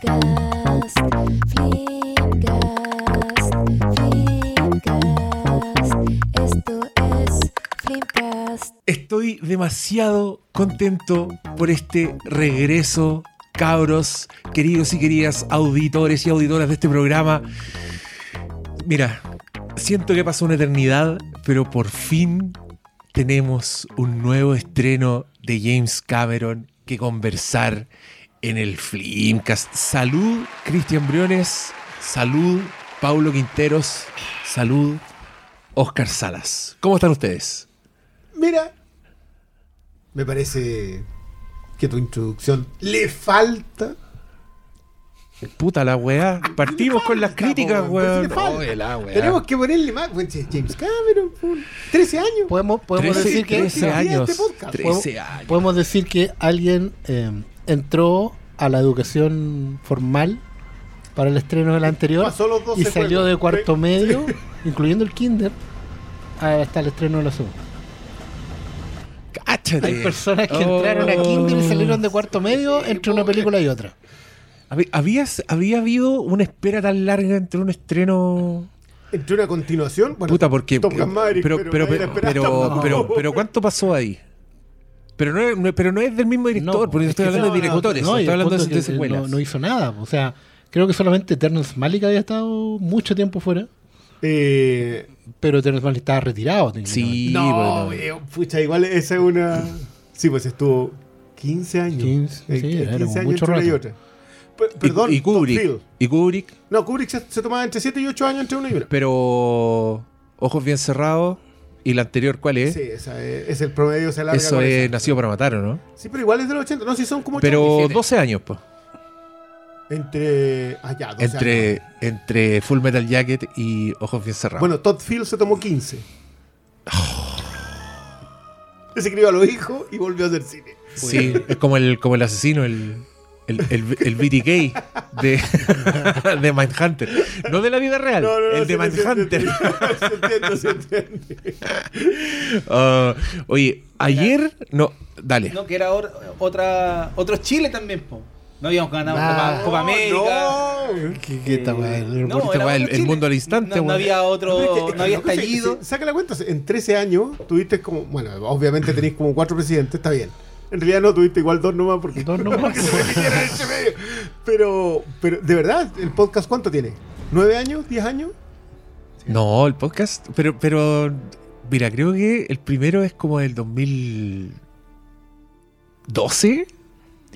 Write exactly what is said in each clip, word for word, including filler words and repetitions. Filmcast, Filmcast, Filmcast. Esto es Filmcast. Estoy demasiado contento por este regreso, cabros, queridos y queridas auditores y auditoras de este programa. Mira, siento que pasó una eternidad, pero por fin tenemos un nuevo estreno de James Cameron que conversar en el Filmcast. Salud, Cristian Briones. Salud, Paulo Quinteros. Salud, Oscar Salas. ¿Cómo están ustedes? Mira, me parece que tu introducción le falta. Puta la weá. Partimos con las críticas, weón. Tenemos que ponerle más. James Cameron, trece años. Podemos, podemos trece, decir que trece años. Este trece años. Podemos decir que alguien eh, entró a la educación formal para el estreno del anterior y salió de cuarto medio, incluyendo el kinder, hasta el estreno de la segunda. Cáchate. Hay personas que oh. entraron a kinder y salieron de cuarto medio entre una película y otra. ¿Había, había habido una espera tan larga entre un estreno? ¿Entre una continuación? Bueno, puta, porque Top Gun Maverick, pero, pero, pero, pero, pero, pero, pero, pero ¿cuánto pasó ahí? Pero no, no, pero no es del mismo director, no, porque estoy hablando no, de directores, no, no, estoy hablando de secuelas. No, no hizo nada, o sea, creo que solamente Terrence Malick había estado mucho tiempo fuera. Eh, pero Terrence Malick estaba retirado. Sí, no, pero, pucha, igual esa es una... Sí, pues estuvo quince años. quince, eh, sí, quince, quince años mucho rato. Y otra. Perdón, y Kubrick, y Kubrick. No, Kubrick se, se tomaba entre siete y ocho años entre uno y uno. Pero Ojos Bien Cerrados y la anterior, ¿cuál es? Sí, esa es, es el promedio, se alarga. Eso es esa. Nacido para Matar, ¿o no? Sí, pero igual es de los ochenta. No, sí, son como ochenta. Pero doce años, pues. Entre. Ah, ya, doce entre, años. Entre Full Metal Jacket y Ojos Bien Cerrados. Bueno, Todd Field se tomó quince. Oh. Se crió a los hijos y volvió a hacer cine. Sí, es como el, como el asesino, el. El, el, el B T K de, de Mindhunter. No de la vida real, no, no, no, el de Mindhunter. Se entiende, se entiende. Uh, oye, ayer... No, dale. No, que era or, otra, otro Chile también, po. No habíamos ganado nah, Copa, Copa América. No, ¿Qué, qué eh, estaba el, no, estaba el, el mundo al instante? No, no había otro, no, es que, no había estallido. Se, se, saca la cuenta, en trece años tuviste como... Bueno, obviamente tenéis como cuatro presidentes, está bien. En realidad no tuviste igual dos nomás porque, dos nomás porque se repitieron en ese medio. Pero, pero, de verdad, ¿el podcast cuánto tiene? ¿Nueve años? ¿Diez años? No, el podcast. Pero, pero mira, creo que el primero es como del dos mil doce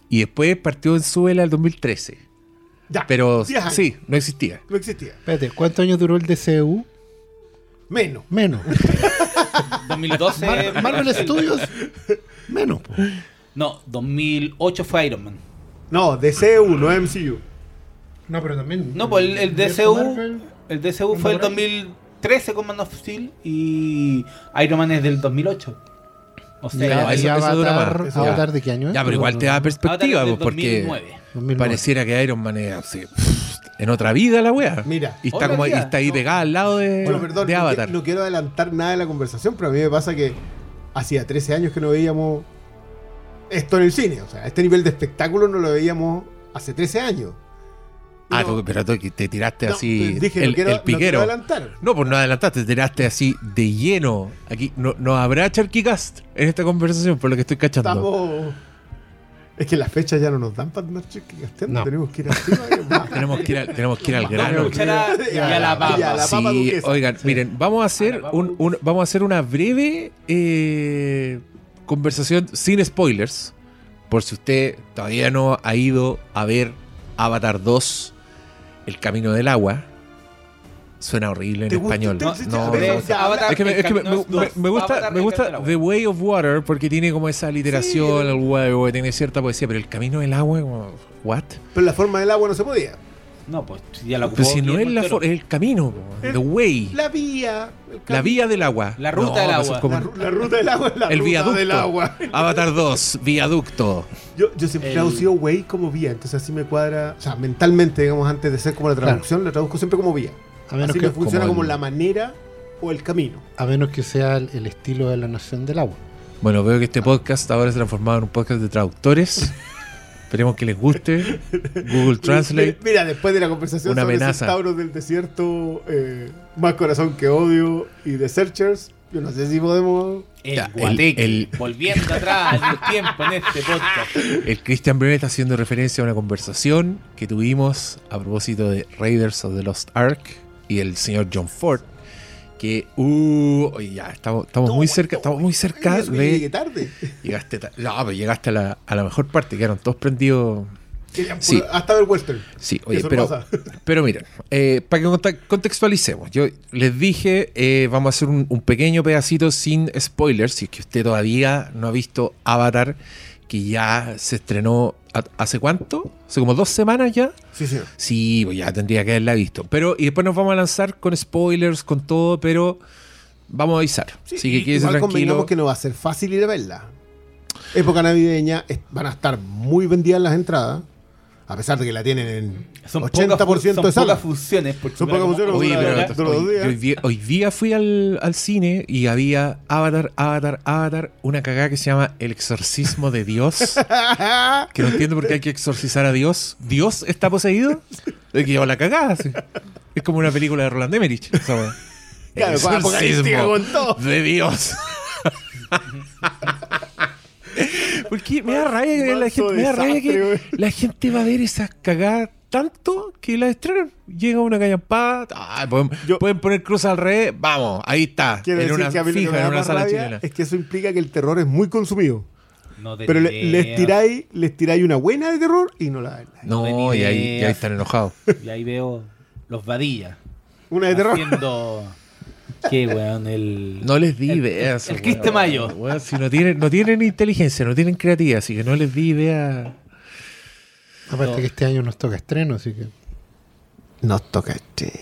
y después partió en su vela el dos mil trece. Ya. Pero sí, no existía. No existía. Espérate, ¿cuántos años duró el D C U? Menos. Menos. dos mil doce. Mar- Marvel Studios. Menos, po. No, dos mil ocho fue Iron Man. No, D C U, no M C U. No, pero también. No, pues el, el D C U. El D C U fue el dos mil trece con Man of Steel y Iron Man es del dos mil ocho. O sea, ya, ya eso, eso dura más. Eso Avatar de qué año es. Ya, pero igual te da perspectiva, Avatar porque dos mil nueve. Pareciera que Iron Man es así. En otra vida la wea. Mira. Y está, como, y está ahí no. pegada al lado de, bueno, perdón, de Avatar. No, no quiero adelantar nada de la conversación, pero a mí me pasa que hacía trece años que no veíamos esto en el cine. O sea, este nivel de espectáculo no lo veíamos hace trece años. Y ah, no, tú, pero tú te tiraste no, así dije, el, no quiero, el piquero. No, adelantar. No, pues no adelantaste, te tiraste así de lleno. Aquí no, no habrá Charquicast en esta conversación, por lo que estoy cachando. Estamos... Es que las fechas ya no nos dan para andar chiquisteando. No. Tenemos que ir al tenemos que ir al, tenemos que ir al grano. Y a la papa. Sí, oigan, sí. Miren, vamos a hacer a un, un vamos a hacer una breve eh, conversación sin spoilers, por si usted todavía no ha ido a ver Avatar dos, El Camino del Agua. Suena horrible en español. No, no, no, es que me, es que me, me, me, me gusta, me gusta The Way of Water porque tiene como esa literación, sí, el huevo, tiene cierta poesía, pero El Camino del Agua, what? Pero la forma del agua no se podía. No, pues ya la ocupó. Pero si no es la forma, es el camino, el, the way. La vía. La vía del agua. La ruta no, del agua. Como, la, ru- la ruta del agua es la el ruta viaducto. Del agua. Avatar dos, viaducto. Yo, yo siempre el... traducido way como vía, entonces así me cuadra, o sea, mentalmente, digamos, antes de ser como la traducción, claro, la traduzco siempre como vía. A menos así que funciona como, el, como la manera o el camino. A menos que sea el, el estilo de la nación del agua. Bueno, veo que este podcast ahora se ha transformado en un podcast de traductores. Esperemos que les guste. Google Translate. Mira, después de la conversación una sobre amenaza. Centauros del Desierto, eh, Más Corazón que Odio y The Searchers, yo no sé si podemos... El, ya, el, el volviendo atrás el tiempo en este podcast. El Cristian Briones está haciendo referencia a una conversación que tuvimos a propósito de Raiders of the Lost Ark y el señor John Ford. Que, uh, ya, estamos, estamos no, muy cerca, no, estamos muy cerca no, de... Llegué tarde. Llegaste, no, pero llegaste a la, a la mejor parte, quedaron todos prendidos... Sí. Hasta el western. Sí, oye, pero, pero miren, eh, para que contextualicemos, yo les dije, eh, vamos a hacer un, un pequeño pedacito sin spoilers, si es que usted todavía no ha visto Avatar, que ya se estrenó ¿hace cuánto? ¿Hace como dos semanas ya? Sí, sí. Sí, pues ya tendría que haberla visto. Pero, y después nos vamos a lanzar con spoilers, con todo, pero vamos a avisar. Sí, así que quédese tranquilo. Convengamos que no va a ser fácil ir a verla. Época navideña, es, van a estar muy vendidas las entradas. A pesar de que la tienen en son ochenta por ciento poca, son de salas. Pocas funciones, son pocas funciones. Oye, pero hoy, hoy, día, hoy día fui al, al cine y había Avatar, Avatar, Avatar, una cagada que se llama El Exorcismo de Dios. Que no entiendo por qué hay que exorcizar a Dios. ¿Dios está poseído? Es que lleva la cagada. Sí. Es como una película de Roland Emmerich. ¿Sabes? Claro, El Exorcismo de Dios. Porque me da rabia, la gente, me da rabia que la gente va a ver esas cagadas tanto que las estrenan. Llega una callampada, ah, pueden, pueden poner cruz al revés, vamos, ahí está. Quiero en una, fija, en una sala chilena. Es que eso implica que el terror es muy consumido. No pero le, les tiráis les tiráis una buena de terror y no la... la no, no y ahí, y ahí están enojados. Y ahí veo los Badillas. Una de terror. Haciendo... Qué weón, el... No les di ideas. El, el, el Criste Mayo. Weón, si no tienen, no tienen inteligencia, no tienen creatividad, así que no les di ideas. Aparte no. Que este año nos toca estreno, así que... Nos toca estreno.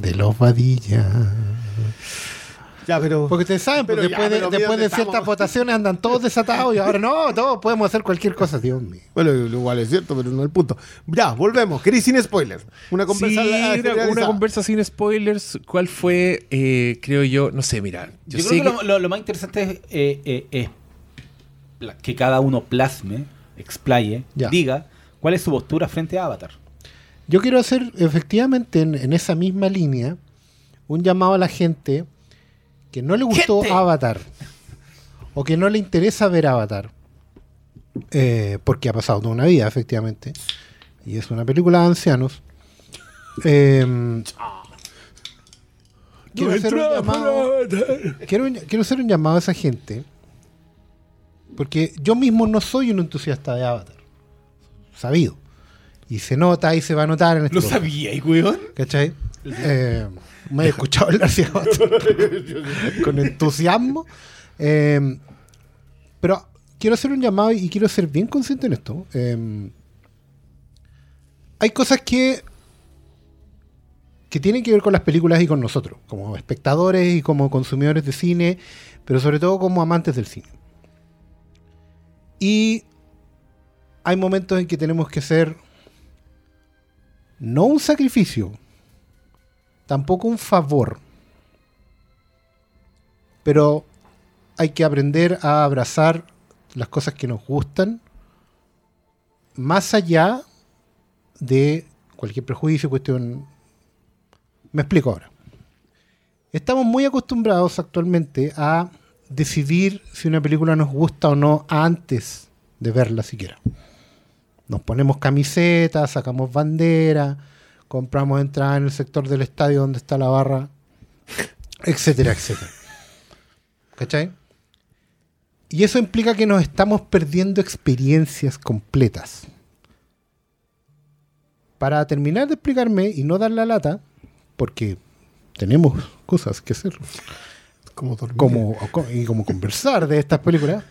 De los Badillas. Ya, pero... Porque ustedes saben, pero después, ya, pero de, después de ciertas estamos? Votaciones andan todos desatados y ahora no, todos podemos hacer cualquier cosa, Dios mío. Bueno, igual es cierto, pero no el punto. Ya, volvemos. Querí sin spoilers. Una conversa, sí, una, una conversa sin spoilers. ¿Cuál fue, eh, creo yo, no sé, mira. Yo, yo sé creo que, que... Lo, lo, lo más interesante es eh, eh, eh, que cada uno plasme, explaye, ya. Diga cuál es su postura frente a Avatar. Yo quiero hacer, efectivamente, en, en esa misma línea, un llamado a la gente... que no le gustó ¡Gente! Avatar o que no le interesa ver Avatar eh, porque ha pasado toda una vida efectivamente y es una película de ancianos eh, quiero, hacer un llamado, quiero, quiero hacer un llamado a esa gente porque yo mismo no soy un entusiasta de Avatar sabido y se nota y se va a notar en este lo programa. Sabía y weón ¿cachai? Eh, me he escuchado hablar de Avatar con entusiasmo eh, pero quiero hacer un llamado y quiero ser bien consciente en esto eh, hay cosas que que tienen que ver con las películas y con nosotros como espectadores y como consumidores de cine pero sobre todo como amantes del cine y hay momentos en que tenemos que hacer no un sacrificio tampoco un favor. Pero hay que aprender a abrazar las cosas que nos gustan más allá de cualquier prejuicio, cuestión... Me explico ahora. Estamos muy acostumbrados actualmente a decidir si una película nos gusta o no antes de verla siquiera. Nos ponemos camisetas, sacamos bandera... compramos entradas en el sector del estadio donde está la barra, etcétera, etcétera. ¿Cachai? Y eso implica que nos estamos perdiendo experiencias completas. Para terminar de explicarme y no dar la lata, porque tenemos cosas que hacer, como dormir como, y como conversar de estas películas,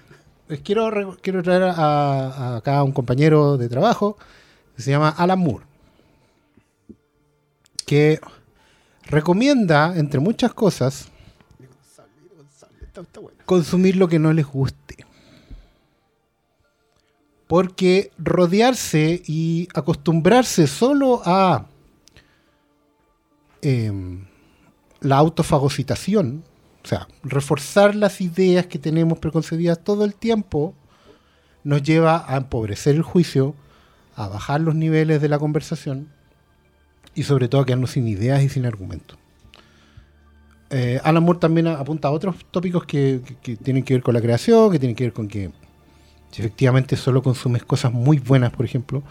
les quiero, quiero traer a, a acá a un compañero de trabajo que se llama Alan Moore, que recomienda, entre muchas cosas, consumir lo que no les guste. Porque rodearse y acostumbrarse solo a eh, la autofagocitación, o sea, reforzar las ideas que tenemos preconcebidas todo el tiempo, nos lleva a empobrecer el juicio, a bajar los niveles de la conversación y sobre todo a quedarnos sin ideas y sin argumentos. Eh, Alan Moore también apunta a otros tópicos que, que, que tienen que ver con la creación, que tienen que ver con que sí. efectivamente solo consumes cosas muy buenas, por ejemplo,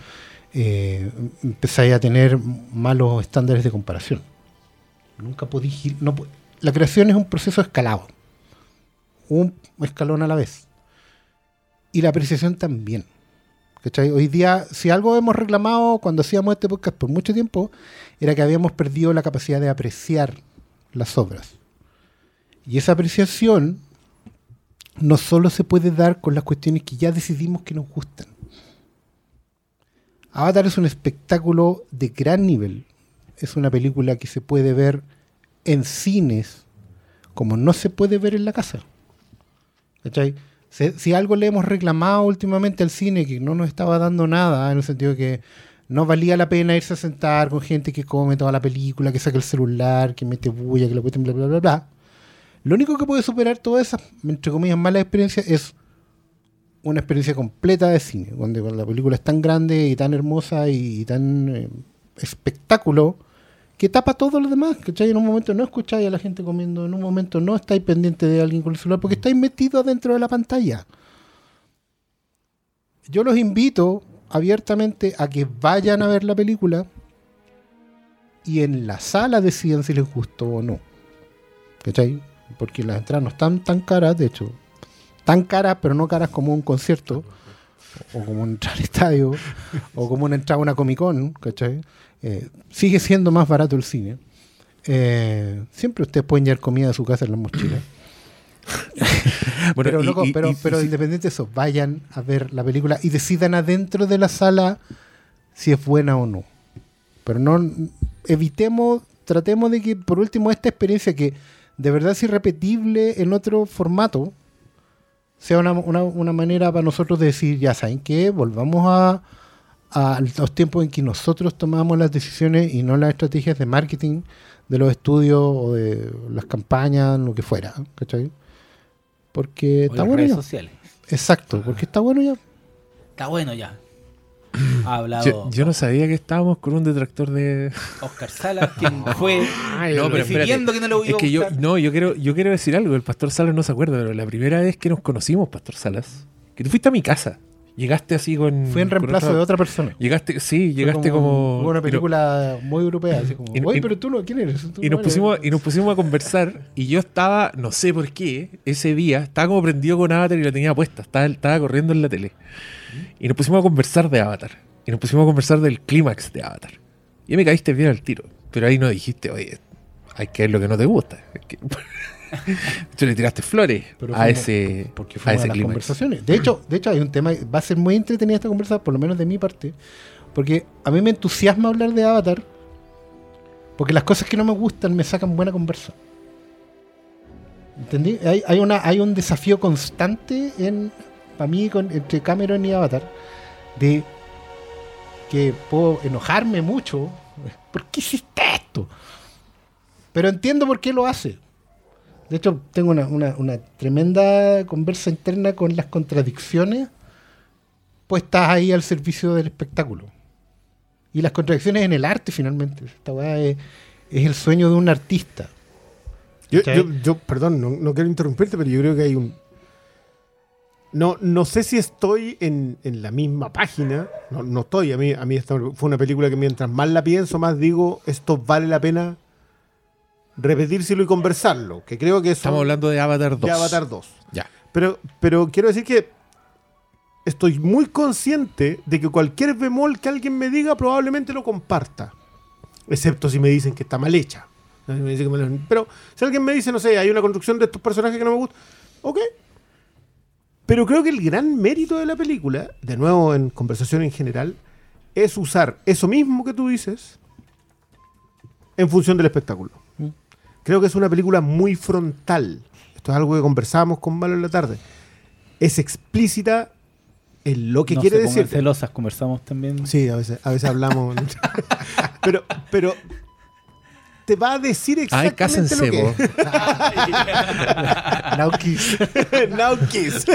eh, empezáis a tener malos estándares de comparación. Nunca podéis ir... No, la creación es un proceso escalado, un escalón a la vez. Y la apreciación también. ¿Cachai? Hoy día, si algo hemos reclamado cuando hacíamos este podcast por mucho tiempo, era que habíamos perdido la capacidad de apreciar las obras. Y esa apreciación no solo se puede dar con las cuestiones que ya decidimos que nos gustan. Avatar es un espectáculo de gran nivel. Es una película que se puede ver en cines como no se puede ver en la casa. ¿Cachai? Si, si algo le hemos reclamado últimamente al cine que no nos estaba dando nada, en el sentido de que no valía la pena irse a sentar con gente que come toda la película, que saca el celular, que mete bulla, que lo pueden bla, bla, bla, bla. Lo único que puede superar todas esas, entre comillas, malas experiencias es una experiencia completa de cine, donde la película es tan grande y tan hermosa y tan eh, espectáculo que tapa todo lo demás, ¿cachai? En un momento no escucháis a la gente comiendo, en un momento no estáis pendiente de alguien con el celular, porque estáis metidos dentro de la pantalla. Yo los invito abiertamente a que vayan a ver la película y en la sala decidan si les gustó o no, ¿cachai? Porque las entradas no están tan caras, de hecho tan caras, pero no caras como un concierto o como entrar al estadio o como una entrada a una Comic Con, ¿cachai? Eh, sigue siendo más barato el cine. Eh, siempre ustedes pueden llevar comida a su casa en la mochila. Bueno, pero, y, loco, y, pero, y, pero y, independiente de eso, vayan a ver la película y decidan adentro de la sala si es buena o no. Pero no evitemos, tratemos de que por último esta experiencia que de verdad es irrepetible en otro formato sea una, una, una manera para nosotros de decir, ya saben qué, volvamos a, a los tiempos en que nosotros tomamos las decisiones y no las estrategias de marketing de los estudios o de las campañas, lo que fuera, ¿cachai? Porque está bueno redes ya. Sociales. Exacto, porque está bueno ya. Está bueno ya. Ha hablado. Yo, yo no sabía que estábamos con un detractor de Oscar Salas, quien fue no, pero decidiendo que no lo voy a buscar. Es que yo, no, yo quiero, yo quiero decir algo. El Pastor Salas no se acuerda, pero la primera vez que nos conocimos, Pastor Salas, que tú fuiste a mi casa. Llegaste así con... Fue en reemplazo otra, de otra persona. Llegaste, sí, llegaste como... como una película pero, muy europea, así como... Y, Oye, y, pero tú no... ¿Quién eres? Tú y, no nos pusimos, y nos pusimos a conversar y yo estaba, no sé por qué, ese día, estaba como prendido con Avatar y la tenía puesta, estaba, estaba corriendo en la tele. Y nos pusimos a conversar de Avatar. Y nos pusimos a conversar del clímax de Avatar. Y me caíste bien al tiro. Pero ahí no dijiste, oye, hay que ver lo que no te gusta. Hay que... Tú le tiraste flores fuimos, a ese porque a ese las conversaciones. De hecho, de hecho hay un tema, va a ser muy entretenida esta conversación, por lo menos de mi parte, porque a mí me entusiasma hablar de Avatar, porque las cosas que no me gustan me sacan buena conversa. ¿Entendí? Hay, hay una hay un desafío constante en para mí con, entre Cameron y Avatar de que puedo enojarme mucho, ¿por qué hiciste esto? Pero entiendo por qué lo hace. De hecho, tengo una, una, una tremenda conversa interna con las contradicciones puestas ahí al servicio del espectáculo. Y las contradicciones en el arte, finalmente. Esta weá es, es el sueño de un artista. Yo, yo, yo perdón, no, no quiero interrumpirte, pero yo creo que hay un... No, no sé si estoy en, en la misma página. No, no estoy. A mí, a mí esta fue una película que mientras más la pienso, más digo, esto vale la pena... repetírselo y conversarlo, que creo que eso, estamos hablando de Avatar dos. De Avatar dos. Ya. Pero, pero quiero decir que estoy muy consciente de que cualquier bemol que alguien me diga probablemente lo comparta, excepto si me dicen que está mal hecha. Pero si alguien me dice, no sé, hay una construcción de estos personajes que no me gusta, ok. Pero creo que el gran mérito de la película, de nuevo en conversación en general, es usar eso mismo que tú dices en función del espectáculo. Creo que es una película muy frontal. Esto es algo que conversábamos con Malo en la tarde. Es explícita en lo que no quiere decir. No se pongan celosas, conversamos también. Sí, a veces, a veces hablamos. pero, pero te va a decir exactamente Ay, cásense, lo que es. Now kiss. Now kiss.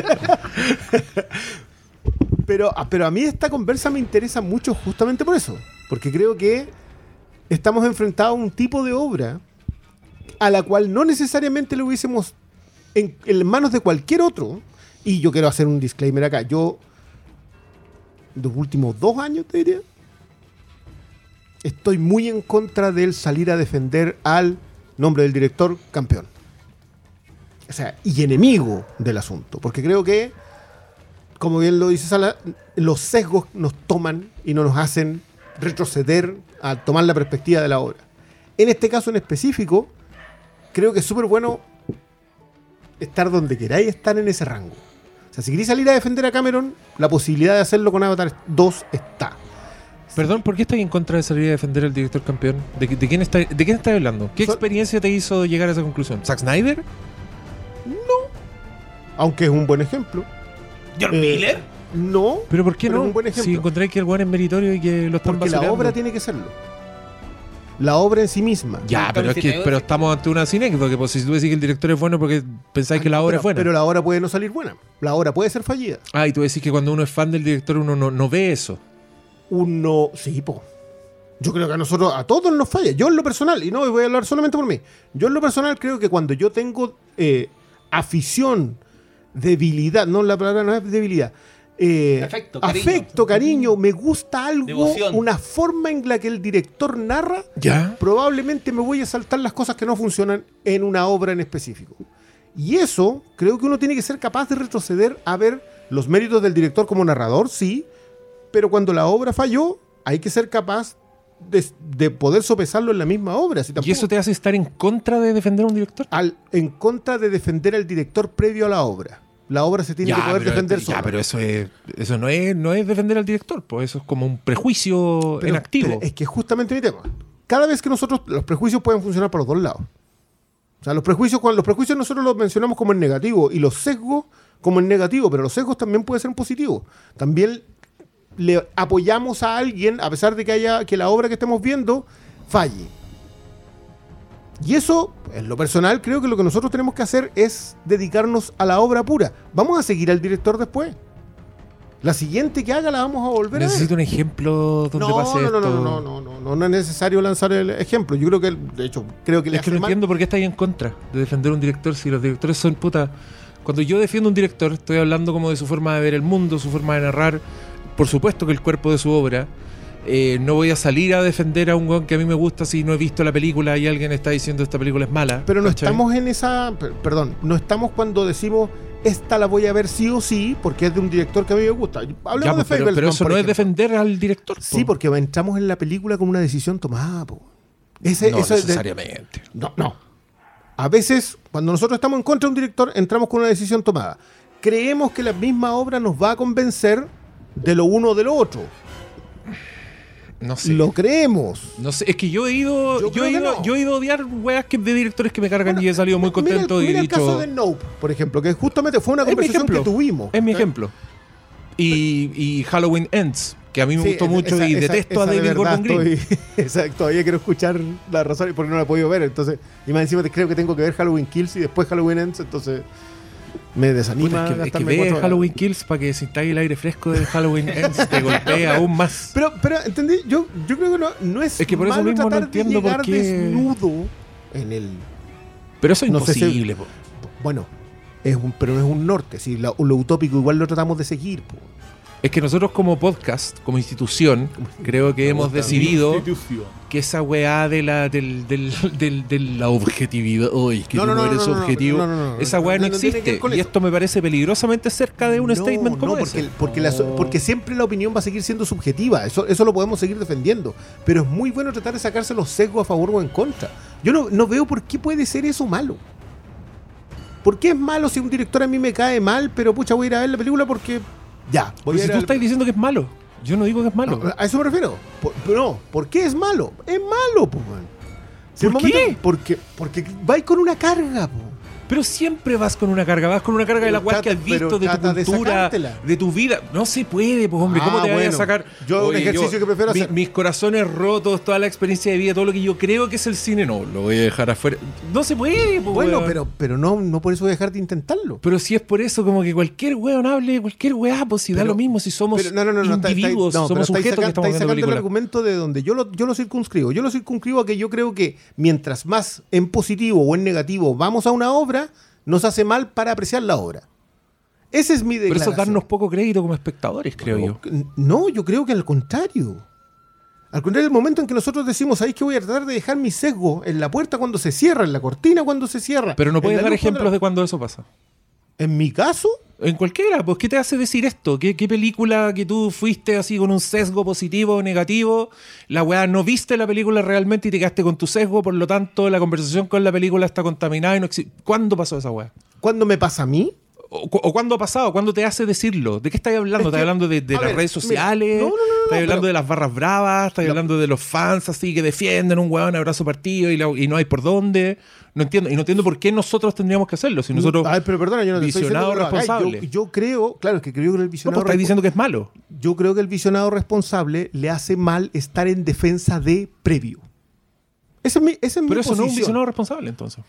Pero, pero a mí esta conversa me interesa mucho justamente por eso. Porque creo que estamos enfrentados a un tipo de obra a la cual no necesariamente lo hubiésemos en, en manos de cualquier otro. Y yo quiero hacer un disclaimer acá. Yo, los últimos dos años, te diría, estoy muy en contra del salir a defender al nombre del director campeón. O sea, y enemigo del asunto. Porque creo que, como bien lo dice Sala, los sesgos nos toman y no nos hacen retroceder a tomar la perspectiva de la obra. En este caso en específico, creo que es súper bueno estar donde queráis estar en ese rango. O sea, si queréis salir a defender a Cameron, la posibilidad de hacerlo con Avatar dos está. Perdón, ¿por qué estoy en contra de salir a defender al director campeón? ¿De, de quién está, de quién estás hablando? ¿Qué so- experiencia te hizo llegar a esa conclusión? ¿Zack Snyder? No. Aunque es un buen ejemplo. ¿George eh, Miller? No. ¿Pero por qué pero no? Es un buen ejemplo. Si encontráis que el weón es meritorio y que lo están porque vacilando. La obra tiene que serlo. La obra en sí misma. Ya, pero, pero, es que, pero estamos ante una sinécdoque, pues, si tú decís que el director es bueno porque pensáis ah, que la obra pero, es buena. Pero la obra puede no salir buena. La obra puede ser fallida. Ah, y tú decís que cuando uno es fan del director uno no, no ve eso. Uno... Sí, po. Yo creo que a nosotros, a todos nos falla. Yo en lo personal, y no voy a hablar solamente por mí, yo en lo personal creo que cuando yo tengo eh, afición, debilidad, no, la palabra no es debilidad, Eh, afecto, cariño. afecto, cariño, me gusta algo, devoción. Una forma en la que el director narra, ¿ya? Probablemente me voy a saltar las cosas que no funcionan en una obra en específico. Y eso, creo que uno tiene que ser capaz de retroceder a ver los méritos del director como narrador, sí, pero cuando la obra falló, hay que ser capaz de, de poder sopesarlo en la misma obra. Si tampoco... ¿Y eso te hace estar en contra de defender a un director? Al, en contra de defender al director previo a la obra. La obra se tiene ya, que poder pero, defender sola. Ya, pero eso es, eso no es, no es defender al director, pues eso es como un prejuicio pero, en activo. Pero es que es justamente mi tema. Cada vez que nosotros, los prejuicios pueden funcionar para los dos lados. O sea, los prejuicios, cuando los prejuicios nosotros los mencionamos como en negativo y los sesgos como en negativo, pero los sesgos también pueden ser en positivo. También le apoyamos a alguien a pesar de que haya que la obra que estemos viendo falle. Y eso, en lo personal, creo que lo que nosotros tenemos que hacer es dedicarnos a la obra pura. Vamos a seguir al director después. La siguiente que haga la vamos a volver a ver. Necesito un ejemplo donde no, pase no, esto. No, no, no, no, no, no, no es necesario lanzar el ejemplo. Yo creo que, de hecho, creo que le es que no mal. Entiendo por qué estáis en contra de defender un director si los directores son puta. Cuando yo defiendo un director, estoy hablando como de su forma de ver el mundo, su forma de narrar, por supuesto que el cuerpo de su obra. Eh, no voy a salir a defender a un weón que a mí me gusta si no he visto la película y alguien está diciendo esta película es mala. Pero no ¿cachai? Estamos en esa... Perdón, no estamos cuando decimos esta la voy a ver sí o sí porque es de un director que a mí me gusta. Hablemos ya, pues, de Fabelman, pero, pero eso no ejemplo. Es defender al director. Sí, po. Porque entramos en la película con una decisión tomada. Ese, no eso necesariamente. De... No, no. A veces, cuando nosotros estamos en contra de un director, entramos con una decisión tomada. Creemos que la misma obra nos va a convencer de lo uno o de lo otro. No sé. Lo creemos. No sé, es que yo he ido yo, yo he ido, no. yo he ido a odiar weas que de directores que me cargan bueno, y he salido muy contento mira, y mira he dicho... el caso de Nope, por ejemplo, que justamente fue una conversación que tuvimos. Es mi ejemplo. Y, y Halloween Ends, que a mí me sí, gustó esa, mucho esa, y detesto esa, a David de Gordon Green. Exacto, todavía quiero escuchar la razón porque no la he podido ver, entonces, y más encima creo que tengo que ver Halloween Kills y después Halloween Ends, entonces... Me desanima. Puta, es que, es que ve Halloween Kills para que sintáis el aire fresco de Halloween Ends te golpea aún más. Pero, pero entendí, yo, yo creo que no, no es, es que por malo eso mismo tratar no entiendo de llegar por qué... desnudo en el. Pero eso es no imposible. Sé, bueno, es un, pero no es un norte. Si lo, lo utópico igual lo tratamos de seguir. Po. Es que nosotros como podcast, como institución, creo que hemos decidido que esa weá de la del, del, del, de la objetividad, oye, oh, que no, no, no eres no, no, objetivo, no, no, no, esa weá no, no, no existe. No y esto me parece peligrosamente cerca de un no, statement como no, porque, ese. Porque, no. La, porque siempre la opinión va a seguir siendo subjetiva, eso, eso lo podemos seguir defendiendo, pero es muy bueno tratar de sacarse los sesgos a favor o en contra. Yo no, no veo por qué puede ser eso malo. ¿Por qué es malo si un director a mí me cae mal, pero pucha voy a ir a ver la película porque... Ya, pero si tú al... estás diciendo que es malo, yo no digo que es malo. No, a eso me refiero. Por, no, ¿por qué es malo? Es malo, po, man. Si ¿Por qué? Momento, porque, porque vais con una carga, po. pero siempre vas con una carga, vas con una carga pero de la cual que has visto, de tu cultura, de, de tu vida. No se puede, pues hombre, ¿cómo ah, te bueno. vas a sacar? Yo Oye, un ejercicio yo, que prefiero mi, hacer. Mis corazones rotos, toda la experiencia de vida, todo lo que yo creo que es el cine, no, lo voy a dejar afuera. No se puede, pues. Bueno, weón. pero, pero no, no por eso voy a dejar de intentarlo. Pero si es por eso, como que cualquier weón hable, cualquier weá, pues si pero, da lo mismo, si somos pero, no, no, no, no, individuos, no, somos sujetos saca, que estamos viendo películas. El argumento de donde yo lo, yo lo circunscribo. Yo lo circunscribo a que yo creo que mientras más en positivo o en negativo vamos a una obra, nos hace mal para apreciar la obra. Ese es mi declaración. Por eso darnos poco crédito como espectadores, creo no, yo. No, yo creo que al contrario. Al contrario, el momento en que nosotros decimos, ahí que voy a tratar de dejar mi sesgo en la puerta cuando se cierra, en la cortina cuando se cierra. Pero no puedes dar ejemplos la... de cuando eso pasa. ¿En mi caso? En cualquiera, pues ¿qué te hace decir esto? ¿Qué, qué película que tú fuiste así con un sesgo positivo o negativo? La weá, no viste la película realmente y te quedaste con tu sesgo, por lo tanto la conversación con la película está contaminada y no existe. ¿Cuándo pasó esa weá? ¿Cuándo me pasa a mí? O, ¿O cuándo ha pasado? ¿Cuándo te hace decirlo? ¿De qué estás hablando? ¿Estás hablando de, de las ver, redes sociales? No, no, no, no, ¿Estás hablando pero... de las barras bravas? ¿Estás no. hablando de los fans así que defienden un huevón abrazo partido y, la, y no hay por dónde? No entiendo. Y no entiendo por qué nosotros tendríamos que hacerlo. Si nosotros... A ver, pero perdona, yo no te visionado estoy responsable. Yo, yo creo... Claro, es que creo que el visionado... No, pues estás diciendo que es malo. Yo creo que el visionado responsable le hace mal estar en defensa de previo. Ese es mi, ese es mi pero posición. Pero eso no es un visionado responsable, entonces.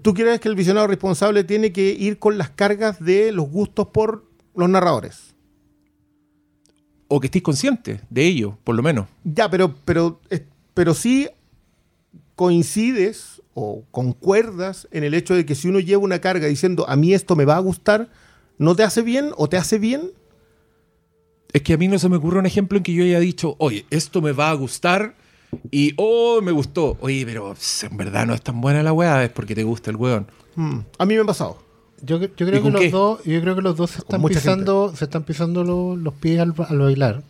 ¿Tú crees que el visionado responsable tiene que ir con las cargas de los gustos por los narradores? O que estés consciente de ello, por lo menos. Ya, pero, pero, pero sí coincides o concuerdas en el hecho de que si uno lleva una carga diciendo a mí esto me va a gustar, ¿no te hace bien o te hace bien? Es que a mí no se me ocurre un ejemplo en que yo haya dicho, oye, esto me va a gustar... Y, oh, me gustó. Oye, pero en verdad no es tan buena la weá, es porque te gusta el weón. Hmm. A mí me ha pasado. Yo, yo, creo, que los dos, yo creo que los dos se están pisando, se están pisando los, los pies al, al bailar.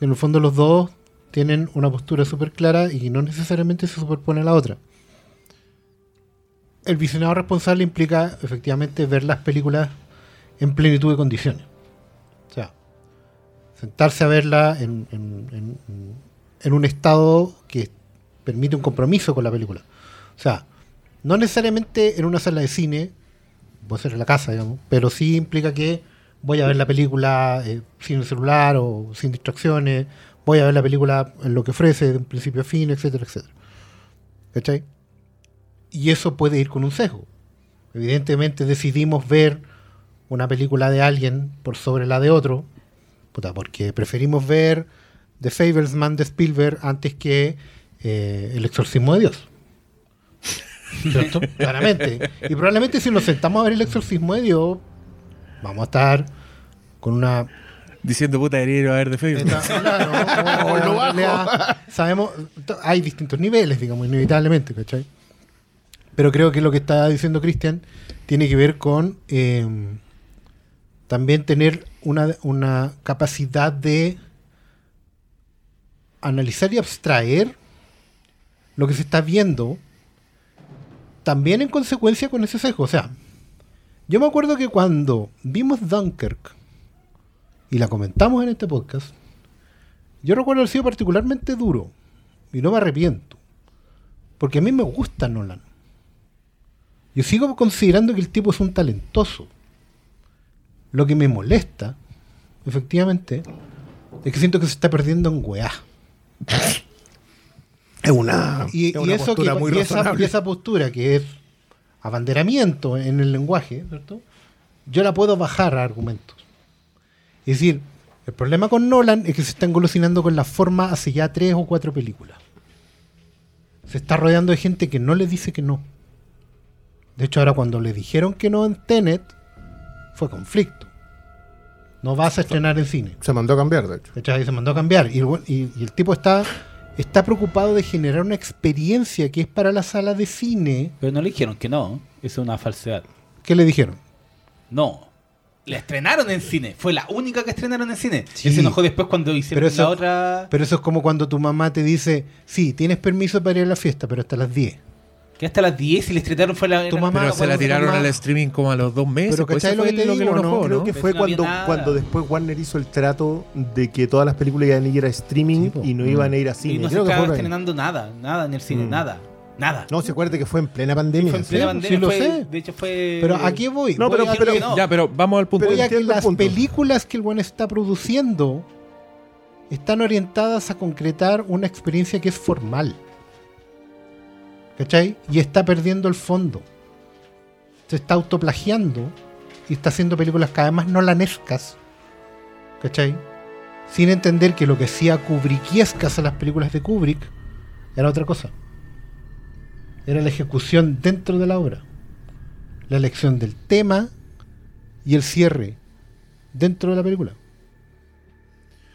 En el fondo los dos tienen una postura súper clara y no necesariamente se superpone a la otra. El visionado responsable implica, efectivamente, ver las películas en plenitud de condiciones. O sea, sentarse a verla en... en, en, en en un estado que permite un compromiso con la película. O sea, no necesariamente en una sala de cine, puede ser en la casa, digamos, pero sí implica que voy a ver la película eh, sin el celular o sin distracciones, voy a ver la película en lo que ofrece, de un principio a fin, etcétera, etcétera. ¿Cachai? Y eso puede ir con un sesgo. Evidentemente decidimos ver una película de alguien por sobre la de otro, puta, porque preferimos ver The Fablesman de Spielberg antes que eh, El Exorcismo de Dios. ¿Cierto? Claramente. Y probablemente si nos sentamos a ver El Exorcismo de Dios, vamos a estar con una... Diciendo puta debería a ver The Fablesman. Claro. O, o lo bajo. Sabemos, hay distintos niveles, digamos, inevitablemente, ¿cachai? Pero creo que lo que está diciendo Cristian tiene que ver con eh, también tener una, una capacidad de analizar y abstraer lo que se está viendo también en consecuencia con ese sesgo. O sea, yo me acuerdo que cuando vimos Dunkirk y la comentamos en este podcast, yo recuerdo haber sido particularmente duro y no me arrepiento porque a mí me gusta Nolan. Yo sigo considerando que el tipo es un talentoso. Lo que me molesta efectivamente es que siento que se está perdiendo en weá. Es una, y, es una y eso postura que, muy y esa, y esa postura que es abanderamiento en el lenguaje, ¿cierto? Yo la puedo bajar a argumentos. Es decir, el problema con Nolan es que se está engolosinando con la forma hace ya tres o cuatro películas. Se está rodeando de gente que no le dice que no. De hecho, ahora cuando le dijeron que no en Tenet fue conflicto. No vas a estrenar en cine. Se mandó a cambiar, de hecho. Se mandó a cambiar. Y, y, y el tipo está, está preocupado de generar una experiencia que es para la sala de cine. Pero no le dijeron que no. Es una falsedad. ¿Qué le dijeron? No. La estrenaron en cine. Fue la única que estrenaron en cine. Sí. Él se enojó después cuando hicieron eso, la otra... Pero eso es como cuando tu mamá te dice, sí, tienes permiso para ir a la fiesta, pero hasta las diez. Que hasta las diez y les trataron fue la... Tu mamá, pero se la tiraron al streaming como a los dos meses. Pero ¿cachai lo que te digo? Que no, no, creo ¿no? que fue no cuando, cuando después Warner hizo el trato de que todas las películas iban a ir a streaming sí, y no mm. iban a ir a cine. Y no creo se que estaba estrenando ahí. nada, nada en el cine, mm. nada. Nada. No, se acuerda que fue en plena pandemia. Fue en plena ¿sí? pandemia. Sí, lo fue, sé. De hecho fue... Pero ¿a qué voy? No, voy pero, pero, no. Ya, pero vamos al punto. Pero ya que las punto. películas que el buen está produciendo están orientadas a concretar una experiencia que es formal. ¿Cachai? Y está perdiendo el fondo. Se está autoplagiando y está haciendo películas cada vez más nolanescas. ¿Cachai? Sin entender que lo que hacía Kubrickiescas a las películas de Kubrick era otra cosa. Era la ejecución dentro de la obra, la elección del tema y el cierre dentro de la película.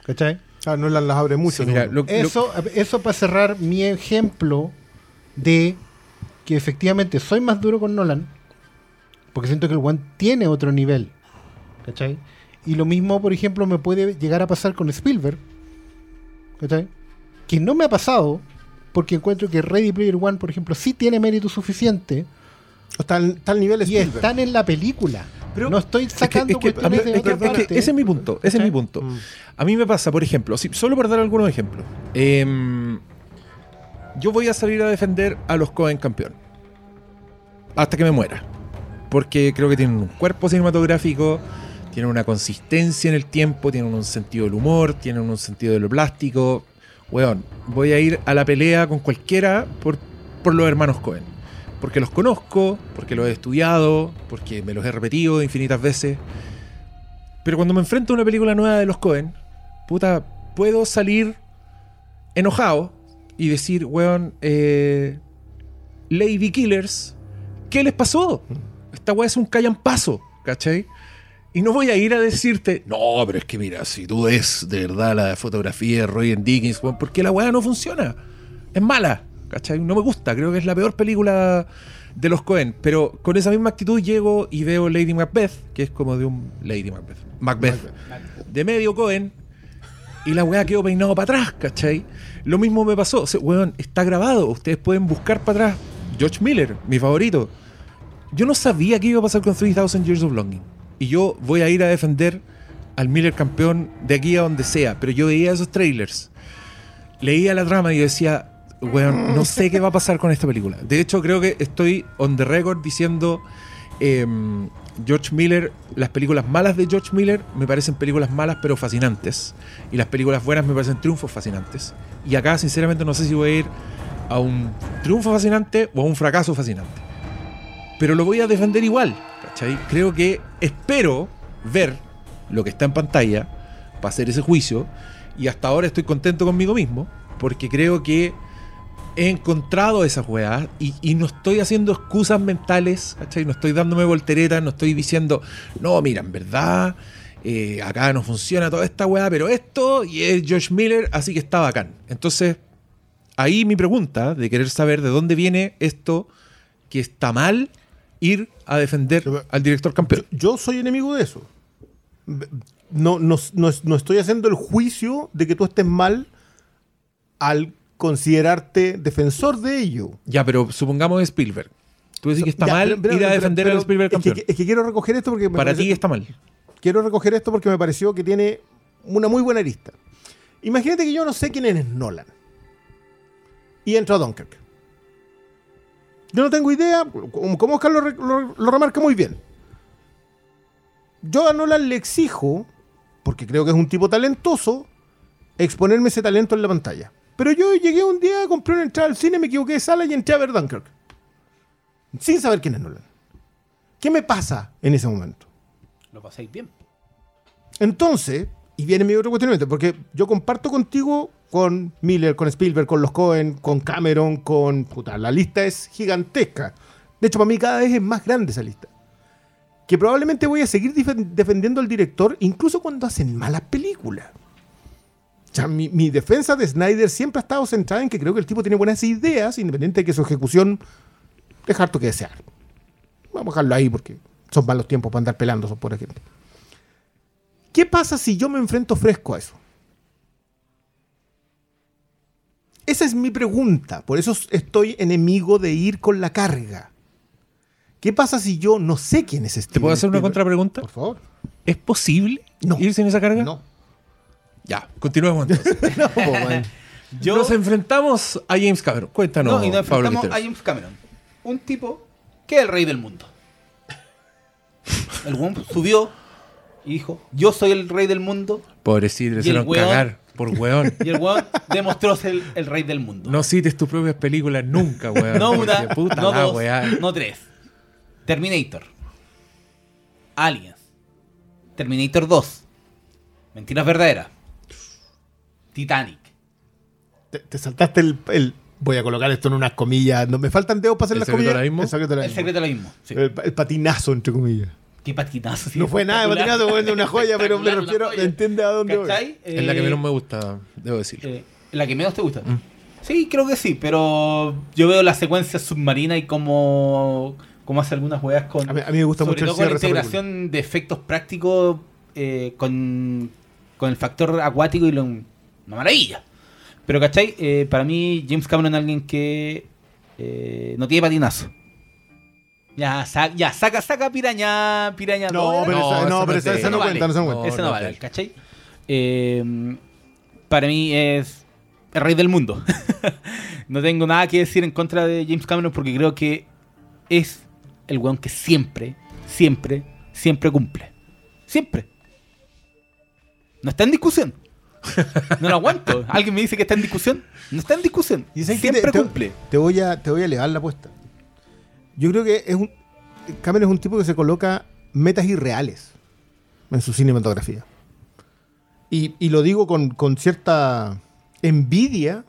¿Cachai? Ah, no las abre mucho. Sí, mira, lo, eso, lo... eso para cerrar mi ejemplo de que efectivamente soy más duro con Nolan, porque siento que el one tiene otro nivel. ¿Cachai? Y lo mismo, por ejemplo, me puede llegar a pasar con Spielberg, ¿cachai? Que no me ha pasado, porque encuentro que Ready Player One, por ejemplo, sí tiene mérito suficiente. Está al nivel de Spielberg. Y están en la película. Pero no estoy sacando es que, es que, cuestiones mí, de es otra que, parte. Es que ese es mi punto. Ese ¿sí? es mi punto. Mm. A mí me pasa, por ejemplo, si, solo por dar algunos ejemplos. Eh, yo voy a salir a defender a los Coen campeón. Hasta que me muera. Porque creo que tienen un cuerpo cinematográfico, tienen una consistencia en el tiempo, tienen un sentido del humor, tienen un sentido de lo plástico... Weón, voy a ir a la pelea con cualquiera por, por los hermanos Coen. Porque los conozco, porque los he estudiado, porque me los he repetido infinitas veces. Pero cuando me enfrento a una película nueva de los Coen, puta, puedo salir enojado y decir, weón, eh, Lady Killers, ¿qué les pasó? Esta weá es un callambazo, ¿cachai? Y no voy a ir a decirte, no, pero es que mira, si tú ves de verdad la fotografía de Roger Dickens, ¿por qué la weá no funciona? Es mala, ¿cachai? No me gusta, creo que es la peor película de los Coen. Pero con esa misma actitud llego y veo Lady Macbeth, que es como de un... Lady Macbeth. Macbeth. Macbeth. De medio Coen. Y la weá quedó peinado para atrás, ¿cachai? Lo mismo me pasó. O sea, weón, está grabado. Ustedes pueden buscar para atrás. George Miller, mi favorito. Yo no sabía qué iba a pasar con three thousand Years of Longing. Y yo voy a ir a defender al Miller campeón de aquí a donde sea. Pero yo veía esos trailers, leía la trama y yo decía, weón, no sé qué va a pasar con esta película. De hecho, creo que estoy on the record diciendo eh, George Miller, las películas malas de George Miller me parecen películas malas pero fascinantes. Y las películas buenas me parecen triunfos fascinantes. Y acá, sinceramente, no sé si voy a ir a un triunfo fascinante o a un fracaso fascinante. Pero lo voy a defender igual. Creo que espero ver lo que está en pantalla para hacer ese juicio, y hasta ahora estoy contento conmigo mismo porque creo que he encontrado esas weas y, y no estoy haciendo excusas mentales, ¿cachai? No estoy dándome volteretas, no estoy diciendo, no, mira, en verdad eh, acá no funciona toda esta wea, pero esto y es George Miller, así que está bacán. Entonces, ahí mi pregunta de querer saber de dónde viene esto que está mal, ir a defender al director campeón. Yo, yo soy enemigo de eso. No, no, no, no estoy haciendo el juicio de que tú estés mal al considerarte defensor de ello. Ya, pero supongamos Spielberg. Tú decís que está ya, mal pero, pero, ir a defender pero, pero, al Spielberg campeón. Es que, es que quiero recoger esto porque... Me Para parece, ti está mal. Quiero recoger esto porque me pareció que tiene una muy buena lista. Imagínate que yo no sé quién es Nolan. Y entro a Dunkirk. Yo no tengo idea, como Oscar lo, lo, lo remarca muy bien. Yo a Nolan le exijo, porque creo que es un tipo talentoso, exponerme ese talento en la pantalla. Pero yo llegué un día, compré una entrada al cine, me equivoqué de sala y entré a ver Dunkirk. Sin saber quién es Nolan. ¿Qué me pasa en ese momento? Lo pasáis bien. Entonces, y viene mi otro cuestionamiento, porque yo comparto contigo... con Miller, con Spielberg, con los Coen, con Cameron, con... Puta, la lista es gigantesca. De hecho, para mí cada vez es más grande esa lista. Que probablemente voy a seguir dif- defendiendo al director incluso cuando hacen malas películas. O sea, mi, mi defensa de Snyder siempre ha estado centrada en que creo que el tipo tiene buenas ideas, independiente de que su ejecución deja harto que desear. Vamos a dejarlo ahí porque son malos tiempos para andar pelando, son pobre gente. ¿Qué pasa si yo me enfrento fresco a eso? Esa es mi pregunta, por eso estoy enemigo de ir con la carga. ¿Qué pasa si yo no sé quién es este? ¿Te puedo hacer una contrapregunta? Por favor. ¿Es posible no. ir sin esa carga? No. Ya, continuemos entonces. No, Yo... Nos enfrentamos a James Cameron. Cuéntanos, no, y nos Pablo enfrentamos Quinteros. A James Cameron. Un tipo que es el rey del mundo. El weón subió y dijo, yo soy el rey del mundo. Pobrecito, le hicieron cagar por weón. Y el weón demostró ser el, el rey del mundo. No cites tus propias películas nunca, weón. No una, puta no la, dos, weón. No tres. Terminator. Aliens. Terminator dos. Mentiras Verdaderas. Titanic. Te, te saltaste el, el... Voy a colocar esto en unas comillas. No, me faltan dedos para hacer las comillas. El secreto era el mismo. El secreto era el mismo. Sí. El, el patinazo, entre comillas. ¿Qué patinazo? Sí, no fue nada de patinazo, fue de una joya, pero me refiero... ¿Entiendes a dónde voy? Eh, es la que menos me gusta, debo decir. Eh, ¿La que menos te gusta? Mm. Sí, creo que sí, pero yo veo la secuencia submarina y cómo, cómo hace algunas juegas con... A mí, a mí me gusta mucho el cierre. Sobre todo con la integración de efectos prácticos eh, con, con el factor acuático y lo, una maravilla. Pero, ¿cachai? Eh, para mí, James Cameron es alguien que eh, no tiene patinazo. Ya, sa- ya saca, saca piraña, piraña. No, pero no, esa no, pero esa, esa no cuenta, vale. no se cuenta. No, esa no, no vale, ¿cachai? Eh, para mí es el rey del mundo. No tengo nada que decir en contra de James Cameron porque creo que es el weón que siempre, siempre, siempre cumple. Siempre. No está en discusión. No lo aguanto. Alguien me dice que está en discusión. No está en discusión. Siempre te, te, cumple. Te voy a, te voy a elevar la apuesta. Yo creo que es un, Cameron es un tipo que se coloca metas irreales en su cinematografía. Y, y lo digo con, con cierta envidia,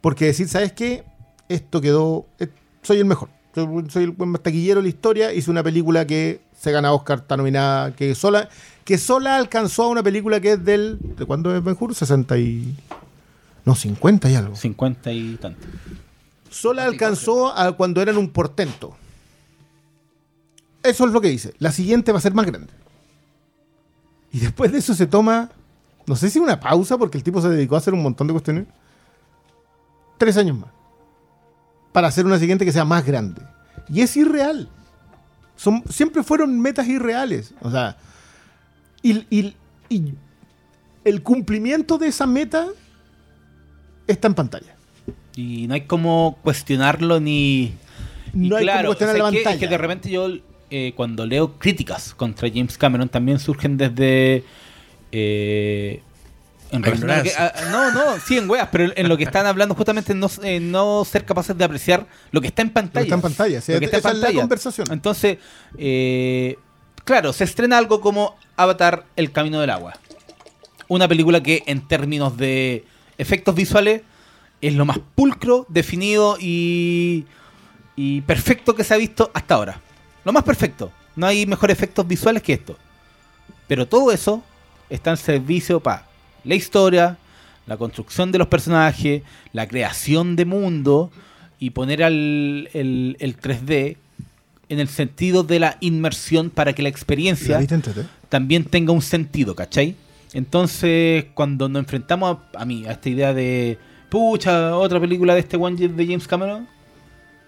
porque decir, ¿sabes qué? Esto quedó... Eh, soy el mejor. Soy, soy el buen taquillero de la historia. Hice una película que se gana Oscar, está nominada, que sola... que sola alcanzó a una película que es del... ¿De cuándo es Ben-Hur? sesenta y... No, cincuenta y algo. cincuenta y tanto. Sola alcanzó a cuando eran un portento. Eso es lo que dice. La siguiente va a ser más grande. Y después de eso se toma... No sé si una pausa, porque el tipo se dedicó a hacer un montón de cuestiones. Tres años más. Para hacer una siguiente que sea más grande. Y es irreal. Son, siempre fueron metas irreales. O sea... Y, y, y el cumplimiento de esa meta está en pantalla. Y no hay como cuestionarlo ni... No hay claro, como cuestionar o sea, la es pantalla. Que, es que de repente yo, eh, cuando leo críticas contra James Cameron, también surgen desde... Eh, en relación a que, a, no, no, sí, en weas, pero en lo que están hablando justamente no, eh, no ser capaces de apreciar lo que está en pantalla. Lo que está en pantalla, sí, lo que está esa en pantalla. Es la conversación. Entonces... Eh, Claro, se estrena algo como Avatar, El Camino del Agua. Una película que en términos de efectos visuales es lo más pulcro, definido y, y perfecto que se ha visto hasta ahora. Lo más perfecto. No hay mejores efectos visuales que esto. Pero todo eso está en servicio para la historia, la construcción de los personajes, la creación de mundo y poner al, el, el tres D... en el sentido de la inmersión para que la experiencia también tenga un sentido, ¿cachai? Entonces, cuando nos enfrentamos a, a mí, a esta idea de pucha, otra película de este one de James Cameron,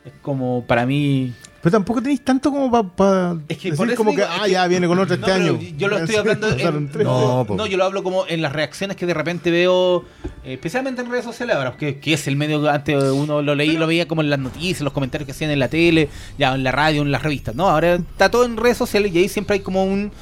es como para mí... Pero tampoco tenéis tanto como para pa es que decir como digo, que, ah, que, ya viene con otro no, este año. Yo lo estoy hablando... en, no, no, yo lo hablo como en las reacciones que de repente veo, especialmente en redes sociales ahora, que, que es el medio, antes uno lo leía, lo veía como en las noticias, los comentarios que hacían en la tele, ya en la radio, en las revistas. No, ahora está todo en redes sociales y ahí siempre hay como un...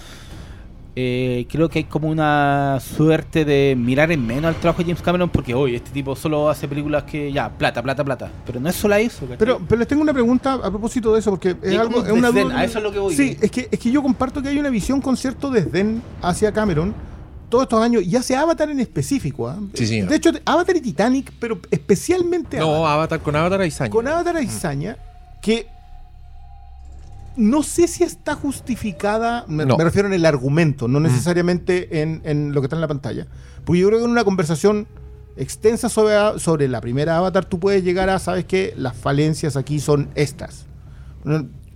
Eh, creo que hay como una suerte de mirar en menos al trabajo de James Cameron porque hoy este tipo solo hace películas que ya, plata, plata, plata. Pero no es solo eso. Pero, pero les tengo una pregunta a propósito de eso porque es algo... Es una duda, a eso es lo que voy. Sí, eh. es, que, es que yo comparto que hay una visión con cierto desdén hacia Cameron todos estos años y hacia Avatar en específico. ¿eh? Sí, sí, de no. hecho, Avatar y Titanic, pero especialmente Avatar. No, Avatar con Avatar hay saña. Con Avatar hay saña que... No sé si está justificada, me, no. me refiero en el argumento, no necesariamente mm. en, en lo que está en la pantalla. Porque yo creo que en una conversación extensa sobre, sobre la primera Avatar tú puedes llegar a, sabes que las falencias aquí son estas.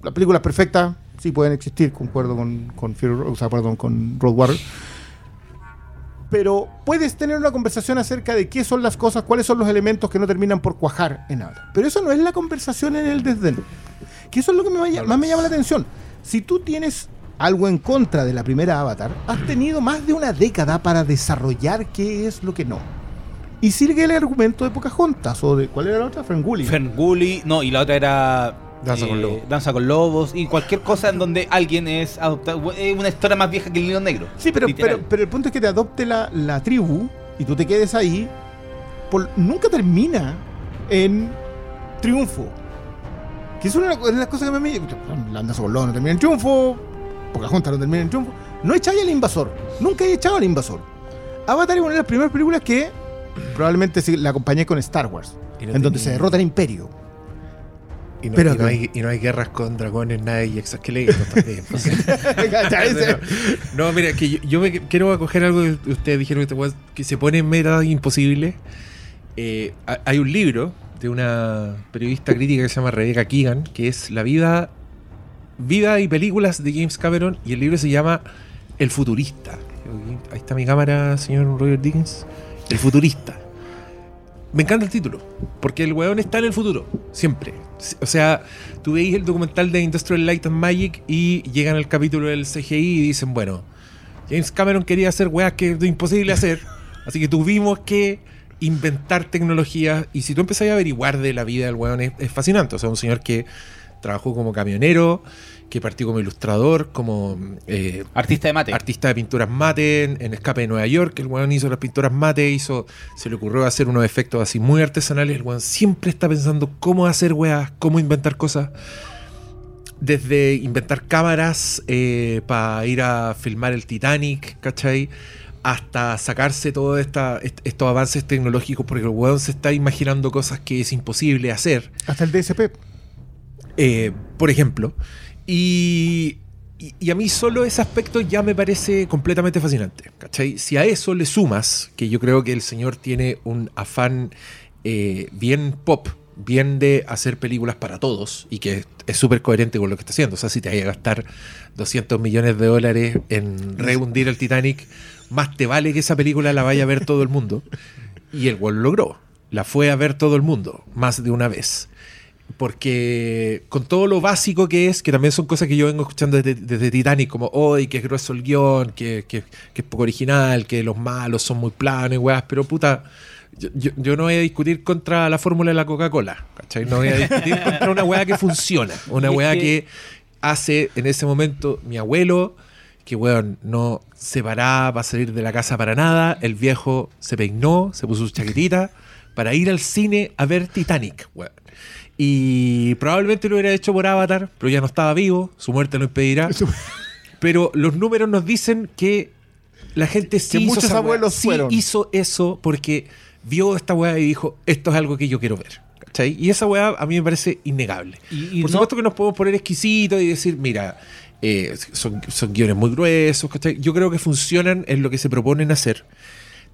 Las películas perfectas sí pueden existir, concuerdo con, con, o sea, perdón, con Road Warrior. Pero puedes tener una conversación acerca de qué son las cosas, cuáles son los elementos que no terminan por cuajar en nada. Pero eso no es la conversación en el desdén. Que eso es lo que me vaya, más me llama la atención. Si tú tienes algo en contra de la primera Avatar, has tenido más de una década para desarrollar qué es lo que no. y sigue el argumento de Pocahontas, o de, ¿cuál era la otra? Ferngully. Ferngully, no, y la otra era Danza, eh, con Lobos. Danza con Lobos, y cualquier cosa en donde alguien es adoptado. Es una historia más vieja que el León Negro. Sí, pero, pero, pero el punto es que te adopte la, la tribu y tú te quedes ahí. Por, nunca termina en triunfo. Que es una de las cosas que me... La Danza con Lobos no termina en triunfo, Pocahontas no termina en triunfo. No echáis al invasor. Nunca he echado al invasor. Avatar es una de las primeras películas que probablemente sí, la acompañé con Star Wars, no en donde ni... se derrota el imperio. Y no, pero, y, no hay, y no hay guerras con dragones, nada y exoesqueletos también. No, mira, que yo, yo me quiero acoger algo que ustedes dijeron que se pone en metas imposibles. Eh, hay un libro de una periodista crítica que se llama Rebecca Keegan, que es La vida, vida y películas de James Cameron, y el libro se llama El Futurista. Ahí está mi cámara, señor Roger Dickens. El Futurista. Me encanta el título, porque el weón está en el futuro, siempre. O sea, tú veis el documental de Industrial Light and Magic y llegan al capítulo del C G I y dicen, bueno, James Cameron quería hacer weas que es imposible hacer, así que tuvimos que inventar tecnologías. Y si tú empezás a averiguar de la vida del weón, es, es fascinante. O sea, un señor que trabajó como camionero, que partió como ilustrador, como eh, artista de mate, artista de pinturas mate en, en Escape de Nueva York. El weón hizo las pinturas mate, hizo, se le ocurrió hacer unos efectos así muy artesanales. El weón siempre está pensando cómo hacer weas, cómo inventar cosas, desde inventar cámaras eh, para ir a filmar el Titanic, ¿cachai?, hasta sacarse todos est- estos avances tecnológicos, porque el weón se está imaginando cosas que es imposible hacer, hasta el D S P, eh, por ejemplo. Y, y, y a mí solo ese aspecto ya me parece completamente fascinante, ¿cachai? Si a eso le sumas, que yo creo que el señor tiene un afán eh, bien pop, bien de hacer películas para todos, y que es súper coherente con lo que está haciendo. O sea, si te vas a gastar doscientos millones de dólares en rehundir el Titanic, más te vale que esa película la vaya a ver todo el mundo. Y el güey lo logró. La fue a ver todo el mundo, más de una vez. Porque con todo lo básico que es, que también son cosas que yo vengo escuchando desde, desde Titanic, como hoy, oh, que es grueso el guión, que, que, que es poco original, que los malos son muy planos y weas, pero puta, yo, yo, yo no voy a discutir contra la fórmula de la Coca-Cola, ¿cachai? No voy a discutir contra una wea que funciona, una wea que hace en ese momento mi abuelo, que weón, no se paraba para salir de la casa para nada, el viejo se peinó, se puso su chaquetita para ir al cine a ver Titanic, weón. Y probablemente lo hubiera hecho por Avatar, pero ya no estaba vivo, su muerte lo impedirá. Pero los números nos dicen que la gente sí, que hizo, muchos abuelos sí hizo eso porque vio esta weá y dijo, esto es algo que yo quiero ver, ¿cachai? Y esa weá a mí me parece innegable. Y, y por supuesto no... que nos podemos poner exquisitos y decir, mira, eh, son, son guiones muy gruesos, ¿cachai? Yo creo que funcionan en lo que se proponen hacer.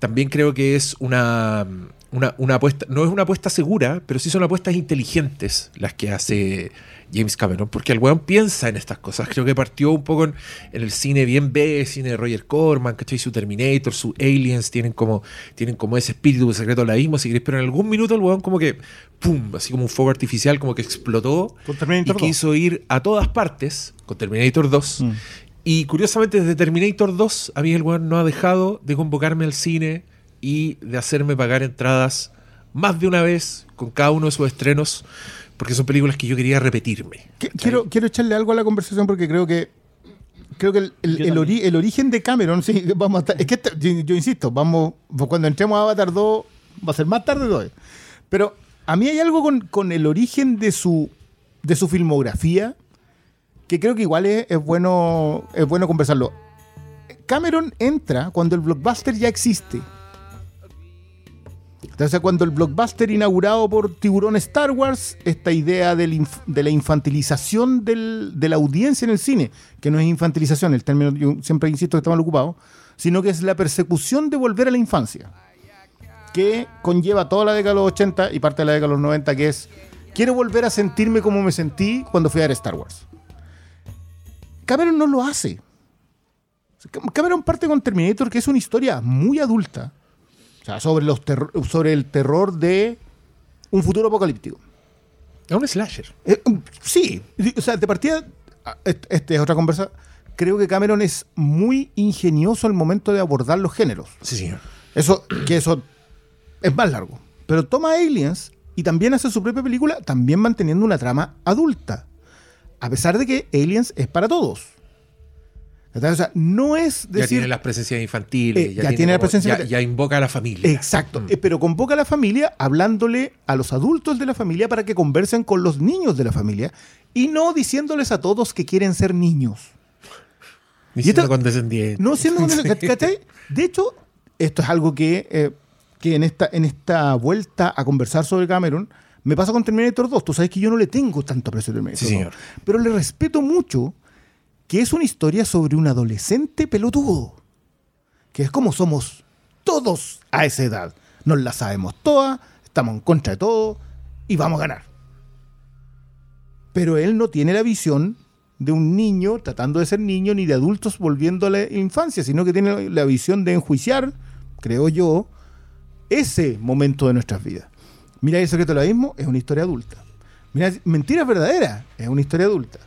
También creo que es una... Una, una apuesta, no es una apuesta segura, pero sí son apuestas inteligentes las que hace James Cameron, porque el weón piensa en estas cosas. Creo que partió un poco en, en el cine bien B, cine de Roger Corman, ¿cachai? Su Terminator, su Aliens, tienen como, tienen como ese espíritu secreto del abismo, si querés, pero en algún minuto el weón como que pum, así como un fuego artificial, como que explotó y quiso ir a todas partes con Terminator dos. Mm. Y curiosamente desde Terminator dos a mí el weón no ha dejado de convocarme al cine y de hacerme pagar entradas más de una vez con cada uno de sus estrenos, porque son películas que yo quería repetirme. Quiero, quiero echarle algo a la conversación, porque creo que creo que el, el, el, ori, el origen de Cameron, sí, vamos a estar, es que esta, yo, yo insisto, vamos, cuando entremos a Avatar dos va a ser más tarde todavía. Pero a mí hay algo con, con el origen de su de su filmografía que creo que igual es, es bueno es bueno conversarlo. Cameron entra cuando el blockbuster ya existe. Entonces, cuando el blockbuster inaugurado por Tiburón Star Wars, esta idea del inf- de la infantilización del, de la audiencia en el cine, que no es infantilización, el término, yo siempre insisto que está mal ocupado, sino que es la persecución de volver a la infancia, que conlleva toda la década de los ochenta y parte de la década de los noventa, que es, quiero volver a sentirme como me sentí cuando fui a ver Star Wars. Cameron no lo hace. Cameron parte con Terminator, que es una historia muy adulta, o sea, sobre, los terro- sobre el terror de un futuro apocalíptico. Es un slasher. Eh, sí. O sea, de partida, esta este es otra conversa, creo que Cameron es muy ingenioso al momento de abordar los géneros. Sí, señor. Eso, que eso es más largo. Pero toma Aliens y también hace su propia película, también manteniendo una trama adulta. A pesar de que Aliens es para todos. O sea, no es decir... Ya tiene las presencias infantiles. Eh, ya, ya tiene, tiene la presencia... Ya, ya invoca a la familia. Exacto. Mm. Eh, pero convoca a la familia hablándole a los adultos de la familia para que conversen con los niños de la familia y no diciéndoles a todos que quieren ser niños. Ni siendo condescendiente. No siendo condescendiente. ¿Cachai? De hecho, esto es algo que, eh, que en, esta, en esta vuelta a conversar sobre Cameron me pasa con Terminator dos. Tú sabes que yo no le tengo tanto aprecio a Terminator dos. Sí, señor. Pero le respeto mucho... que es una historia sobre un adolescente pelotudo, que es como somos todos a esa edad. Nos la sabemos todas, estamos en contra de todo y vamos a ganar. Pero él no tiene la visión de un niño tratando de ser niño ni de adultos volviendo a la infancia, sino que tiene la visión de enjuiciar, creo yo, ese momento de nuestras vidas. Mira, El secreto del abismo es una historia adulta. Mira, Mentiras verdaderas es una historia adulta.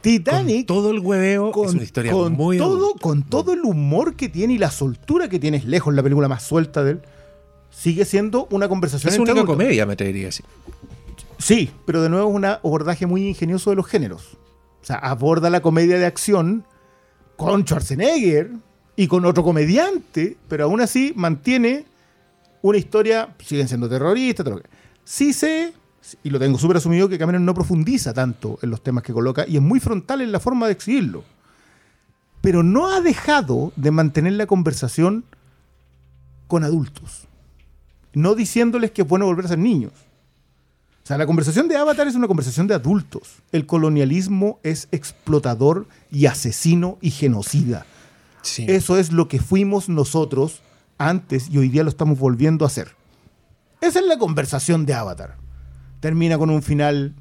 Titanic, con todo el hueveo, con, es una historia con muy todo, con todo el humor que tiene y la soltura que tiene, es lejos la película más suelta de él, sigue siendo una conversación. Es una comedia, me te diría así. Sí, pero de nuevo es un abordaje muy ingenioso de los géneros. O sea, aborda la comedia de acción con Schwarzenegger y con otro comediante, pero aún así mantiene una historia, siguen siendo terroristas, todo lo que... Sí sé... Y lo tengo súper asumido que Cameron no profundiza tanto en los temas que coloca y es muy frontal en la forma de exhibirlo. Pero no ha dejado de mantener la conversación con adultos. No diciéndoles que es bueno volver a ser niños. O sea, la conversación de Avatar es una conversación de adultos. El colonialismo es explotador y asesino y genocida. Sí. Eso es lo que fuimos nosotros antes y hoy día lo estamos volviendo a hacer. Esa es la conversación de Avatar. Termina con un final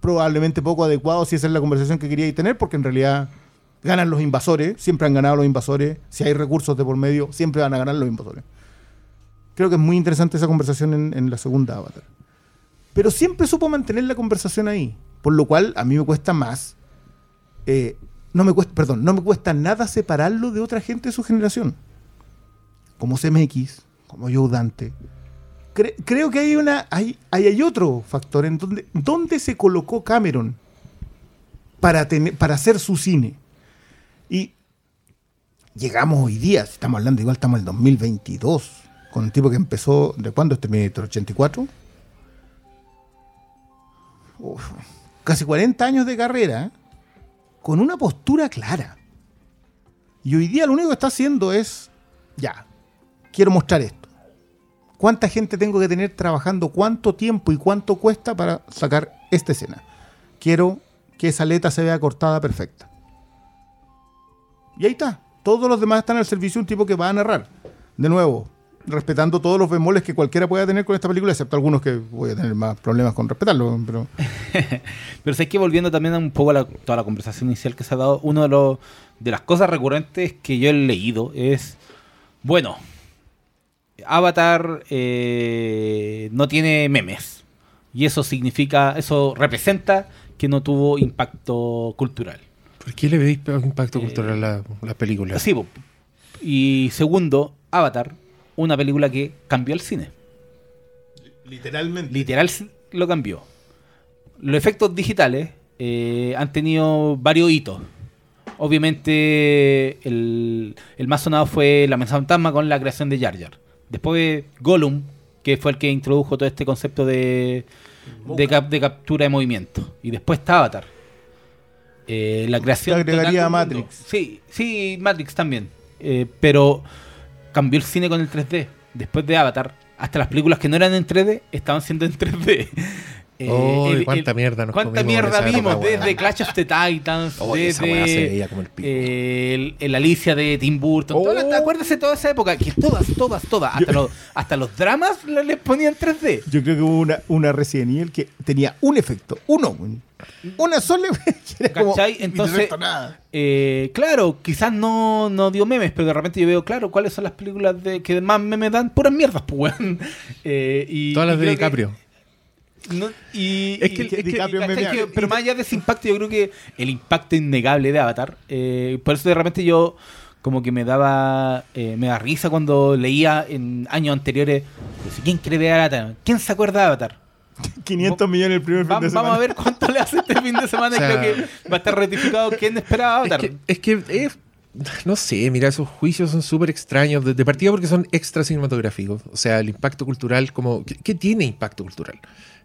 probablemente poco adecuado si esa es la conversación que queríais tener, porque en realidad ganan los invasores, siempre han ganado los invasores, si hay recursos de por medio, siempre van a ganar los invasores. Creo que es muy interesante esa conversación en, en la segunda Avatar. Pero siempre supo mantener la conversación ahí, por lo cual a mí me cuesta más, eh, no me cuesta, perdón, no me cuesta nada separarlo de otra gente de su generación. Como C M X, como Joe Dante... Creo que hay una hay, hay otro factor en donde, donde se colocó Cameron para, tener, para hacer su cine. Y llegamos hoy día, si estamos hablando igual, estamos en el dos mil veintidós, con un tipo que empezó, ¿de cuándo es Terminator? ¿ochenta y cuatro? Uf, casi cuarenta años de carrera, con una postura clara. Y hoy día lo único que está haciendo es, ya, quiero mostrar esto. ¿Cuánta gente tengo que tener trabajando? ¿Cuánto tiempo y cuánto cuesta para sacar esta escena? Quiero que esa aleta se vea cortada perfecta. Y ahí está. Todos los demás están al servicio de un tipo que va a narrar. De nuevo, respetando todos los bemoles que cualquiera pueda tener con esta película, excepto algunos que voy a tener más problemas con respetarlo. Pero, pero sé que volviendo también un poco a la, toda la conversación inicial que se ha dado, una de, los, de las cosas recurrentes que yo he leído es... Bueno... Avatar eh, no tiene memes y eso significa, eso representa que no tuvo impacto cultural. ¿Por qué le veis impacto eh, cultural a la, la película? Sí, y segundo, Avatar, una película que cambió el cine. Literalmente. Literal lo cambió. Los efectos digitales eh, han tenido varios hitos. Obviamente el, el más sonado fue La Amenaza Fantasma con la creación de Jar Jar. Después Gollum, que fue el que introdujo todo este concepto de de, cap, de captura de movimiento. Y después está Avatar. Eh, la creación... Te agregaría a Matrix. Sí, sí, Matrix también. Eh, pero cambió el cine con el tres D. Después de Avatar, hasta las películas que no eran en tres D, estaban siendo en tres D. Eh, oh, el, el, cuánta mierda nos cuánta mierda vimos época, desde buena. Clash of the Titans, oh, desde esa como el, el, el Alicia de Tim Burton, oh. la, acuérdese toda esa época que todas, todas, todas hasta, yo, los, hasta los dramas les ponían tres D. Yo creo que hubo una, una Resident Evil que tenía un efecto, uno una sola vez. ¿Cachai? Entonces nada. Eh, claro, quizás no, no dio memes, pero de repente yo veo, claro, cuáles son las películas de, que más memes dan, puras mierdas pues, eh, y, todas las y de DiCaprio que, No, y, es que, y, es que, es que, pero más allá de ese impacto, yo creo que el impacto innegable de Avatar, eh, por eso de repente yo como que me daba eh, me da risa cuando leía en años anteriores, pues, ¿quién quiere ver Avatar? ¿Quién se acuerda de Avatar? quinientos millones el primer fin va, de semana. Vamos a ver cuánto le hace este fin de semana. O sea, creo que va a estar ratificado quién esperaba Avatar. Es que, es que eh, no sé, mira, esos juicios son súper extraños de, de partida porque son extra cinematográficos. O sea, el impacto cultural, como ¿qué, qué tiene impacto cultural?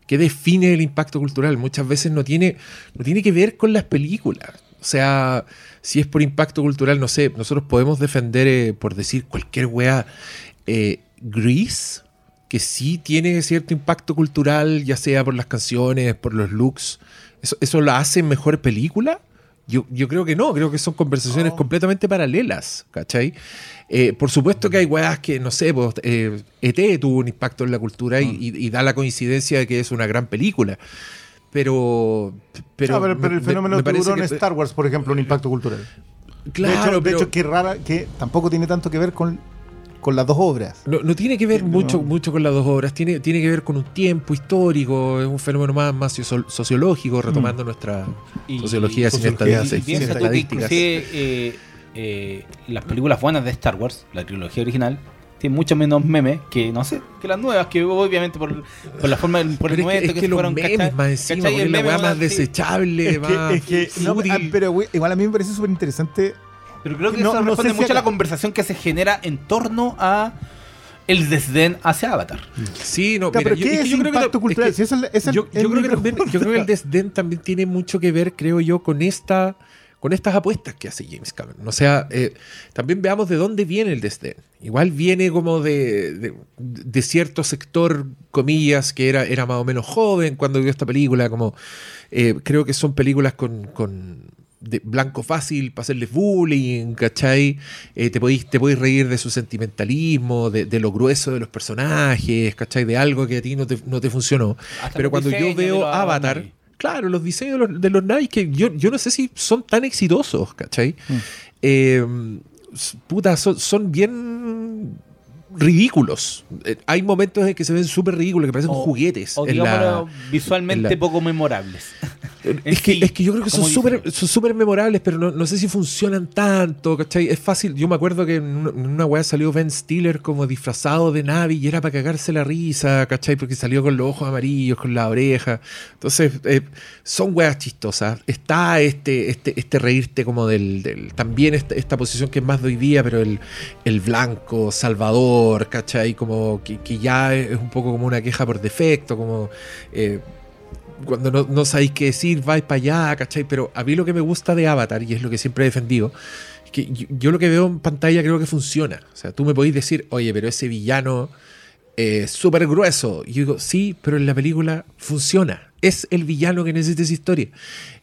¿Qué define el impacto cultural? Muchas veces no tiene, no tiene que ver con las películas. O sea, si es por impacto cultural, no sé, nosotros podemos defender, eh, por decir cualquier weá, eh, Grease, que sí tiene cierto impacto cultural, ya sea por las canciones, por los looks. ¿Eso, eso lo hace mejor película? Yo, yo creo que no, creo que son conversaciones oh. completamente paralelas, ¿cachai? Eh, por supuesto que hay weas que, no sé, pues, eh, E T tuvo un impacto en la cultura oh. y, y, y da la coincidencia de que es una gran película. Pero... Pero, no, pero, pero el fenómeno de Tiburón en Star Wars, por ejemplo, un impacto cultural. Claro, de hecho, pero, de hecho que, rara, que tampoco tiene tanto que ver con... con las dos obras. No, no tiene que ver mucho, mucho con las dos obras. Tiene, tiene que ver con un tiempo histórico. Es un fenómeno más, más sociológico, retomando mm. nuestra y, sociología y, sin estadísticas. Y piensa tú que inclusive eh, eh, las películas buenas de Star Wars, la trilogía original, tienen mucho menos memes que, no sé, que las nuevas, que obviamente por, por la forma, por el pero momento es que, es que, que fueron memes, cachai, más encima, cachai, el meme más, más desechable, es más... Es que, es que, no, ah, pero wey, igual a mí me parece súper interesante... Pero creo que no, eso responde no sé mucho si a la conversación que se genera en torno a el desdén hacia Avatar. Sí, no, mira, pero yo, ¿qué es, es yo creo impacto que cultural? Es que, si es el, es el, yo, yo, creo que también, yo creo que el desdén también tiene mucho que ver, creo yo, con esta con estas apuestas que hace James Cameron. O sea, eh, también veamos de dónde viene el desdén. Igual viene como de, de, de cierto sector, comillas, que era, era más o menos joven cuando vio esta película. Como eh, creo que son películas con... con de blanco fácil para hacerles bullying, ¿cachai? Eh, te podís te podís reír de su sentimentalismo, de, de lo grueso de los personajes, ¿cachai? De algo que a ti no te, no te funcionó. Hasta pero cuando yo veo Avatar, Avatar, claro, los diseños de los, de los Nike, que yo, yo no sé si son tan exitosos, ¿cachai? Mm. Eh, puta, son, son bien... ridículos. Eh, hay momentos en que se ven súper ridículos, que parecen o, juguetes. O en la, visualmente en la... poco memorables. Es que, sí, es que yo creo que son súper son súper memorables, pero no, no sé si funcionan tanto, ¿cachai? Es fácil. Yo me acuerdo que en una weá salió Ben Stiller como disfrazado de Navi y era para cagarse la risa, ¿cachai? Porque salió con los ojos amarillos, con la oreja. Entonces, eh, son weas chistosas. Está este, este, este reírte como del... del también esta, esta posición que es más de hoy día, pero el, el blanco, salvador, ¿cachai? Como que, que ya es un poco como una queja por defecto, como eh, cuando no, no sabéis qué decir, vais para allá, ¿cachai? Pero a mí lo que me gusta de Avatar, y es lo que siempre he defendido, es que yo, yo lo que veo en pantalla creo que funciona. O sea, tú me podéis decir, oye, pero ese villano es eh, súper grueso. Y yo digo, sí, pero en la película funciona. Es el villano que necesita esa historia.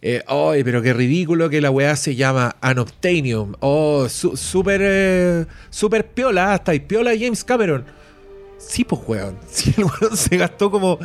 Eh, oh, pero qué ridículo que la weá se llama Unobtainium. Oh, súper su, eh, super piola, hasta y piola James Cameron. Sí, pues weón. Si sí, el weón se gastó como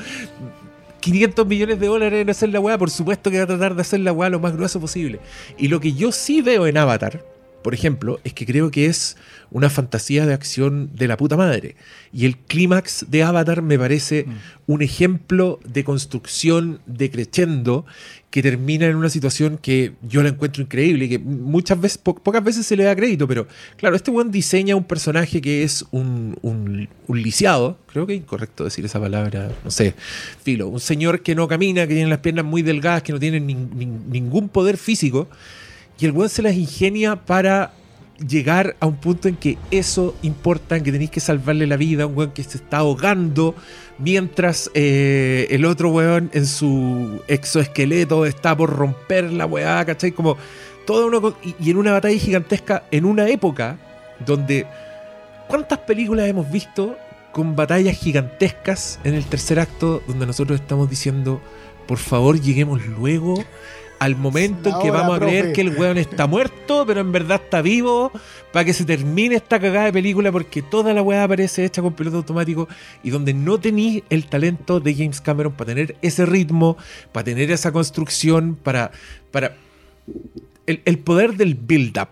quinientos millones de dólares en hacer la weá, por supuesto que va a tratar de hacer la weá lo más grueso posible. Y lo que yo sí veo en Avatar, por ejemplo, es que creo que es una fantasía de acción de la puta madre. Y el clímax de Avatar me parece mm. un ejemplo de construcción de crescendo que termina en una situación que yo la encuentro increíble y que muchas veces, po- pocas veces se le da crédito. Pero claro, este weón diseña un personaje que es un, un, un lisiado. Creo que es incorrecto decir esa palabra, no sé, filo. Un señor que no camina, que tiene las piernas muy delgadas, que no tiene ni- ni- ningún poder físico. Y el weón se las ingenia para llegar a un punto en que eso importa, en que tenéis que salvarle la vida a un weón que se está ahogando, mientras eh, el otro weón en su exoesqueleto está por romper la weá, ¿cachai? Como todo uno. Y, y en una batalla gigantesca, en una época donde. ¿Cuántas películas hemos visto con batallas gigantescas en el tercer acto donde nosotros estamos diciendo, por favor, lleguemos luego al momento en que hora, vamos a profe. creer que el weón está muerto, pero en verdad está vivo, para que se termine esta cagada de película, porque toda la weá aparece hecha con piloto automático, y donde no tenís el talento de James Cameron para tener ese ritmo, para tener esa construcción, para, para el, el poder del build-up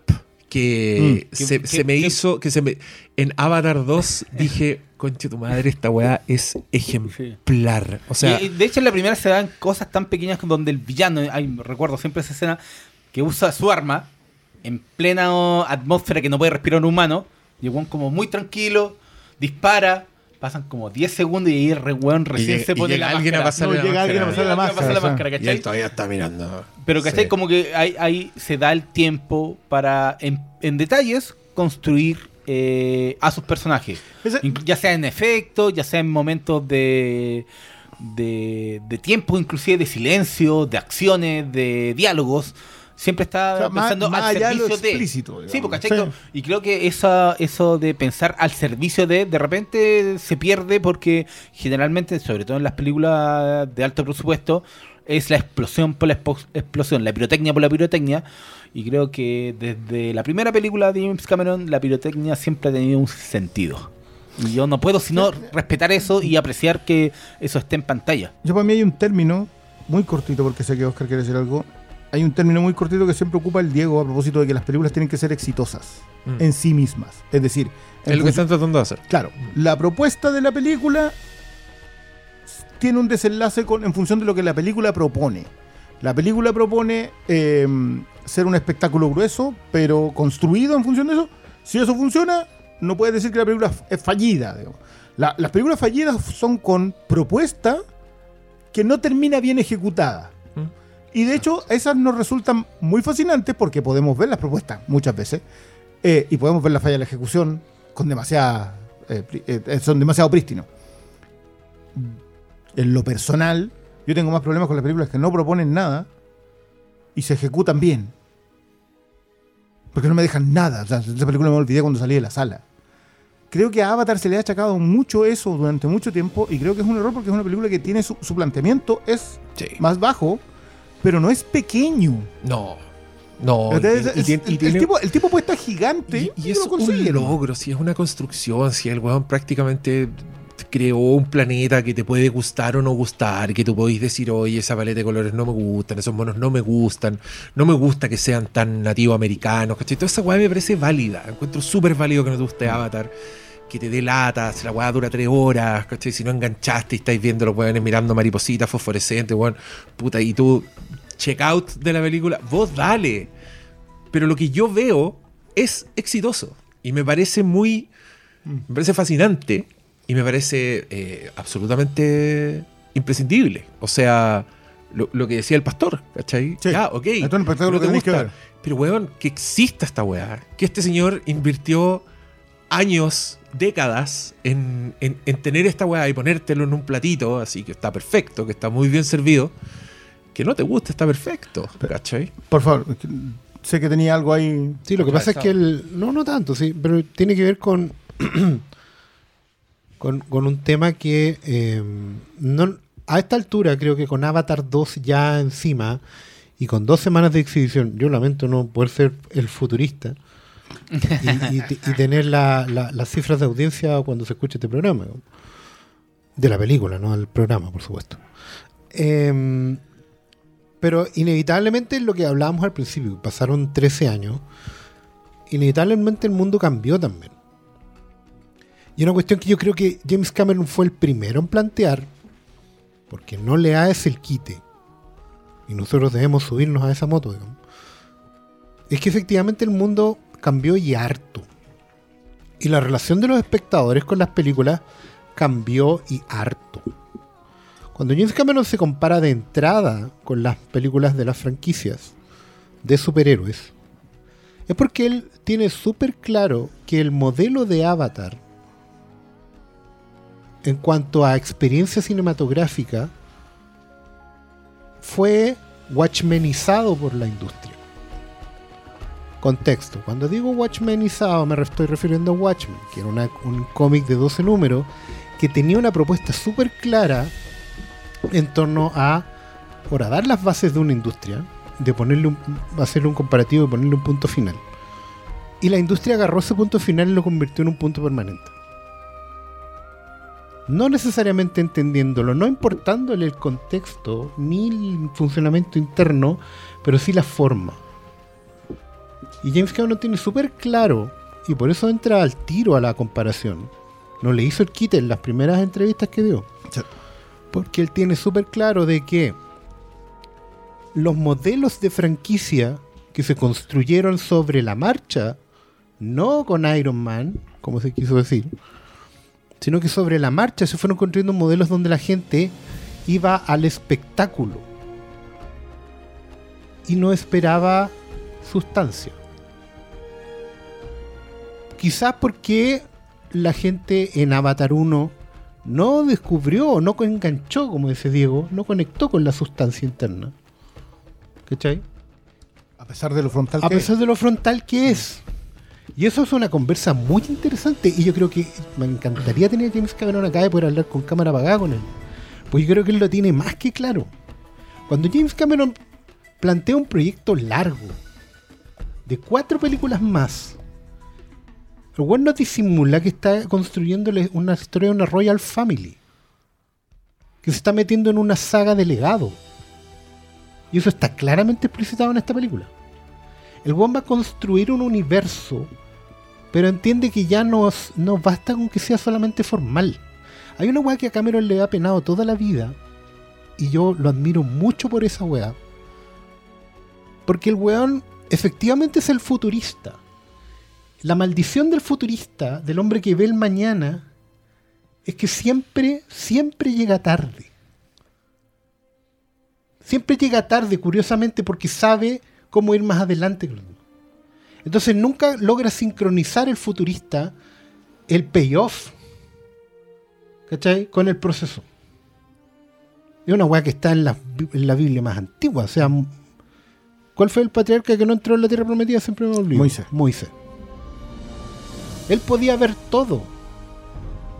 que, mm, se, que, se me que, hizo, que se me en Avatar dos dije... Conche tu madre, esta weá es ejemplar. O sea, y, de hecho, en la primera se dan cosas tan pequeñas donde el villano, ay, recuerdo siempre esa escena, que usa su arma en plena atmósfera que no puede respirar un humano, y el weón como muy tranquilo, dispara, pasan como diez segundos y ahí el weón recién y, se pone la alguien máscara. A no, llega alguien a pasar la máscara. Pasa la máscara, ¿cachai? Y él todavía está mirando. Pero ¿cachai? Sí. Como que ahí, ahí se da el tiempo para, en, en detalles, construir eh, a sus personajes. Ese... Ya sea en efectos, ya sea en momentos de... De, de tiempo, inclusive de silencio, de acciones, de diálogos, siempre está, o sea, pensando más, más al servicio de explícito, digamos. Sí, porque, ¿cachai? Sí. Y creo que eso, eso de pensar al servicio de, de repente se pierde, porque generalmente, sobre todo en las películas de alto presupuesto, es la explosión por la explosión, la pirotecnia por la pirotecnia, y creo que desde la primera película de James Cameron la pirotecnia siempre ha tenido un sentido. Y yo no puedo sino respetar eso y apreciar que eso esté en pantalla. Yo, para mí, hay un término muy cortito, porque sé que Oscar quiere decir algo. Hay un término muy cortito que siempre ocupa el Diego a propósito de que las películas tienen que ser exitosas mm. en sí mismas. Es decir, es lo que están tratando de hacer. Claro, mm. la propuesta de la película tiene un desenlace con, en función de lo que la película propone. La película propone eh, ser un espectáculo grueso, pero construido en función de eso. Si eso funciona, no puedes decir que la película es fallida. La, las películas fallidas son con propuesta que no termina bien ejecutada. ¿Mm? Y de hecho, esas nos resultan muy fascinantes porque podemos ver las propuestas muchas veces eh, y podemos ver la falla de la ejecución con demasiada, eh, eh, son demasiado prístinos. En lo personal, yo tengo más problemas con las películas que no proponen nada y se ejecutan bien. Porque no me dejan nada. O sea, esa película me olvidé cuando salí de la sala. Creo que a Avatar se le ha achacado mucho eso durante mucho tiempo, y creo que es un error porque es una película que tiene su, su planteamiento es sí. más bajo, pero no es pequeño. No, no. Entonces, el, el, el, el, el, tiene, tipo, el tipo puede estar gigante y, y, y eso no consigue. Es un logro, si es una construcción, si el weón prácticamente creó un planeta que te puede gustar o no gustar, que tú podés decir, oye, esa paleta de colores no me gustan, esos monos no me gustan, no me gusta que sean tan nativo americanos, ¿cachai? Toda esa weá me parece válida, encuentro súper válido que no te guste Avatar, que te dé latas, la weá dura tres horas, ¿cachai? Si no enganchaste y estáis viendo los weones mirando maripositas fosforescentes, weón, puta, y tú, check out de la película, vos dale, pero lo que yo veo es exitoso, y me parece muy, me parece fascinante. Y me parece eh, absolutamente imprescindible. O sea, lo, lo que decía el pastor, ¿cachai? Sí. Ya, ok. Esto es pero, lo que gusta, que ver. Pero, weón, que exista esta weá. Que este señor invirtió años, décadas en, en, en tener esta weá y ponértelo en un platito, así que está perfecto, que está muy bien servido. Que no te gusta, está perfecto, ¿cachai? Por favor, sé que tenía algo ahí. Sí, lo que pasa es que el... No, no tanto, sí, pero tiene que ver con... Con, con un tema que eh, no, a esta altura creo que con Avatar dos ya encima y con dos semanas de exhibición, yo lamento no poder ser el futurista y, y, y tener la, la, las cifras de audiencia cuando se escuche este programa, de la película, no del programa, por supuesto. Eh, pero inevitablemente lo que hablábamos al principio, pasaron trece años, inevitablemente el mundo cambió también. Y una cuestión que yo creo que James Cameron fue el primero en plantear, porque no le hace el quite, y nosotros debemos subirnos a esa moto, digamos, es que efectivamente el mundo cambió y harto. Y la relación de los espectadores con las películas cambió y harto. Cuando James Cameron se compara de entrada con las películas de las franquicias de superhéroes, es porque él tiene súper claro que el modelo de Avatar en cuanto a experiencia cinematográfica fue watchmenizado por la industria. Contexto: cuando digo watchmenizado me estoy refiriendo a Watchmen, que era una, un cómic de doce números que tenía una propuesta súper clara en torno a, por a dar las bases de una industria, de ponerle un, hacerle un comparativo y ponerle un punto final, y la industria agarró ese punto final y lo convirtió en un punto permanente, no necesariamente entendiéndolo, no importándole el contexto ni el funcionamiento interno, pero sí la forma. Y James Cameron tiene súper claro, y por eso entra al tiro a la comparación, no le hizo el quite en las primeras entrevistas que dio, porque él tiene súper claro de que los modelos de franquicia que se construyeron sobre la marcha, no con Iron Man, como se quiso decir, sino que sobre la marcha se fueron construyendo modelos donde la gente iba al espectáculo y no esperaba sustancia. Quizás porque la gente en Avatar uno no descubrió, no enganchó, como dice Diego, no conectó con la sustancia interna. ¿Cachai? A pesar de lo frontal que es. A pesar de lo frontal que es. Y eso es una conversa muy interesante. Y yo creo que me encantaría tener a James Cameron acá y poder hablar con cámara apagada con él. Pues yo creo que él lo tiene más que claro. Cuando James Cameron plantea un proyecto largo, de cuatro películas más, el güey no disimula que está construyéndole una historia de una Royal Family, que se está metiendo en una saga de legado. Y eso está claramente explicitado en esta película. El güey va a construir un universo, pero entiende que ya no nos basta con que sea solamente formal. Hay una weá que a Cameron le ha penado toda la vida, y yo lo admiro mucho por esa weá, porque el weón efectivamente es el futurista. La maldición del futurista, del hombre que ve el mañana, es que siempre, siempre llega tarde. Siempre llega tarde, curiosamente, porque sabe cómo ir más adelante. Entonces nunca logra sincronizar el futurista el payoff, ¿cachai?, con el proceso. Es una weá que está en la, en la Biblia más antigua. O sea, ¿cuál fue el patriarca que no entró en la tierra prometida? Siempre me olvido. Moisés. Moisés. Él podía ver todo,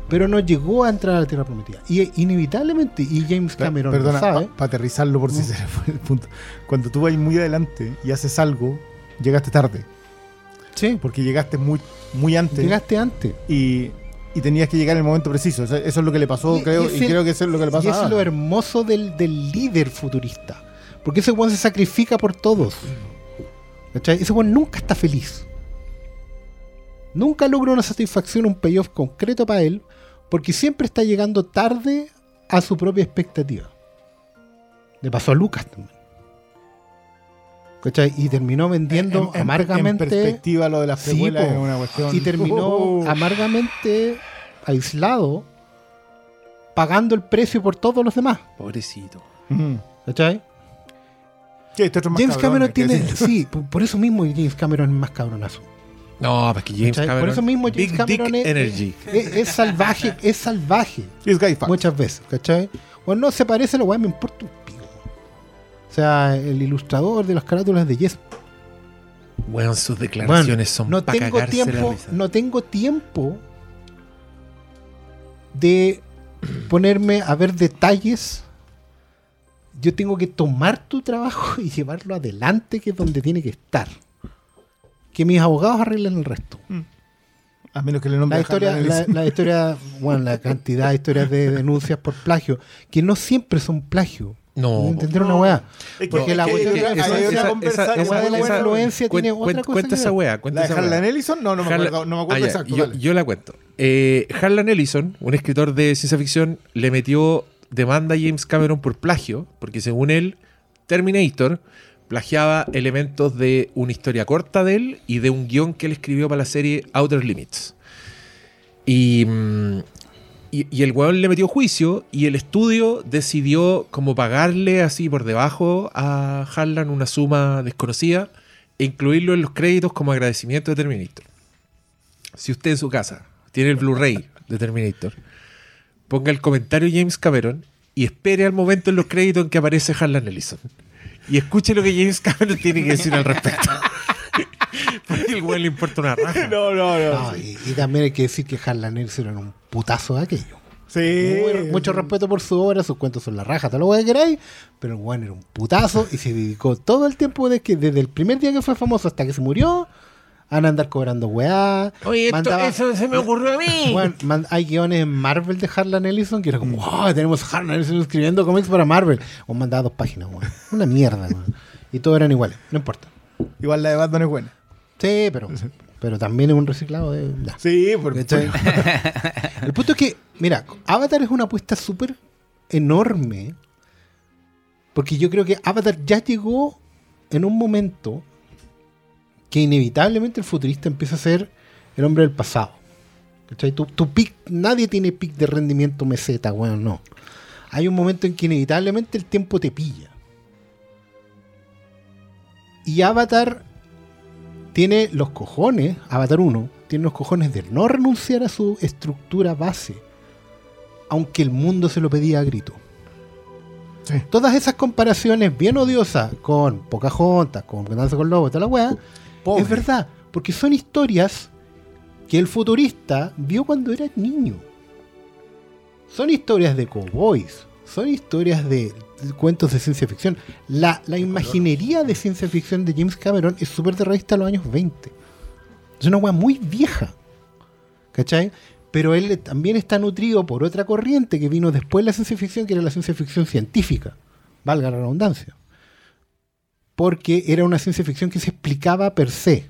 pero no llegó a entrar a la tierra prometida. Y inevitablemente, y James Cameron Perdona, lo sabe. Para pa aterrizarlo por si se fue el punto. Cuando tú vas muy adelante y haces algo, llegaste tarde. Sí. Porque llegaste muy, muy antes. Llegaste antes. Y, y tenías que llegar en el momento preciso. Eso, eso es lo que le pasó, y, creo, y, ese, y creo que eso es lo que le pasó. Y eso es lo hermoso del, del líder futurista. Porque ese weón se sacrifica por todos. ¿Cachai? Ese weón nunca está feliz. Nunca logra una satisfacción, un payoff concreto para él, porque siempre está llegando tarde a su propia expectativa. Le pasó a Lucas también. ¿Cachai? Y terminó vendiendo en, en, amargamente. En perspectiva, lo de las precuelas, sí, es una cuestión. Y terminó oh. amargamente aislado, pagando el precio por todos los demás. Pobrecito. ¿Cachai? Sí, este otro más James cabrón, Cameron tiene. Sí, por, por eso mismo James Cameron es más cabronazo. No, porque James ¿cachai? Cameron. Por eso mismo James Big Cameron Dick es, Energy. Es, es salvaje, es salvaje. Muchas veces, ¿cachai? O no se parece a la weá, me importa un pico. O sea, el ilustrador de las carátulas de Yes. Bueno, sus declaraciones bueno, son no para tengo cagarse tiempo, la risa. No tengo tiempo de ponerme a ver detalles. Yo tengo que tomar tu trabajo y llevarlo adelante, que es donde tiene que estar. Que mis abogados arreglen el resto. Mm. A menos que le nombren la historia, la, la historia, bueno, la cantidad de historias de denuncias por plagio, que no siempre son plagio. No. ¿Entender no. una weá? Porque no, la cuestión es de la influencia cuen, tiene cuen, otra cosa. Cuenta esa weá. ¿La de Harlan Ellison? No, no me acuerdo, no me acuerdo ah, exacto. Yo, yo la cuento. Eh, Harlan Ellison, un escritor de ciencia ficción, le metió demanda a James Cameron por plagio, porque según él, Terminator plagiaba elementos de una historia corta de él y de un guión que él escribió para la serie Outer Limits. Y, y, y el weón le metió juicio y el estudio decidió como pagarle así por debajo a Harlan una suma desconocida e incluirlo en los créditos como agradecimiento de Terminator. Si usted en su casa tiene el Blu-ray de Terminator, ponga el comentario James Cameron y espere al momento en los créditos en que aparece Harlan Ellison. Y escuche lo que James Cameron tiene que decir al respecto. Porque el güey le importa una raja. No, no, no. no y, y también hay que decir que Harlan Ellison era un putazo de aquello. Sí. Muy, mucho respeto por su obra, sus cuentos son la raja, todo lo que queráis. Pero el güey era un putazo y se dedicó todo el tiempo de que, desde el primer día que fue famoso hasta que se murió, a andar cobrando weá. Oye, esto, mandaba, eso se me ocurrió a mí. Bueno, man, hay guiones en Marvel de Harlan Ellison que era como, wow, tenemos a Harlan Ellison escribiendo cómics para Marvel. O mandaba dos páginas, weón. Una mierda, weón. Y todos eran iguales, no importa. Igual la de Batman es buena. Sí, pero, pero también es un reciclado de. Nah. Sí, porque. El punto es que, mira, Avatar es una apuesta súper enorme. Porque yo creo que Avatar ya llegó en un momento que inevitablemente el futurista empieza a ser el hombre del pasado. ¿Cachai? Tu, tu pic, nadie tiene pic de rendimiento meseta, bueno, no. Hay un momento en que inevitablemente el tiempo te pilla. Y Avatar tiene los cojones, Avatar uno, tiene los cojones de no renunciar a su estructura base, aunque el mundo se lo pedía a grito. Sí. Todas esas comparaciones bien odiosas con Pocahontas, con Danza con Lobo, toda la weá, pobre, es verdad, porque son historias que el futurista vio cuando era niño. Son historias de cowboys, son historias de cuentos de ciencia ficción. La, la imaginería de ciencia ficción de James Cameron es súper terrorista a los años veinte. Es una weá muy vieja, ¿cachai? Pero él también está nutrido por otra corriente que vino después de la ciencia ficción, que era la ciencia ficción científica, valga la redundancia, porque era una ciencia ficción que se explicaba per se.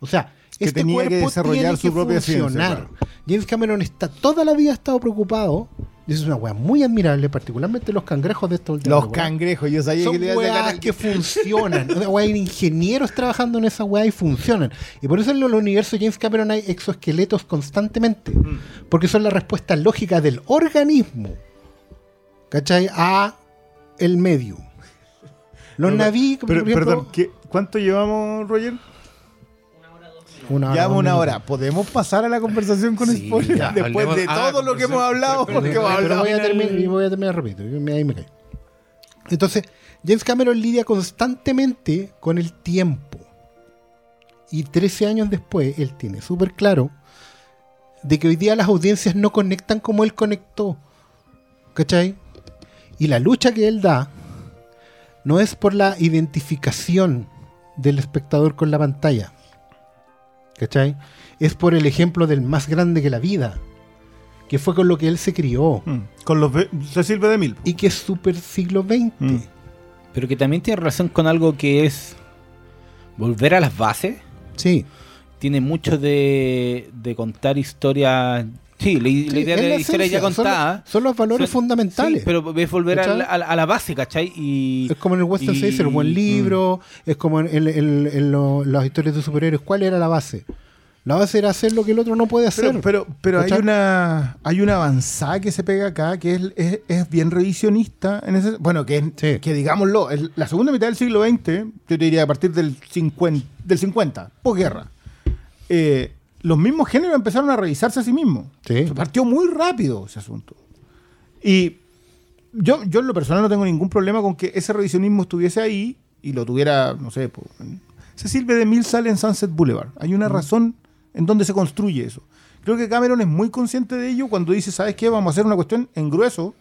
O sea, que este tenía que desarrollar su propia funcionar. Ciencia. Claro. James Cameron está toda la vida ha estado preocupado. Y eso es una wea muy admirable, particularmente los cangrejos de esta última. Los wea. cangrejos, yo sabía Son que le weas que funcionan. O sea, wea, hay ingenieros trabajando en esa wea y funcionan. Y por eso en el universo James Cameron hay exoesqueletos constantemente. Mm. Porque son la respuesta lógica del organismo, ¿cachai? A el medio. Los no, naví. Pero, por ejemplo, perdón, ¿qué, ¿cuánto llevamos, Roger? Una hora, ya una, una hora. ¿Podemos pasar a la conversación con sí, spoilers ya, después de todo lo que hemos hablado? Pero, pero, porque pero voy, a terminar, voy a terminar, repito. Ahí me cae. Entonces, James Cameron lidia constantemente con el tiempo. Y trece años después, él tiene súper claro de que hoy día las audiencias no conectan como él conectó. ¿Cachai? Y la lucha que él da no es por la identificación del espectador con la pantalla. ¿Cachai? Es por el ejemplo del más grande que la vida, que fue con lo que él se crió, mm, con los ve- se sirve de mil, y que es súper siglo veinte, mm, pero que también tiene relación con algo que es volver a las bases. Sí, tiene mucho de, de contar historias. Sí, la, sí, la idea de la historia ya contada. Son, son los valores son, fundamentales. Sí, pero es volver a la, a la base, ¿cachai? Y, es como en el western y, se dice, el buen libro, mm. es como en, en, en, en lo, las historias de superhéroes. ¿Cuál era la base? La base era hacer lo que el otro no puede hacer. Pero, pero, pero hay una hay una avanzada que se pega acá que es, es, es bien revisionista. En ese, bueno, que, es, sí. que digámoslo, es la segunda mitad del siglo veinte, yo te diría a partir del cincuenta, del cincuenta posguerra. Eh... Los mismos géneros empezaron a revisarse a sí mismos. Sí. Se partió muy rápido ese asunto. Y yo, yo en lo personal no tengo ningún problema con que ese revisionismo estuviese ahí y lo tuviera, no sé, po, se sirve de mil sale en Sunset Boulevard. Hay una mm. razón en donde se construye eso. Creo que Cameron es muy consciente de ello cuando dice, ¿sabes qué? Vamos a hacer una cuestión en grueso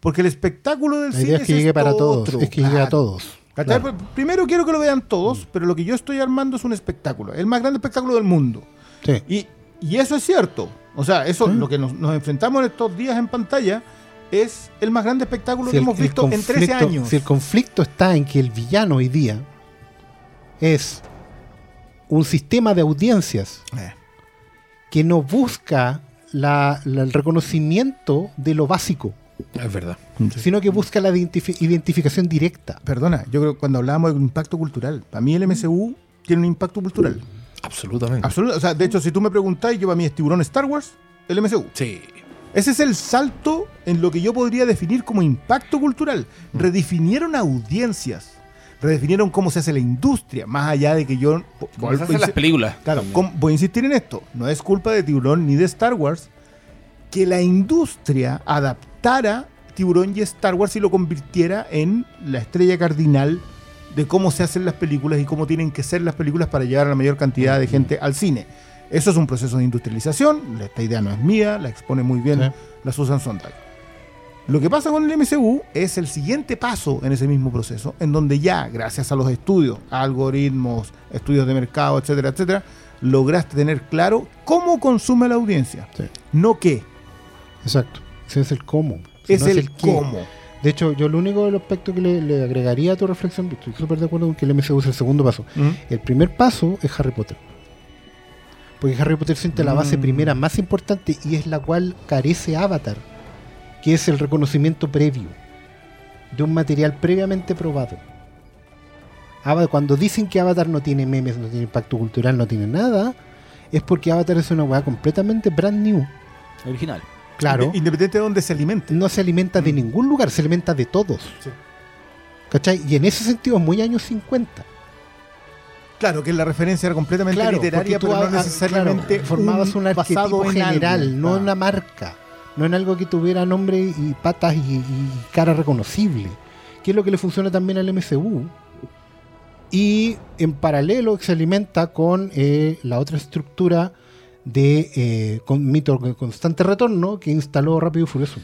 porque el espectáculo del cine es que llegue para todos. Es que llegue a todos. Claro. Primero quiero que lo vean todos, pero lo que yo estoy armando es un espectáculo, el más grande espectáculo del mundo. Sí. Y, y eso es cierto. O sea, eso ¿Eh? lo que nos, nos enfrentamos en estos días en pantalla es el más grande espectáculo si que el, hemos visto en trece años. Si el conflicto está en que el villano hoy día es un sistema de audiencias eh. que no busca la, la, el reconocimiento de lo básico. Es verdad. Sino que busca la identifi- identificación directa. Perdona, yo creo que cuando hablábamos de impacto cultural, para mí el M C U tiene un impacto cultural. Absolutamente. Absolut- o sea, de hecho, si tú me preguntás, yo para mí es Tiburón, Star Wars, el M C U. Sí. Ese es el salto en lo que yo podría definir como impacto cultural. Redefinieron audiencias, redefinieron cómo se hace la industria, más allá de que yo... ¿Cómo se hacen las películas? Claro, com- voy a insistir en esto. No es culpa de Tiburón ni de Star Wars que la industria adaptara Tiburón y Star Wars y lo convirtiera en la estrella cardinal de cómo se hacen las películas y cómo tienen que ser las películas para llegar a la mayor cantidad de gente al cine. Eso es un proceso de industrialización. Esta idea no es mía, la expone muy bien sí. la Susan Sontag. Lo que pasa con el M C U es el siguiente paso en ese mismo proceso, en donde ya, gracias a los estudios, algoritmos, estudios de mercado, etcétera, etcétera, lograste tener claro cómo consume la audiencia, sí. no qué. Exacto. Ese es el cómo. Si es, no el es el cómo. Qué. De hecho, yo lo único del aspecto que le, le agregaría a tu reflexión, estoy súper de acuerdo con que el M C U es el segundo paso. Uh-huh. El primer paso es Harry Potter. Porque Harry Potter siente uh-huh. la base primera más importante y es la cual carece Avatar, que es el reconocimiento previo de un material previamente probado. cuando dicen que Avatar no tiene memes, no tiene impacto cultural, no tiene nada, es porque Avatar es una weá completamente brand new. Original. Claro. Inde- independiente de donde se alimente. No se alimenta mm. de ningún lugar, se alimenta de todos. Sí. ¿Cachai? Y en ese sentido es muy años cincuenta. Claro, que la referencia era completamente claro, literaria, pero no necesariamente claro, formabas un, un arquetipo general, algo. No ah. una marca, no en algo que tuviera nombre y patas y, y cara reconocible, que es lo que le funciona también al M C U. Y en paralelo se alimenta con eh, la otra estructura de eh, con mito de constante retorno que instaló Rápido y Furioso.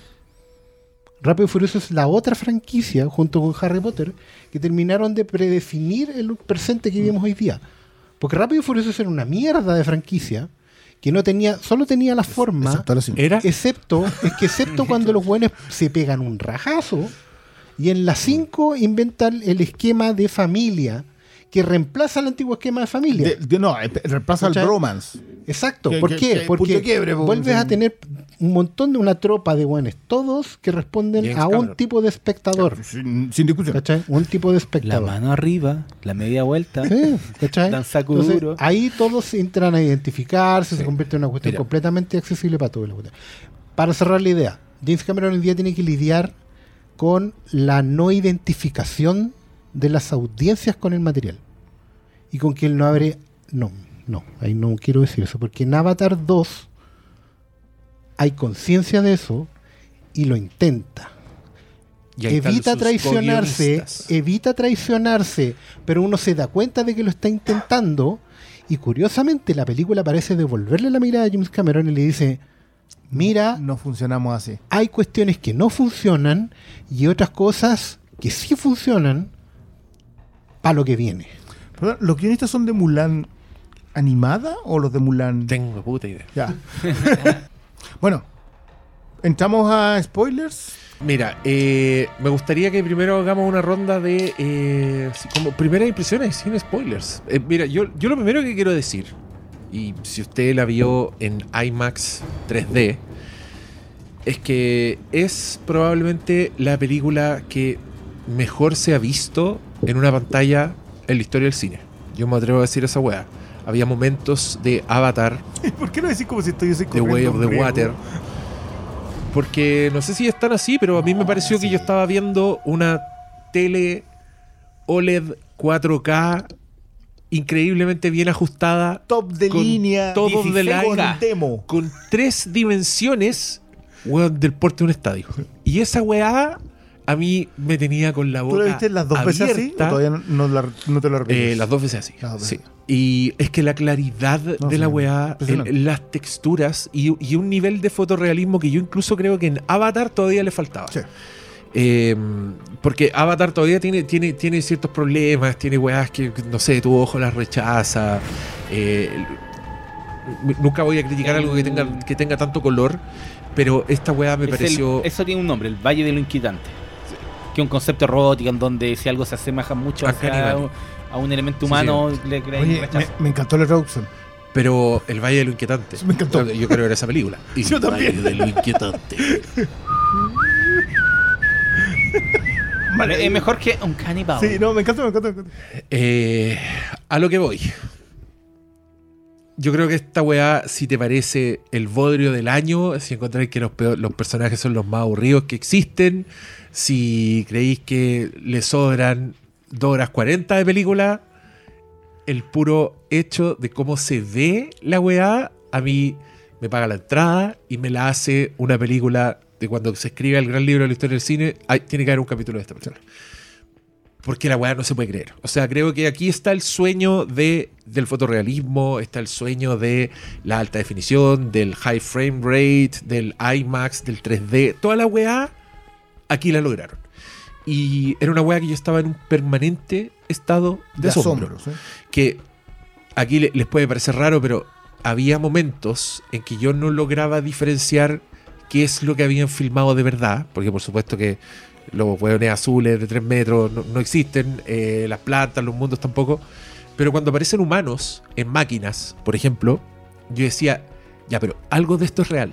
Rápido y Furioso es la otra franquicia, junto con Harry Potter, que terminaron de predefinir el presente que vivimos hoy día. Porque Rápido y Furioso era una mierda de franquicia que no tenía, solo tenía la forma, excepto, los... ¿Era? excepto es que excepto cuando los buenos se pegan un rajazo y en la cinco inventan el esquema de familia que reemplaza el antiguo esquema de familia. De, de, no, reemplaza ¿Cachai? El bromance. Exacto. ¿Por que, qué? Que, Porque quiebre, vuelves a tener un montón de una tropa de buenos, todos que responden James a un Cameron. Tipo de espectador. Sin, sin discusión. ¿Cachai? Un tipo de espectador. La mano arriba, la media vuelta. Sí, ¿cachai? Tan saco Entonces, duro. Ahí todos entran a identificarse, sí. Se convierte en una cuestión Mira. completamente accesible para todos. Para cerrar la idea, James Cameron hoy día tiene que lidiar con la no identificación de las audiencias con el material y con que él no abre no, no, ahí no quiero decir eso porque en Avatar dos hay conciencia de eso y lo intenta y evita traicionarse guionistas. evita traicionarse pero uno se da cuenta de que lo está intentando y curiosamente la película parece devolverle la mirada a James Cameron y le dice mira, no funcionamos así, hay cuestiones que no funcionan y otras cosas que sí funcionan para lo que viene. Perdón, ¿los guionistas son de Mulan animada o los de Mulan...? Tengo puta idea. Ya. Bueno, ¿entramos a spoilers? Mira, eh, me gustaría que primero hagamos una ronda de... Eh, como primeras impresiones sin spoilers. Eh, mira, yo, yo lo primero que quiero decir, y si usted la vio en IMAX tres D, es que es probablemente la película que mejor se ha visto en una pantalla en la historia del cine. Yo me atrevo a decir esa weá. Había momentos de Avatar. ¿Por qué no decís como si estuviese corriendo? The Way of the riego. Water. Porque no sé si están así, pero a mí no, me pareció sí. que yo estaba viendo una tele O L E D cuatro K increíblemente bien ajustada. Top de con línea. Todo de la demo. Con tres dimensiones weón, del porte de un estadio. Y esa weá a mí me tenía con la boca abierta. ¿Tú la viste las dos abierta. veces así? ¿O todavía no, no, la, no te la repites? Eh, las dos veces así, dos veces. Sí. Y es que la claridad no, de sí, la weá, el, las texturas y, y un nivel de fotorrealismo que yo incluso creo que en Avatar todavía le faltaba. Sí. Eh, porque Avatar todavía tiene, tiene, tiene ciertos problemas, tiene weás que, no sé, tu ojo las rechaza. Eh, nunca voy a criticar el, algo que tenga, que tenga tanto color, pero esta weá me es pareció... El, eso tiene un nombre, el Valle de lo Inquietante. Que un concepto erótico en donde si algo se asemeja mucho hacia, a un elemento humano sí, sí. Le crea Oye, me, me encantó la traducción. Pero El Valle de lo Inquietante. Me encantó. Yo creo que era esa película. El Yo Valle también. de lo Inquietante. Vale, es mejor que un caníbal. Sí, no, me encanta, me encanta. Me encanta. Eh, a lo que voy. Yo creo que esta weá, si te parece el bodrio del año, si encontráis que los, peor, los personajes son los más aburridos que existen, si creéis que le sobran dos horas cuarenta de película, el puro hecho de cómo se ve la weá, a mí me paga la entrada y me la hace una película de cuando se escribe el gran libro de la historia del cine, hay, tiene que haber un capítulo de esta persona. Porque la weá no se puede creer. O sea, creo que aquí está el sueño de, del fotorrealismo, está el sueño de la alta definición, del high frame rate, del IMAX, del tres D. Toda la weá aquí la lograron. Y era una weá que yo estaba en un permanente estado de, de asombro. asombro ¿sí? Que aquí les puede parecer raro, pero había momentos en que yo no lograba diferenciar qué es lo que habían filmado de verdad. Porque por supuesto que los hueones azules de tres metros no, no existen, eh, las plantas, los mundos tampoco, pero cuando aparecen humanos en máquinas, por ejemplo, yo decía, ya, pero algo de esto es real,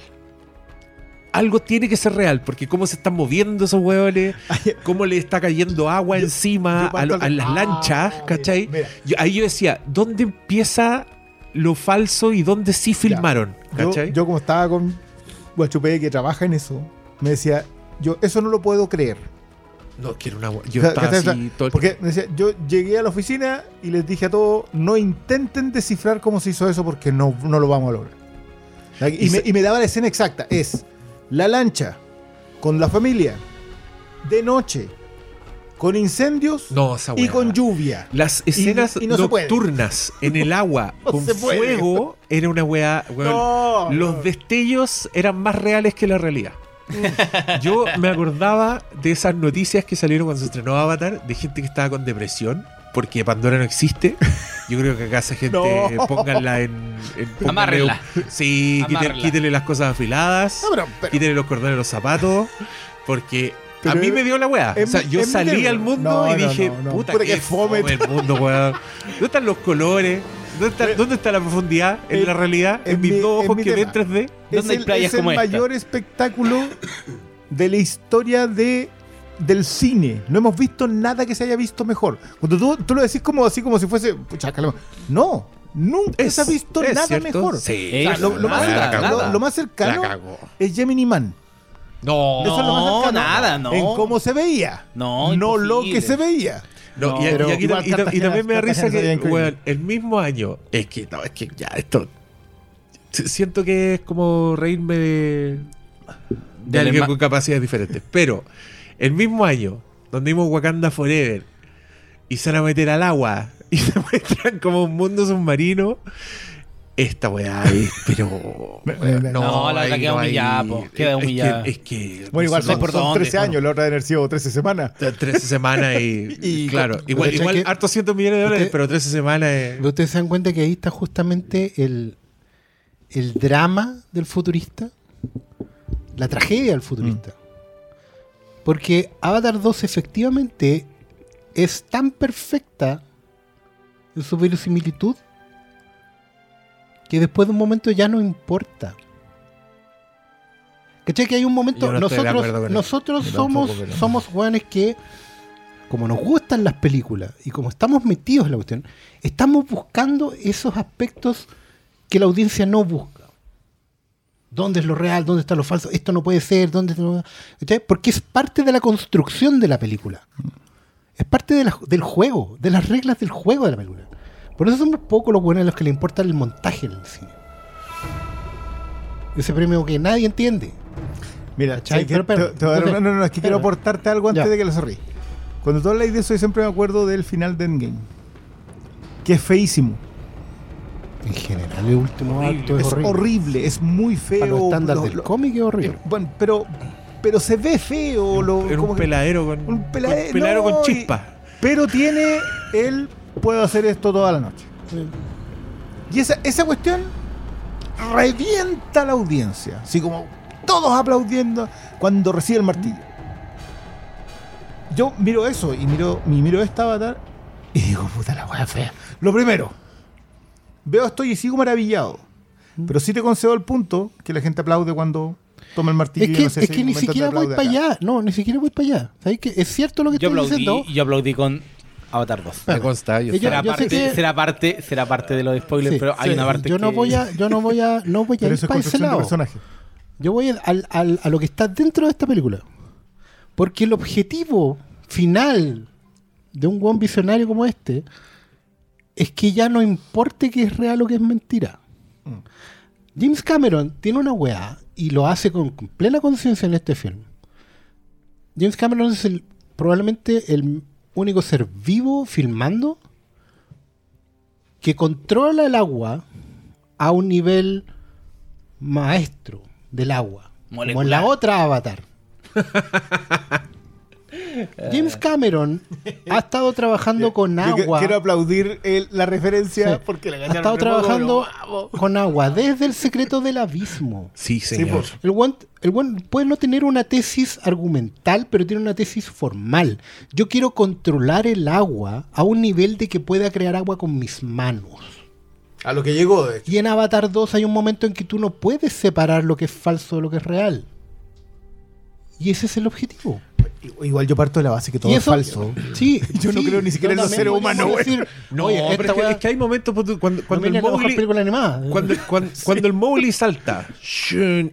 algo tiene que ser real, porque cómo se están moviendo esos huevones, cómo le está cayendo agua yo, encima yo a, lo, a las lanchas, ah, ¿cachai? Mira, mira. Yo, ahí yo decía, ¿dónde empieza lo falso y dónde sí filmaron? Yo, yo como estaba con Guachupé, que trabaja en eso, me decía, yo eso no lo puedo creer. No, quiero una... Yo o sea, estaba así, o sea, todo el... Porque decía, yo llegué a la oficina y les dije a todos, no intenten descifrar cómo se hizo eso porque no, no lo vamos a lograr. Y, y, se... me, y me daba la escena exacta. Es la lancha, con la familia, de noche, con incendios no, y con lluvia. Las escenas y, y no nocturnas en el agua, no, con no fuego, era una weá... No, los no. destellos eran más reales que la realidad. Yo me acordaba de esas noticias que salieron cuando se estrenó Avatar, de gente que estaba con depresión porque Pandora no existe. Yo creo que acá esa gente no. pónganla en, en amárrenla, sí, amárrenla. Quítenle las cosas afiladas, no, pero, pero, quítenle los cordones de los zapatos, porque a mí me dio la weá. O sea, yo salí al mundo no, y dije no, no, no. puta, puta que fome el mundo, weá. ¿Dónde están los colores? ¿Dónde está, pero, ¿dónde está la profundidad en el, la realidad? En, en mis mi, dos ojos mi que ven tres D. ¿Dónde hay playas como esta? Es el mayor espectáculo de la historia de, del cine. No hemos visto nada que se haya visto mejor. Cuando tú, tú lo decís como así como si fuese... Pucha, no, nunca es, se ha visto nada cierto. Mejor. Sí, es, o sea, lo, lo, nada, más cercano, nada. Lo más cercano es Gemini Man. No, eso es lo más cercano, nada, no. En cómo se veía. No, no lo que se veía. No, no, y, pero, y, aquí, y, y, y también me da risa que bueno, el mismo año es que no, es que ya esto siento que es como reírme de, de alguien ma- con capacidades diferentes, pero el mismo año donde vimos Wakanda Forever y se van a meter al agua y se muestran como un mundo submarino. Esta weá es, pero... No, no, la verdad queda humillada, po. Queda humillada. Es que... Es que bueno, igual son, son, son trece años, la otra debe haber sido trece semanas. trece semanas y... y claro, igual, igual hartos cientos millones de dólares, usted, pero trece semanas... Es... ¿Ustedes se dan cuenta que ahí está justamente el, el drama del futurista? La tragedia del futurista. Mm. Porque Avatar dos efectivamente es tan perfecta en su verosimilitud que después de un momento ya no importa. ¿Cachai? Que hay un momento... No nosotros nosotros somos tampoco, pero... somos hueones que, como nos gustan las películas y como estamos metidos en la cuestión, estamos buscando esos aspectos que la audiencia no busca. ¿Dónde es lo real? ¿Dónde está lo falso? Esto no puede ser. ¿Dónde? ¿Cachai? Porque es parte de la construcción de la película. Es parte de la, del juego, de las reglas del juego de la película. Por eso somos pocos los buenos a los que les importa el montaje en el cine. Ese premio que nadie entiende. Mira, Chay, que, pero, te, te a, no, no, no, es que quiero aportarte algo antes ya. de que lo sorrí. Cuando tú hablas de eso, yo siempre me acuerdo del final de Endgame, que es feísimo. En general, el último horrible. acto es, es horrible. horrible. Es muy feo. Para los estándares del cómic es horrible. Eh, bueno, pero, pero se ve feo. Lo, un, como un, que, peladero con, un peladero, un peladero no, con chispa. Y, pero tiene el... puedo hacer esto toda la noche. Sí. Y esa, esa cuestión revienta a la audiencia. Así como todos aplaudiendo cuando recibe el martillo. Yo miro eso y miro, y miro esta Avatar y digo, puta la hueá fea. Lo primero, veo esto y sigo maravillado. Pero sí te concedo el punto que la gente aplaude cuando toma el martillo. Es que, no sé es si que ni siquiera voy para allá. No, ni siquiera voy para allá. ¿Sabes qué? Es cierto lo que yo estoy aplaudí, diciendo. Yo aplaudí con... Avatar dos. Me consta, yo será, yo parte, que... será parte, será parte de los spoilers, sí, pero hay sí, una parte yo no que... voy a, yo no voy a, no voy a ir para ese lado. Personaje. Yo voy a, al, al, a lo que está dentro de esta película, porque el objetivo final de un buen visionario como este es que ya no importe que es real o que es mentira. Mm. James Cameron tiene una weá y lo hace con, con plena conciencia en este film. James Cameron es el, probablemente el único ser vivo filmando que controla el agua a un nivel maestro del agua, molecular. Como en la otra Avatar. James Cameron ha estado trabajando con agua. Quiero aplaudir el, la referencia sí. porque la ganaron. Ha estado trabajando bueno. con agua desde El secreto del abismo. Sí, señor. Sí, el buen, el buen puede no tener una tesis argumental, pero tiene una tesis formal. Yo quiero controlar el agua a un nivel de que pueda crear agua con mis manos. A lo que llegó. De hecho. Y en Avatar dos hay un momento en que tú no puedes separar lo que es falso de lo que es real. Y ese es el objetivo. Igual yo parto de la base que todo es falso. Sí, yo sí, no creo ni siquiera no, en los seres humanos. No, oye, esta pero es que hay momentos cuando, cuando no el Mowgli cuando, cuando, cuando, sí. cuando el Mowgli salta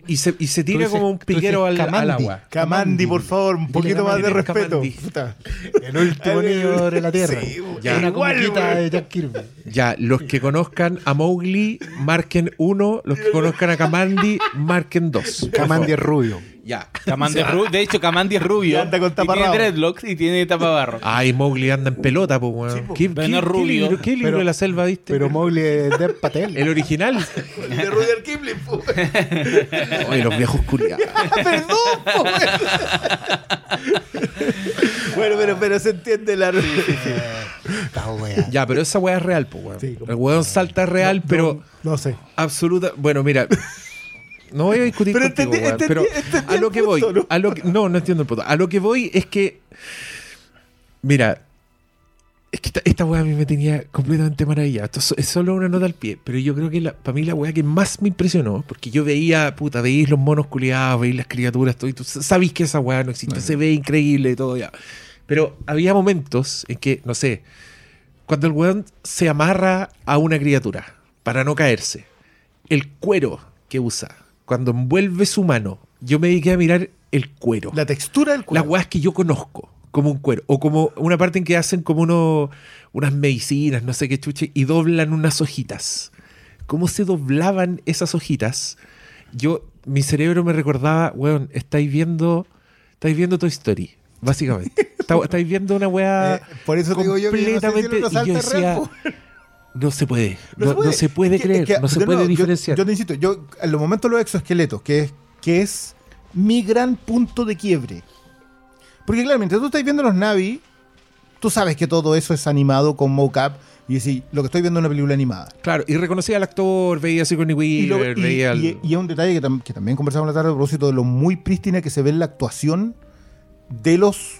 y se, y se tira dices, como un piquero al, al agua. Kamandi, por favor, un poquito más de respeto. Puta, el último niño de la Tierra. Sí, ya. Una comiquita de Jack Kirby. Ya, los que conozcan a Mowgli marquen uno, los que conozcan a Kamandi marquen dos. Kamandi es rubio. Ya. Kamandi o sea, Ru- de hecho, Kamandi es rubio. Anda con y tiene dreadlocks y tiene tapabarro. Ay, Mowgli anda en pelota, pues, weón. Sí, ¿Qué, qué, rubio. ¿Qué libro, qué libro pero, de la selva viste? Pero Mowgli es de Patel. El original. El de Rudyard Kipling, pues. Oye, los viejos culiados. Perdón, pues. Bueno, pero, pero se entiende la. Ya, pero esa weá es real, pues, weón. Sí, el weón salta real, no, pero. No, no sé. Absoluta. Bueno, mira. No voy a discutir pero contigo, entendí, entendí, pero entendí a lo que voy, punto, ¿no? A lo que, no, no entiendo el punto. A lo que voy es que, mira, es que esta, esta weá a mí me tenía completamente maravillado. Esto es solo una nota al pie, pero yo creo que la, para mí la weá que más me impresionó, porque yo veía, puta, veís los monos culiados, veís las criaturas, todo, y tú sabís que esa weá no existe, bueno. Se ve increíble y todo ya. Pero había momentos en que, no sé, cuando el weón se amarra a una criatura para no caerse, el cuero que usa, cuando envuelve su mano, yo me dediqué a mirar el cuero. La textura del cuero. Las weas que yo conozco como un cuero. O como una parte en que hacen como uno, unas medicinas, no sé qué chuche, y doblan unas hojitas. ¿Cómo se doblaban esas hojitas? Yo, mi cerebro me recordaba, weón, estáis viendo, estáis viendo Toy Story, básicamente. Está, estáis viendo una wea eh, por eso completamente... Digo, yo, no sé si y yo decía... Real, No se puede, no, no se puede, no se puede que, creer, que, no se puede nuevo, diferenciar. Yo, yo te insisto, yo en los momentos los exoesqueletos, que es, que es mi gran punto de quiebre. Porque claramente tú estás viendo los Navi, tú sabes que todo eso es animado con mocap y decís, lo que estoy viendo es una película animada. Claro, y reconocía al actor, veía a Sigourney Weaver, veía al... Y es un detalle que, tam, que también conversamos la tarde a propósito de lo muy prístina que se ve en la actuación de los...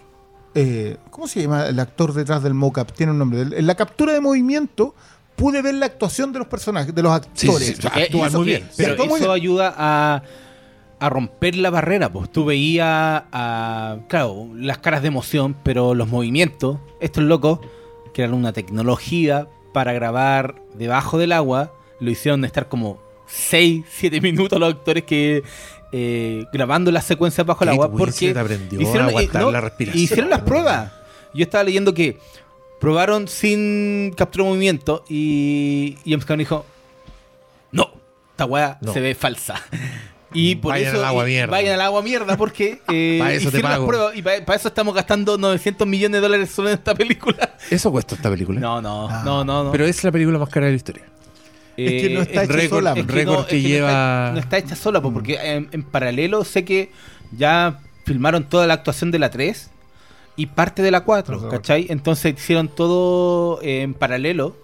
Eh, ¿cómo se llama el actor detrás del mocap? Tiene un nombre. En la captura de movimiento... Pude ver la actuación de los personajes, de los actores. Sí, sí, sí. Actúan eso, muy bien. Pero eso bien. Ayuda a, a romper la barrera. Pues tú veías, a, claro, las caras de emoción, pero los movimientos. Estos locos crearon una tecnología para grabar debajo del agua. Lo hicieron estar como seis, siete minutos los actores que eh, grabando las secuencias bajo el agua. Porque hicieron, eh, no, la hicieron las pruebas. Yo estaba leyendo que probaron sin captura de movimiento y James Cameron dijo, no, esta weá no. Se ve falsa. Y por vayan eso al agua mierda. Vayan al agua mierda porque eh, para eso hicieron te pago. Las pruebas y para, para eso estamos gastando novecientos millones de dólares solo en esta película. ¿Eso cuesta esta película? No, no, ah. no, no, no. Pero es la película más cara de la historia. Eh, es que no está hecha récord, sola. Es que, no, es que, que lleva... no, está, no está hecha sola porque en, en paralelo sé que ya filmaron toda la actuación de la tres. Y parte de la cuatro, ¿cachai? Entonces hicieron todo eh, en paralelo.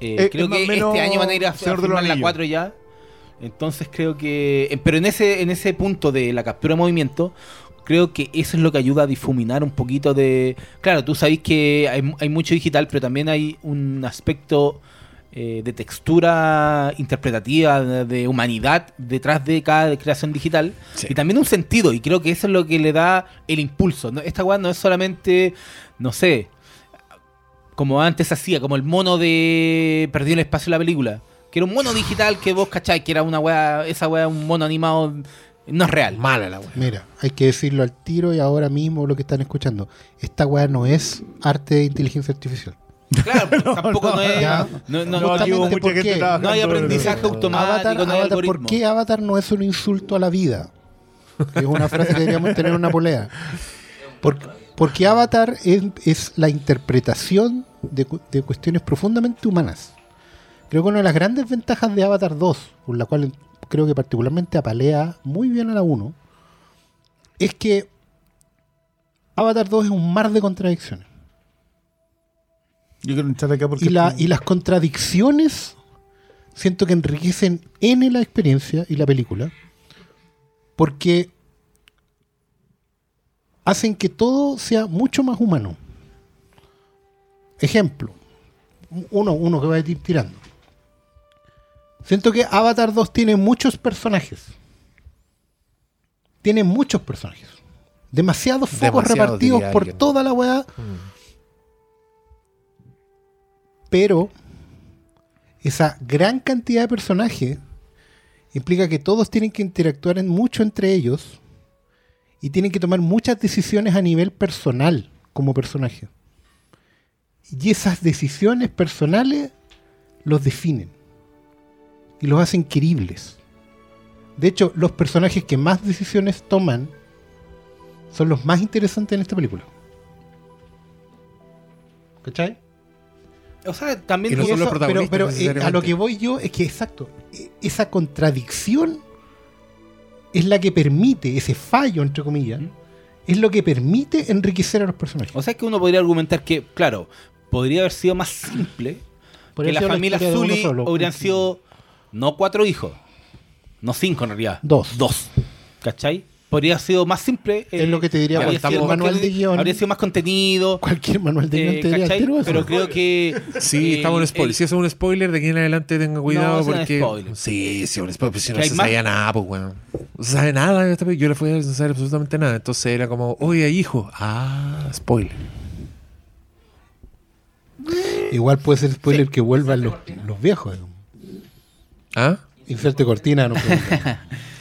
Eh, eh, creo que este año van a ir a, a filmar la cuatro ya. Entonces creo que... Eh, pero en ese en ese punto de la captura de movimiento, creo que eso es lo que ayuda a difuminar un poquito de... Claro, tú sabés que hay, hay mucho digital, pero también hay un aspecto eh, de textura interpretativa, de, de humanidad detrás de cada creación digital. Sí. Y también un sentido, y creo que eso es lo que le da el impulso. Esta weá no es solamente, no sé, como antes hacía, como el mono de Perdido en el Espacio de la película, que era un mono digital que vos cacháis, que era una weá, esa weá, un mono animado... No es real, mala la weá. Mira, hay que decirlo al tiro y ahora mismo lo que están escuchando. Esta weá no es arte de inteligencia artificial. Claro, no, tampoco no, no es. Ya, no, no, no, justamente porque no hay aprendizaje no, automático, Avatar, no hay Avatar, algoritmo. ¿Por qué Avatar no es un insulto a la vida? Que es una frase que deberíamos tener en una polea. Por, porque Avatar es, es la interpretación de, de cuestiones profundamente humanas. Creo que una de las grandes ventajas de Avatar dos, por la cual creo que particularmente apalea muy bien a la uno, es que Avatar dos es un mar de contradicciones. Yo quiero entrar acá porque y, la, y las contradicciones siento que enriquecen en la experiencia y la película porque hacen que todo sea mucho más humano. Ejemplo, uno, uno que va a ir tirando. Siento que Avatar dos tiene muchos personajes. Tiene muchos personajes. Demasiados focos Demasiado, repartidos por alguien. Toda la weá. Mm. Pero esa gran cantidad de personajes implica que todos tienen que interactuar en mucho entre ellos y tienen que tomar muchas decisiones a nivel personal como personaje. Y esas decisiones personales los definen y los hacen queribles. De hecho, los personajes que más decisiones toman son los más interesantes en esta película. ¿Cachai? O sea, también no son eso, los protagonistas. Pero, pero eh, a lo que voy yo es que, exacto, esa contradicción es la que permite, ese fallo, entre comillas, ¿Mm? es lo que permite enriquecer a los personajes. O sea, es que uno podría argumentar que, claro, podría haber sido más simple que la familia Sully hubieran sido no cuatro hijos, no cinco en realidad, dos. Dos. ¿Cachai? Podría haber sido más simple. Eh, es lo que te diría, habría sido, manual de guión, habría sido más contenido. Cualquier manual de guión eh, te diría, pero, pero creo que... Sí, eh, estamos en spoiler. Eh, si es un spoiler, de aquí en adelante tenga cuidado. No, porque... Un sí, sí, un spoiler. Pero si no se sabía nada, pues, bueno. No se sabe nada. Yo le fui a saber absolutamente nada. Entonces era como, oye, hijo. Ah, spoiler. Igual puede ser spoiler sí, que vuelvan los, los viejos. ¿Ah? Inserte cortina, no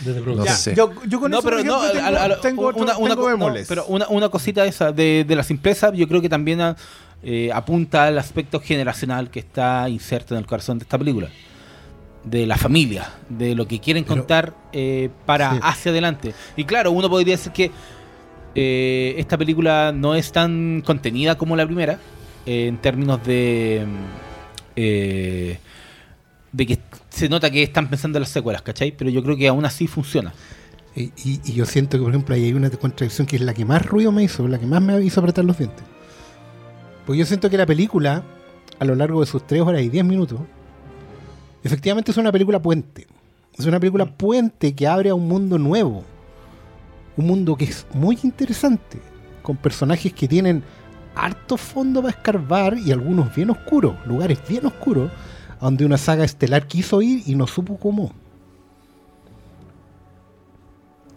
desde no sé. Yo, yo con no, eso pero no, tengo, a, a, a, tengo, otro, una, una, tengo no, pero una, una cosita esa de, de la simpleza, yo creo que también a, eh, apunta al aspecto generacional que está inserto en el corazón de esta película, de la familia, de lo que quieren contar pero, eh, para sí. hacia adelante. Y claro, uno podría decir que eh, esta película no es tan contenida como la primera eh, en términos de eh, de que se nota que están pensando en las secuelas, ¿cachai? Pero yo creo que aún así funciona. Y, y, y yo siento que, por ejemplo, ahí hay una contradicción que es la que más ruido me hizo, la que más me hizo apretar los dientes. Porque yo siento que la película, a lo largo de sus tres horas y diez minutos, efectivamente es una película puente. Es una película puente que abre a un mundo nuevo. Un mundo que es muy interesante, con personajes que tienen harto fondo para escarbar y algunos bien oscuros, lugares bien oscuros, donde una saga estelar quiso ir y no supo cómo.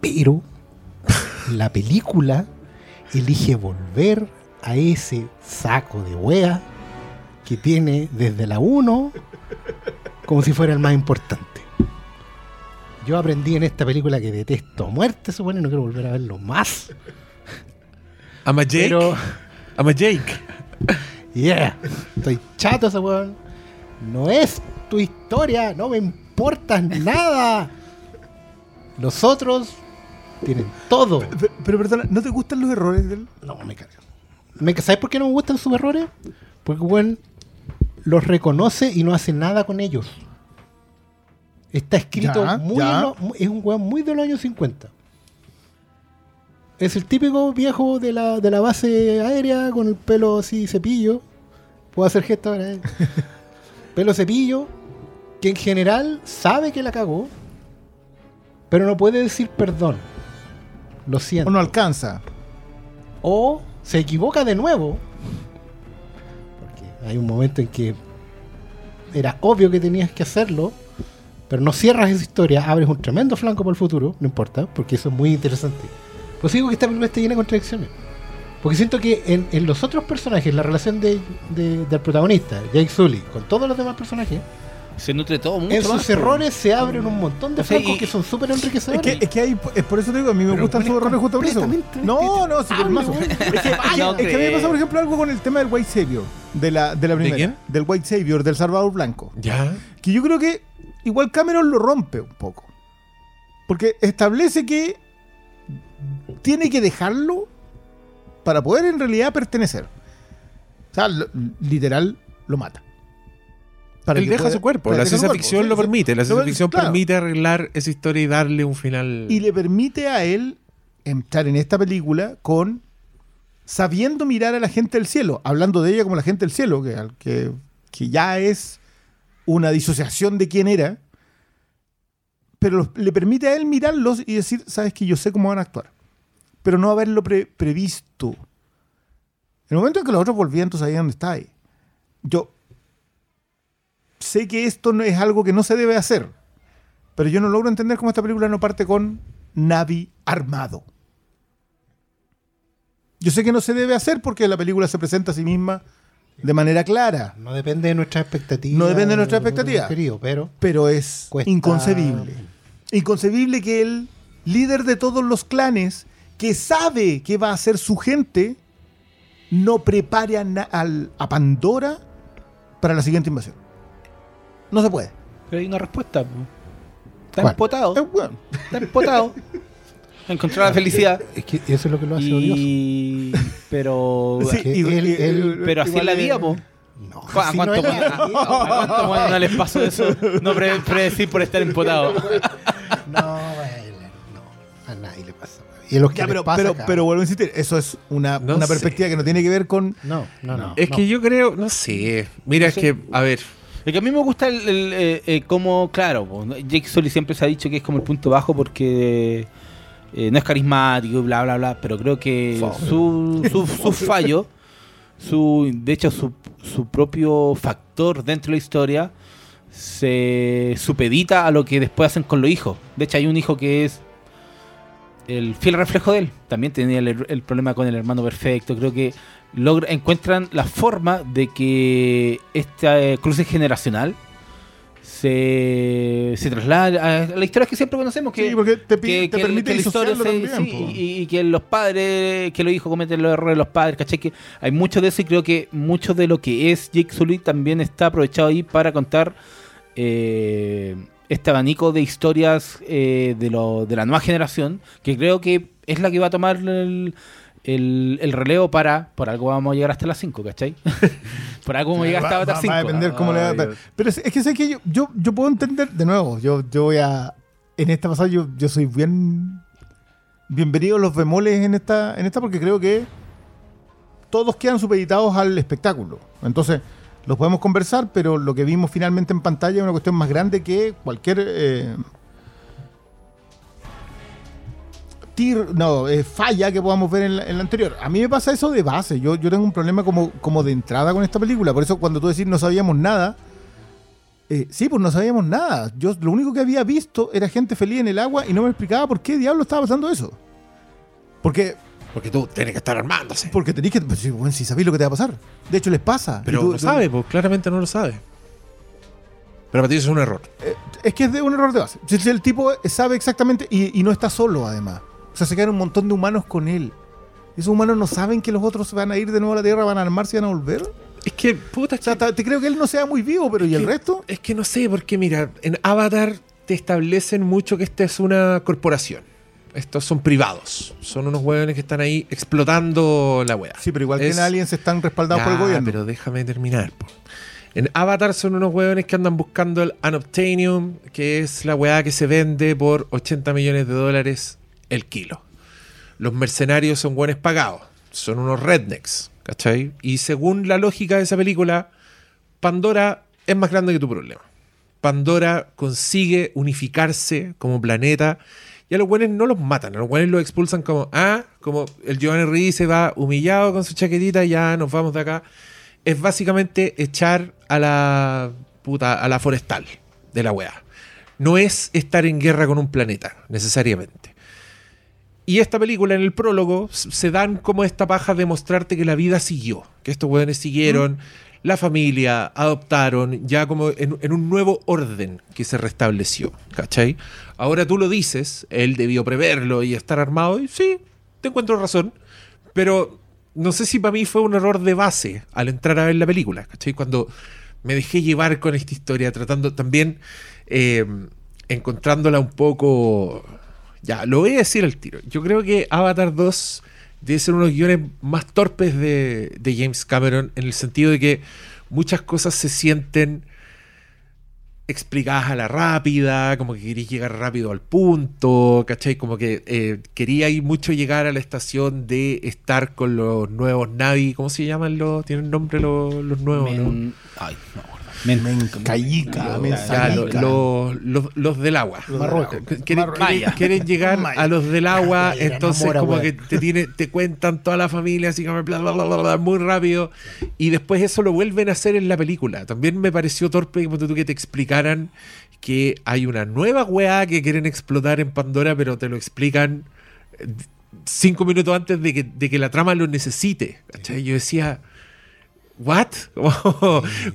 Pero la película elige volver a ese saco de wea que tiene desde la uno como si fuera el más importante. Yo aprendí en esta película que detesto a muerte, supone, no quiero volver a verlo más. I'm a Jake. Pero... I'm a Jake. Yeah. Estoy chato ese weón. No es tu historia, no me importas nada. Nosotros tienen todo. Pero, pero perdona, ¿no te gustan los errores de él? No, me cargan. ¿Sabes por qué no me gustan sus errores? Porque bueno, los reconoce y no hace nada con ellos. Está escrito ya, muy ya. Lo, es un weón muy de los años cincuenta. Es el típico viejo de la, de la base aérea con el pelo así cepillo. Puedo hacer gestos ahora, ¿eh? Pelo cepillo, que en general sabe que la cagó, pero no puede decir perdón. Lo siento. O no alcanza. O se equivoca de nuevo. Porque hay un momento en que era obvio que tenías que hacerlo, pero no cierras esa historia, abres un tremendo flanco para el futuro, no importa, porque eso es muy interesante. Pues digo que esta película está llena de contradicciones. Porque siento que en, en los otros personajes, la relación de, de, del protagonista, Jake Sully, con todos los demás personajes, se nutre todo mucho. En sus más, errores pero... se abren un montón de flancos, o sea, que son súper enriquecedores. Es que, es que hay, es por eso te digo, a mí me pero gustan sus errores justo por eso. No, no, súper más. Es que a mí me pasa, por ejemplo, algo con el tema del White Savior, de la, de la primera. ¿De quién? Del White Savior, del Salvador Blanco. Ya. Que yo creo que igual Cameron lo rompe un poco. Porque establece que tiene que dejarlo para poder en realidad pertenecer. O sea, lo, literal, lo mata. Para él deja pueda, su cuerpo. La ciencia ficción sí, lo permite. La ciencia ficción claro. permite arreglar esa historia y darle un final. Y le permite a él entrar en esta película con sabiendo mirar a la gente del cielo, hablando de ella como la gente del cielo, que, que, que ya es una disociación de quién era, pero los, le permite a él mirarlos y decir, sabes que yo sé cómo van a actuar. Pero no haberlo pre- previsto. En el momento en que los otros volvían, tú sabías dónde está ahí. Yo sé que esto no es algo que no se debe hacer, pero yo no logro entender cómo esta película no parte con Navi armado. Yo sé que no se debe hacer porque la película se presenta a sí misma de manera clara. No depende de nuestra expectativa. No depende de nuestra expectativa. Querido, pero, pero es cuesta... inconcebible. Inconcebible que el líder de todos los clanes, que sabe que va a ser su gente, no prepare a, na- a Pandora para la siguiente invasión. No se puede. Pero hay una respuesta. Está ¿Cuál? empotado. Es bueno. Está empotado. Encontrar la felicidad. Es que eso es lo que lo hace y... odioso. Pero... Sí, y, él, él, él, pero así es la vida, po. No, ¿A cuánto, si no era... ¿A cuánto, a cuánto bueno, no les pasó eso? No pre- predecir por estar empotado. No, no, a nadie le pasa. Y los que ya, pero, pasa, pero, pero vuelvo a insistir, eso es una, no una perspectiva que no tiene que ver con... No, no, no. Es no. que yo creo... No sé. Mira, no es sé. que... A ver... Es que a mí me gusta el, el, el, el cómo... Claro, Jake Sully siempre se ha dicho que es como el punto bajo porque... Eh, no es carismático y bla, bla, bla, pero creo que su, su, su fallo, su, de hecho su, su propio factor dentro de la historia se supedita a lo que después hacen con los hijos. De hecho hay un hijo que es el fiel reflejo de él. También tenía el, el problema con el hermano perfecto. Creo que logra, encuentran la forma de que este eh, cruce generacional Se, se traslada a la historia que siempre conocemos, que, sí, porque te, que, te que, permite que disociarlo se, también, sí, y, y que los padres, que los hijos cometen los errores de los padres, ¿cachai? Que hay mucho de eso y creo que mucho de lo que es Jake Sully también está aprovechado ahí para contar eh, este abanico de historias eh, de, lo, de la nueva generación, que creo que es la que va a tomar el... El, el relevo para... Por algo vamos a llegar hasta las cinco, ¿cachai? Por algo vamos a llegar hasta las cinco. Va a depender cómo Ay, le va a... Pero es, es que sé que yo, yo, yo puedo entender... De nuevo, yo, yo voy a... En esta pasada yo, yo soy bien... Bienvenido a los bemoles en esta, en esta porque creo que todos quedan supeditados al espectáculo. Entonces, los podemos conversar, pero lo que vimos finalmente en pantalla es una cuestión más grande que cualquier... Eh, no, eh, falla que podamos ver en la, en la anterior. A mí me pasa eso de base. Yo, yo tengo un problema como, como de entrada con esta película. Por eso cuando tú decís no sabíamos nada, eh, sí, pues no sabíamos nada. Yo lo único que había visto era gente feliz en el agua y no me explicaba por qué diablo estaba pasando eso. Porque... Porque tú tienes que estar armándose. Porque tenés que... Pues, bueno, si sabés lo que te va a pasar. De hecho, les pasa. Pero tú, no tú, sabe, pues claramente no lo sabe. Pero para ti eso es un error. Eh, es que es de un error de base. Si, si el tipo sabe exactamente y, y no está solo, además. O sea, se quedan un montón de humanos con él. Esos humanos no saben que los otros van a ir de nuevo a la Tierra, van a armarse y van a volver. Es que, puta... O sea, que... te creo que él no sea muy vivo, pero ¿y que, el resto? Es que no sé, porque mira, en Avatar te establecen mucho que esta es una corporación. Estos son privados. Son unos hueones que están ahí explotando la hueá. Sí, pero igual es... que en Aliens están respaldados ah, por el gobierno. Pero déjame terminar, po. En Avatar son unos hueones que andan buscando el Unobtainium, que es la hueá que se vende por ochenta millones de dólares... el kilo. Los mercenarios son buenos pagados. Son unos rednecks, ¿cachai? Y según la lógica de esa película, Pandora es más grande que tu problema. Pandora consigue unificarse como planeta y a los buenos no los matan, a los buenos los expulsan como, ah, como el Giovanni Rhee se va humillado con su chaquetita y ya nos vamos de acá. Es básicamente echar a la puta, a la forestal de la weá. No es estar en guerra con un planeta, necesariamente. Y esta película, en el prólogo, se dan como esta paja de mostrarte que la vida siguió. Que estos hueones siguieron, mm. la familia, adoptaron, ya como en, en un nuevo orden que se restableció, ¿cachai? Ahora tú lo dices, él debió preverlo y estar armado, y sí, te encuentro razón, pero no sé si para mí fue un error de base al entrar a ver la película, ¿cachai? Cuando me dejé llevar con esta historia, tratando también, eh, encontrándola un poco... Ya, lo voy a decir al tiro. Yo creo que Avatar dos debe ser uno de los guiones más torpes de, de James Cameron, en el sentido de que muchas cosas se sienten explicadas a la rápida, como que queréis llegar rápido al punto, ¿cachai? Como que eh, quería ir mucho llegar a la estación de estar con los nuevos Navi. ¿Cómo se llaman los? ¿Tienen nombre los, los nuevos? Men... ¿no? Ay, no, Men, men, Cayica, men, ya, los, los, los del agua. Marruecos. Quieren, Marruecos. quieren llegar a los del agua, Maya, entonces enamora, como güey. que te tiene, te cuentan toda la familia, así como bla, bla, bla, bla, muy rápido. Y después eso lo vuelven a hacer en la película. También me pareció torpe como tú que te explicaran que hay una nueva weá que quieren explotar en Pandora, pero te lo explican cinco minutos antes de que, de que la trama lo necesite. ¿Cachai? Yo decía, ¿what?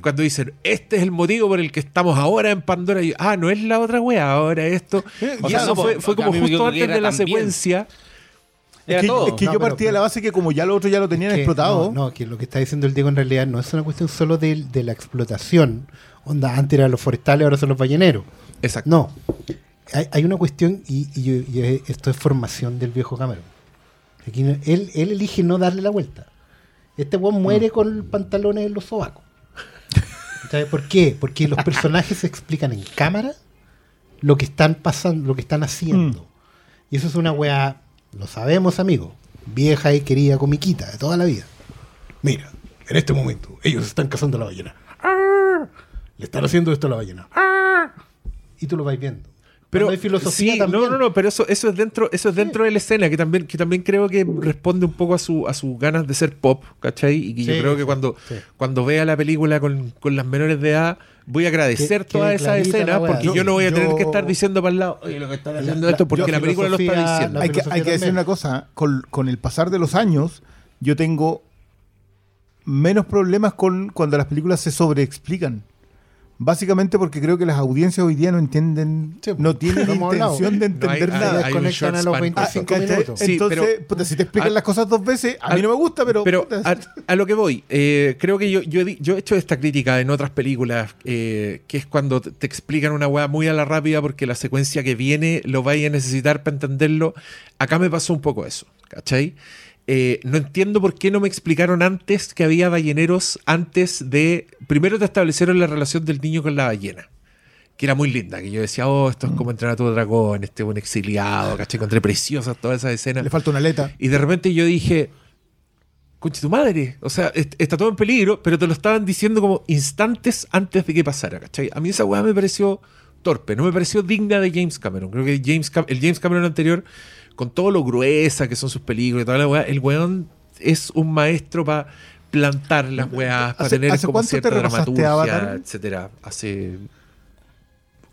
Cuando dicen, este es el motivo por el que estamos ahora en Pandora. Y yo, ah, no es la otra wea, ahora esto. O y sea, eso no, fue, fue como justo antes de la también. secuencia. Es que, es que no, yo partía pero, de la base que como ya lo otro ya lo tenían que, explotado. No, no, que lo que está diciendo el Diego en realidad no es una cuestión solo de, de la explotación. Onda, antes eran los forestales, ahora son los balleneros. Exacto. No. Hay, hay una cuestión, y, y, y esto es formación del viejo Cameron. Aquí no, él, él elige no darle la vuelta. Este weón muere no. con pantalones en los sobacos. ¿Sabes por qué? Porque los personajes explican en cámara lo que están pasando, lo que están haciendo. Mm. Y eso es una weá. Lo sabemos, amigo. Vieja y querida comiquita de toda la vida. Mira, en este momento, ellos están cazando a la ballena. ¡Arr! Le están haciendo esto a la ballena. ¡Arr! Y tú lo vais viendo. Pero hay filosofía sí, también. No, no, no, pero eso, eso es dentro, eso es dentro sí. de la escena, que también, que también creo que responde un poco a su, a sus ganas de ser pop, ¿cachai? Y que sí, yo creo que sí, cuando, sí. cuando vea la película con, con las menores de edad, voy a agradecer todas esas escenas, porque yo, yo no voy a yo, tener que estar diciendo para el lado, oye, lo que están haciendo la, esto, porque la, la película lo está diciendo. Hay que, hay que decir una cosa, con, con el pasar de los años, yo tengo menos problemas con cuando las películas se sobreexplican. Básicamente porque creo que las audiencias hoy día no entienden, sí, no tienen intención de entender no hay, nada. Hay, hay desconectan a los veinticinco minutos. Sí, entonces, pero, puta, si te explican a, las cosas dos veces, a, a mí no me gusta, pero... pero a, a lo que voy, eh, creo que yo, yo, yo he hecho esta crítica en otras películas, eh, que es cuando te, te explican una hueá muy a la rápida porque la secuencia que viene lo vais a necesitar para entenderlo. Acá me pasó un poco eso, ¿cachai? Eh, no entiendo por qué no me explicaron antes que había balleneros antes de... Primero te establecieron la relación del niño con la ballena, que era muy linda, que yo decía, oh, esto es como entrenar a tu dragón, este un exiliado, ¿cachai? Encontré preciosas todas esas escenas. Le falta una aleta. Y de repente yo dije, concha tu madre, o sea, est- está todo en peligro, pero te lo estaban diciendo como instantes antes de que pasara, ¿cachai? A mí esa weá me pareció torpe, no me pareció digna de James Cameron. Creo que James Cam- el James Cameron anterior... con todo lo gruesa que son sus películas y toda la weá, el weón es un maestro para plantar las weas, para tener como cierta dramaturgia, etcétera. Hace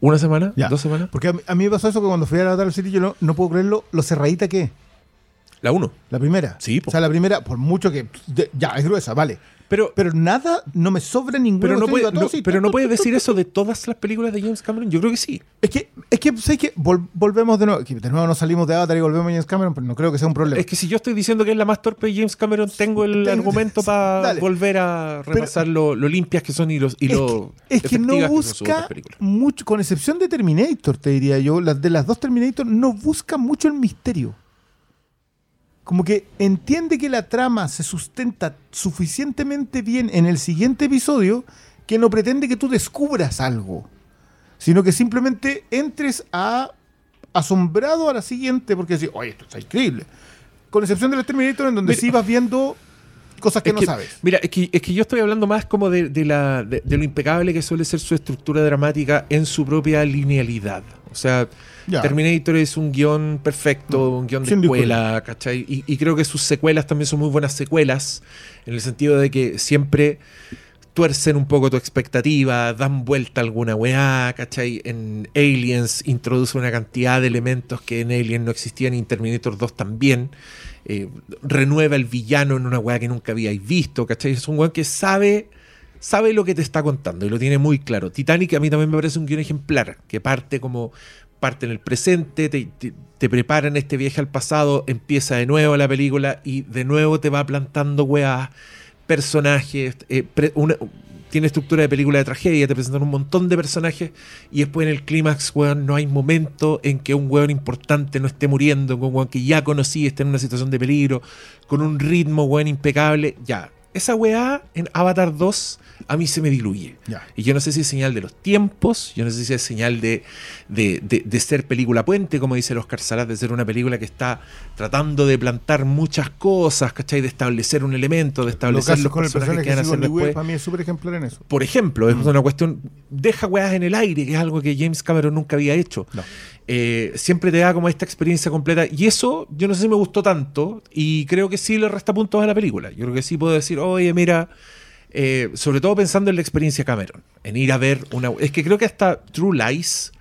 una semana, ya. dos semanas. Porque a mí, a mí me pasó eso, que cuando fui a Avatar City yo no, no puedo creerlo, lo cerradita que es. La uno. La primera. Sí. Po. O sea, la primera, por mucho que... Ya, es gruesa, vale. Pero, pero nada, no me sobra ninguno. Pero no, puede, no, sí, pero tú, no tú, puedes tú, decir tú, eso de todas las películas de James Cameron. Yo creo que sí. Es que, es que, ¿sabes qué? Vol- volvemos de nuevo. De nuevo nos salimos de Avatar y volvemos a James Cameron, pero no creo que sea un problema. Es que si yo estoy diciendo que es la más torpe de James Cameron, tengo el Ten, argumento para volver a repasar pero, lo, lo limpias que son y, los, y es lo que, es que no busca que mucho, con excepción de Terminator, te diría yo. Las de las dos Terminator no busca mucho el misterio. Como que entiende que la trama se sustenta suficientemente bien en el siguiente episodio que no pretende que tú descubras algo, sino que simplemente entres a asombrado a la siguiente porque decís, oye, esto está increíble. Con excepción de los Terminator, en donde mira, sí vas viendo cosas que no que, sabes. Mira, es que, es que yo estoy hablando más como de, de, la, de, de lo impecable que suele ser su estructura dramática en su propia linealidad. O sea, ya. Terminator es un guión perfecto, un guión de Sin escuela, disculpa. ¿Cachai? Y, y creo que sus secuelas también son muy buenas secuelas, en el sentido de que siempre tuercen un poco tu expectativa, dan vuelta alguna weá, ¿cachai? En Aliens introduce una cantidad de elementos que en Aliens no existían y en Terminator dos también. Eh, renueva el villano en una weá que nunca habíais visto, ¿cachai? Es un weón que sabe... sabe lo que te está contando y lo tiene muy claro. Titanic a mí también me parece un guión ejemplar, que parte como parte en el presente, te, te, te preparan este viaje al pasado, empieza de nuevo la película y de nuevo te va plantando weas, personajes, eh, pre, una, tiene estructura de película de tragedia, te presentan un montón de personajes y después en el clímax, weón, no hay momento en que un weón importante no esté muriendo, un weón que ya conocí esté en una situación de peligro, con un ritmo, weón, impecable, ya. Esa weá en Avatar dos a mí se me diluye. Yeah. Y yo no sé si es señal de los tiempos, yo no sé si es señal de, de, de, de ser película puente, como dice el Oscar Salas, de ser una película que está tratando de plantar muchas cosas, ¿cachai? De establecer un elemento, de establecer los, los con personajes el que, que van a hacer después. Web, para mí es súper ejemplar en eso. Por ejemplo, es mm. una cuestión... Deja weás en el aire, que es algo que James Cameron nunca había hecho. No. Eh, siempre te da como esta experiencia completa. Y eso, yo no sé si me gustó tanto, y creo que sí le resta puntos a la película. Yo creo que sí puedo decir, oye, mira, eh, sobre todo pensando en la experiencia Cameron, en ir a ver una... Es que creo que hasta True Lies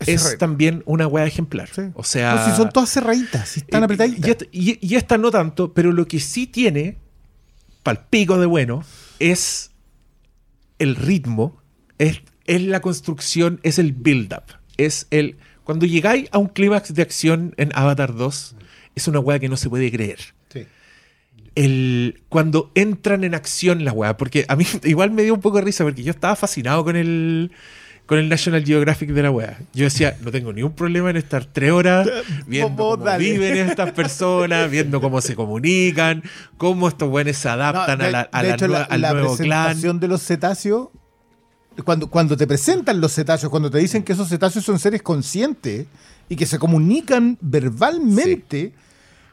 es, es también una weá ejemplar. Sí. O sea, no, si son todas cerraditas, si están apretaditas. Y, y, y esta no tanto, pero lo que sí tiene, pal pico de bueno, es el ritmo, es, es la construcción, es el build-up. Es el... Cuando llegáis a un clímax de acción en Avatar dos, es una weá que no se puede creer. Sí. El, cuando entran en acción las weas, porque a mí igual me dio un poco de risa, porque yo estaba fascinado con el... con el National Geographic de la wea. Yo decía, no tengo ningún problema en estar tres horas viendo Bobo, cómo dale. viven estas personas, viendo cómo se comunican, cómo estos weones se adaptan no, de, a la, a de la hecho, nueva, al la nuevo clan. La presentación de los cetáceos, cuando, cuando te presentan los cetáceos, cuando te dicen que esos cetáceos son seres conscientes y que se comunican verbalmente, sí.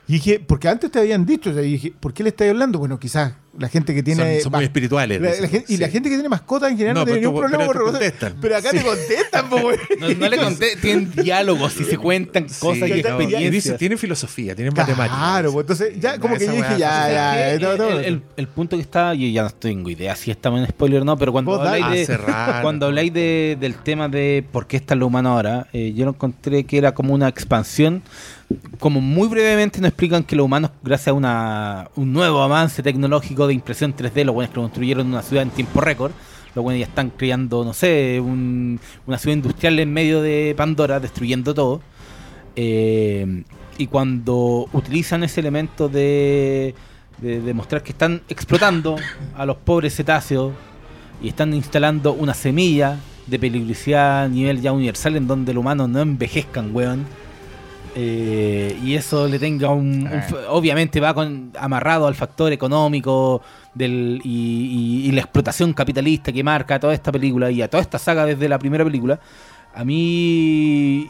Y dije, porque antes te habían dicho, o sea, y dije, ¿por qué le estáis hablando? Bueno, quizás... La gente que tiene. Son, son más, muy espirituales. La, la gente, sí. Y la gente que tiene mascotas en general no, no tiene ningún problema. Pero, por, pero acá sí. Te contestan, pues. No, no le contestan. Tienen diálogos y se cuentan sí, cosas que no, y dicen, tienen filosofía, tienen claro, matemáticas. Claro, pues entonces ya como que yo dije, ya, ya. El, no, no, el, el, el punto que está, yo ya no tengo idea si está en spoiler o no, pero cuando habláis, de, cuando habláis de, del tema de por qué está lo humano ahora, eh, yo lo encontré que era como una expansión. Como muy brevemente nos explican que los humanos, gracias a una, un nuevo avance tecnológico de impresión tres D, los buenos que construyeron una ciudad en tiempo récord, los buenos ya están creando, no sé, un, una ciudad industrial en medio de Pandora, destruyendo todo. Eh, y cuando utilizan ese elemento de, de, de mostrar que están explotando a los pobres cetáceos y están instalando una semilla de peligrosidad a nivel ya universal en donde los humanos no envejezcan, weón. Eh, y eso le tenga un, un obviamente va con, amarrado al factor económico del, y, y, y la explotación capitalista que marca a toda esta película y a toda esta saga desde la primera película. A mí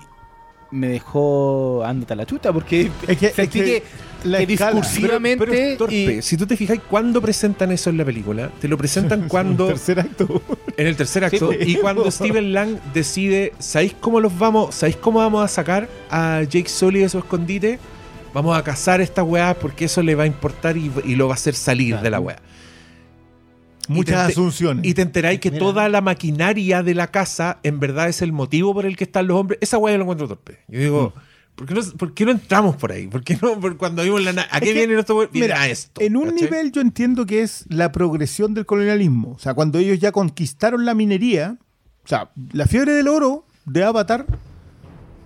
me dejó ándate a la chuta porque es que, sentí es que, que, la que escala, discursivamente pero, pero es torpe. Y, si tú te fijas cuando presentan eso en la película, te lo presentan cuando en el tercer acto, en el tercer acto sí, y cuando Steven Lang decide, ¿sabéis cómo los vamos? ¿Sabéis cómo vamos a sacar a Jake Sully de su escondite? Vamos a cazar estas weas porque eso le va a importar y, y lo va a hacer salir claro. de la wea. Muchas asunciones. Y te enteráis que toda la maquinaria de la casa en verdad es el motivo por el que están los hombres. Esa weá yo la encuentro torpe. Yo digo, mm. ¿por, qué no, ¿por qué no entramos por ahí? ¿Por qué no? Por cuando vimos la na- ¿A qué es viene nuestro pueblo? Viene a esto. En un ¿cachai? Nivel yo entiendo que es la progresión del colonialismo. O sea, cuando ellos ya conquistaron la minería, o sea, la fiebre del oro de Avatar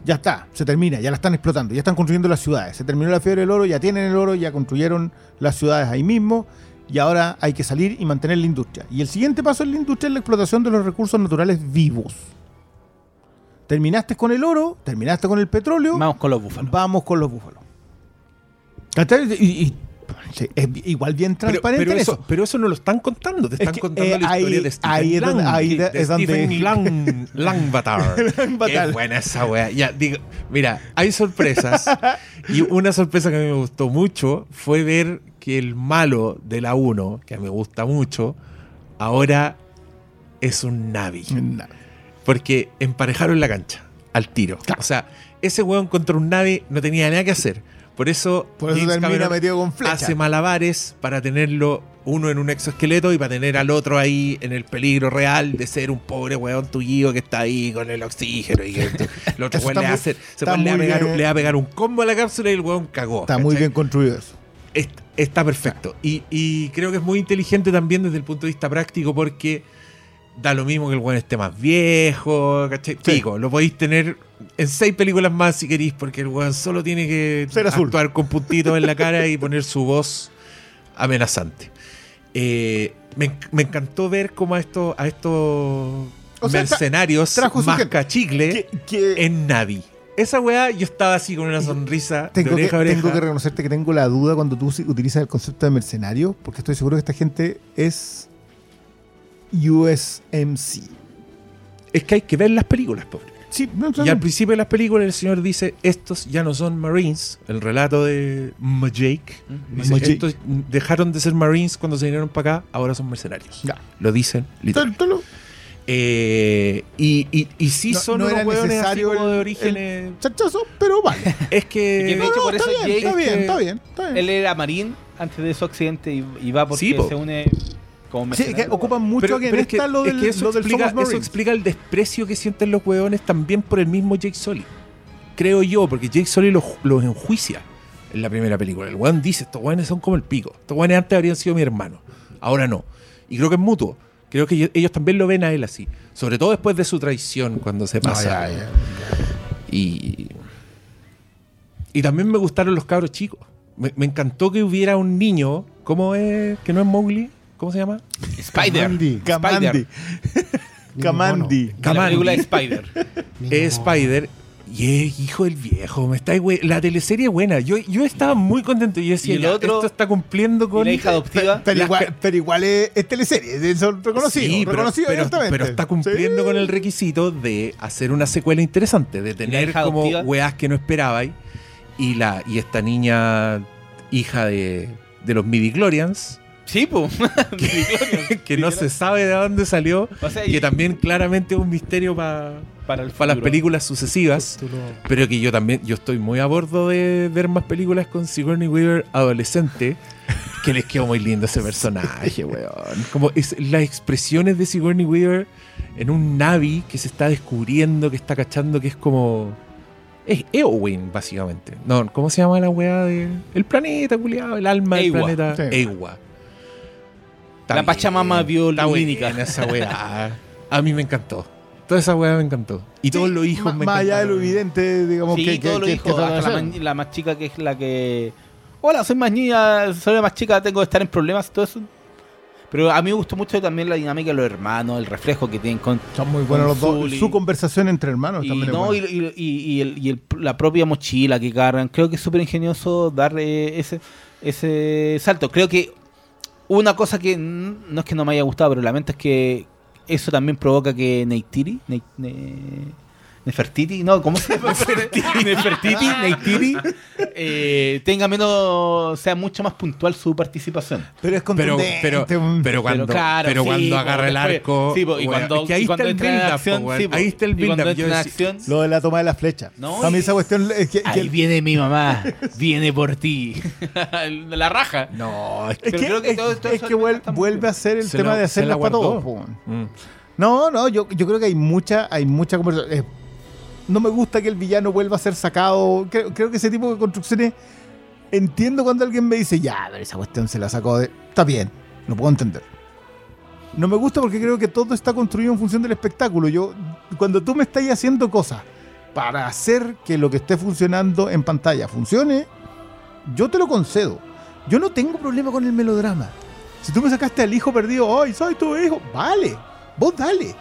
ya está, se termina, ya la están explotando, ya están construyendo las ciudades. Se terminó la fiebre del oro, ya tienen el oro, ya construyeron las ciudades ahí mismo. Y ahora hay que salir y mantener la industria. Y el siguiente paso en la industria es la explotación de los recursos naturales vivos. Terminaste con el oro, terminaste con el petróleo. Vamos con los búfalos. Vamos con los búfalos. Y, y, y, igual bien transparente pero, pero eso, eso. Pero eso no lo están contando. Te están es que, contando eh, la historia ahí, de Stephen ahí Lang. Ahí de, de es Stephen Lang, Langbatar. Langbatar. Qué buena esa wea. Ya, digo, mira, hay sorpresas. Y una sorpresa que a mí me gustó mucho fue ver... que el malo de la uno, que me gusta mucho, ahora es un Navi. No. Porque emparejaron la cancha al tiro. Claro. O sea, ese hueón contra un Navi no tenía nada que hacer. Por eso, Por eso James Cameron metido con flecha. Hace malabares para tenerlo uno en un exoesqueleto y para tener al otro ahí en el peligro real de ser un pobre hueón tullido que está ahí con el oxígeno y que el otro hueón le va a pegar un combo a la cápsula y el hueón cagó. Está ¿cachai? Muy bien construido eso. Está, está perfecto. Y, y creo que es muy inteligente también desde el punto de vista práctico porque da lo mismo que el weón esté más viejo, ¿cachai? Sí. Pico, lo podéis tener en seis películas más si queréis porque el weón solo tiene que ser azul. Actuar con puntitos en la cara y poner su voz amenazante. Eh, me, me encantó ver cómo a estos a estos mercenarios mascachicle en Navi. Esa weá, yo estaba así con una sonrisa tengo de oreja que, a oreja. Tengo que reconocerte que tengo la duda cuando tú utilizas el concepto de mercenario, porque estoy seguro que esta gente es U S M C. Es que hay que ver las películas, pobre. Sí, no, no, y al principio de las películas el señor dice, estos ya no son Marines. El relato de Majake. Dice, estos dejaron de ser Marines cuando se vinieron para acá, ahora son mercenarios. Ya. Lo dicen literalmente. Eh, y, y, y sí no, son no unos hueones así como de orígenes chachazo, pero vale. Es que, que no, no, por está, eso bien, Jake, está, bien, está bien, está bien. Él era marín antes de su accidente y, y va porque sí, po. se une Como sí, que ocupan mucho pero, que pero en es esta que, lo del, es que eso, lo del explica, eso explica el desprecio que sienten los huevones también por el mismo Jake Sully. Creo yo, porque Jake Sully los, los enjuicia en la primera película. El hueón dice, estos hueones son como el pico. Estos hueones antes habrían sido mi hermano. Ahora no. Y creo que es mutuo. Creo que ellos también lo ven a él así. Sobre todo después de su traición, cuando se pasa. No, ya, ya. Y, y también me gustaron los cabros chicos. Me, me encantó que hubiera un niño, ¿cómo es? ¿Que no es Mowgli? ¿Cómo se llama? Spider. Kamandi. Kamandi. La película de Spider. Es Spider. Y es hijo del viejo. Me está we- la teleserie es buena. Yo, yo estaba muy contento. Yo decía, ¿y el otro? Esto está cumpliendo con. ¿Y la hija adoptiva? Pero, pero, igual, pero igual es, es teleserie. Es reconocido. Sí, reconocido pero, directamente. Pero está cumpliendo sí. con el requisito de hacer una secuela interesante. De tener como adoptiva? Weas que no esperabais. Y, la, y esta niña, hija de, de los midichlorians. Sí, po. que, que no se sabe de dónde salió. O sea, y que también claramente es un misterio pa, para el para las películas sucesivas. Pero que yo también yo estoy muy a bordo de ver más películas con Sigourney Weaver adolescente. Que les quedó muy lindo ese personaje, weón. Como es, las expresiones de Sigourney Weaver en un Navi que se está descubriendo, que está cachando, que es como... Es Eowyn, básicamente. No, ¿cómo se llama la weá de el planeta, culiado? El alma del planeta. Sí. Ewa. La Pachamama biológica. Esa weá. A mí me encantó. Toda esa weá me encantó. Y sí, todos los hijos me encantaron. Más allá de lo evidente, digamos sí, que. Todos que, los que, hijos. Que la, man, la más chica que es la que. Hola, soy más niña, soy la más chica, tengo que estar en problemas, todo eso. Pero a mí me gustó mucho también la dinámica de los hermanos, el reflejo que tienen con. Son muy buenos los dos. Su conversación entre hermanos y también. No, es bueno. Y, y, y, y, el, y el, la propia mochila que cargan. Creo que es súper ingenioso darle ese, ese salto. Creo que. Una cosa que no es que no me haya gustado, pero lamento es que eso también provoca que Neytiri, ne, ne, Nefertiti, no, ¿cómo se llama? Nefertiti, Nefertiti Neytiri, eh, tenga menos, sea mucho más puntual su participación. Pero es contundente. Pero, pero, pero cuando, pero claro, pero cuando sí, agarra el arco, sí, po, y bueno, cuando, es que ahí, y cuando está build up, acción, po, sí, ahí está el build-up, ahí está el build-up. Lo de la toma de las flechas. No, también esa cuestión es que, ahí que... viene mi mamá, viene por ti. La raja. No, es que, pero creo que, es, todo, todo es que vuelve, vuelve a ser el se tema lo, de hacerlas para todos. Mm. No, no, yo, yo creo que hay mucha, hay mucha conversación. Eh, No me gusta que el villano vuelva a ser sacado. Creo, creo que ese tipo de construcciones... Entiendo cuando alguien me dice... Ya, pero esa cuestión se la sacó de... Está bien, lo puedo entender. No me gusta porque creo que todo está construido en función del espectáculo. Yo, cuando tú me estás haciendo cosas... Para hacer que lo que esté funcionando en pantalla funcione... Yo te lo concedo. Yo no tengo problema con el melodrama. Si tú me sacaste al hijo perdido... ¡Ay, soy tu hijo! Vale, vos dale.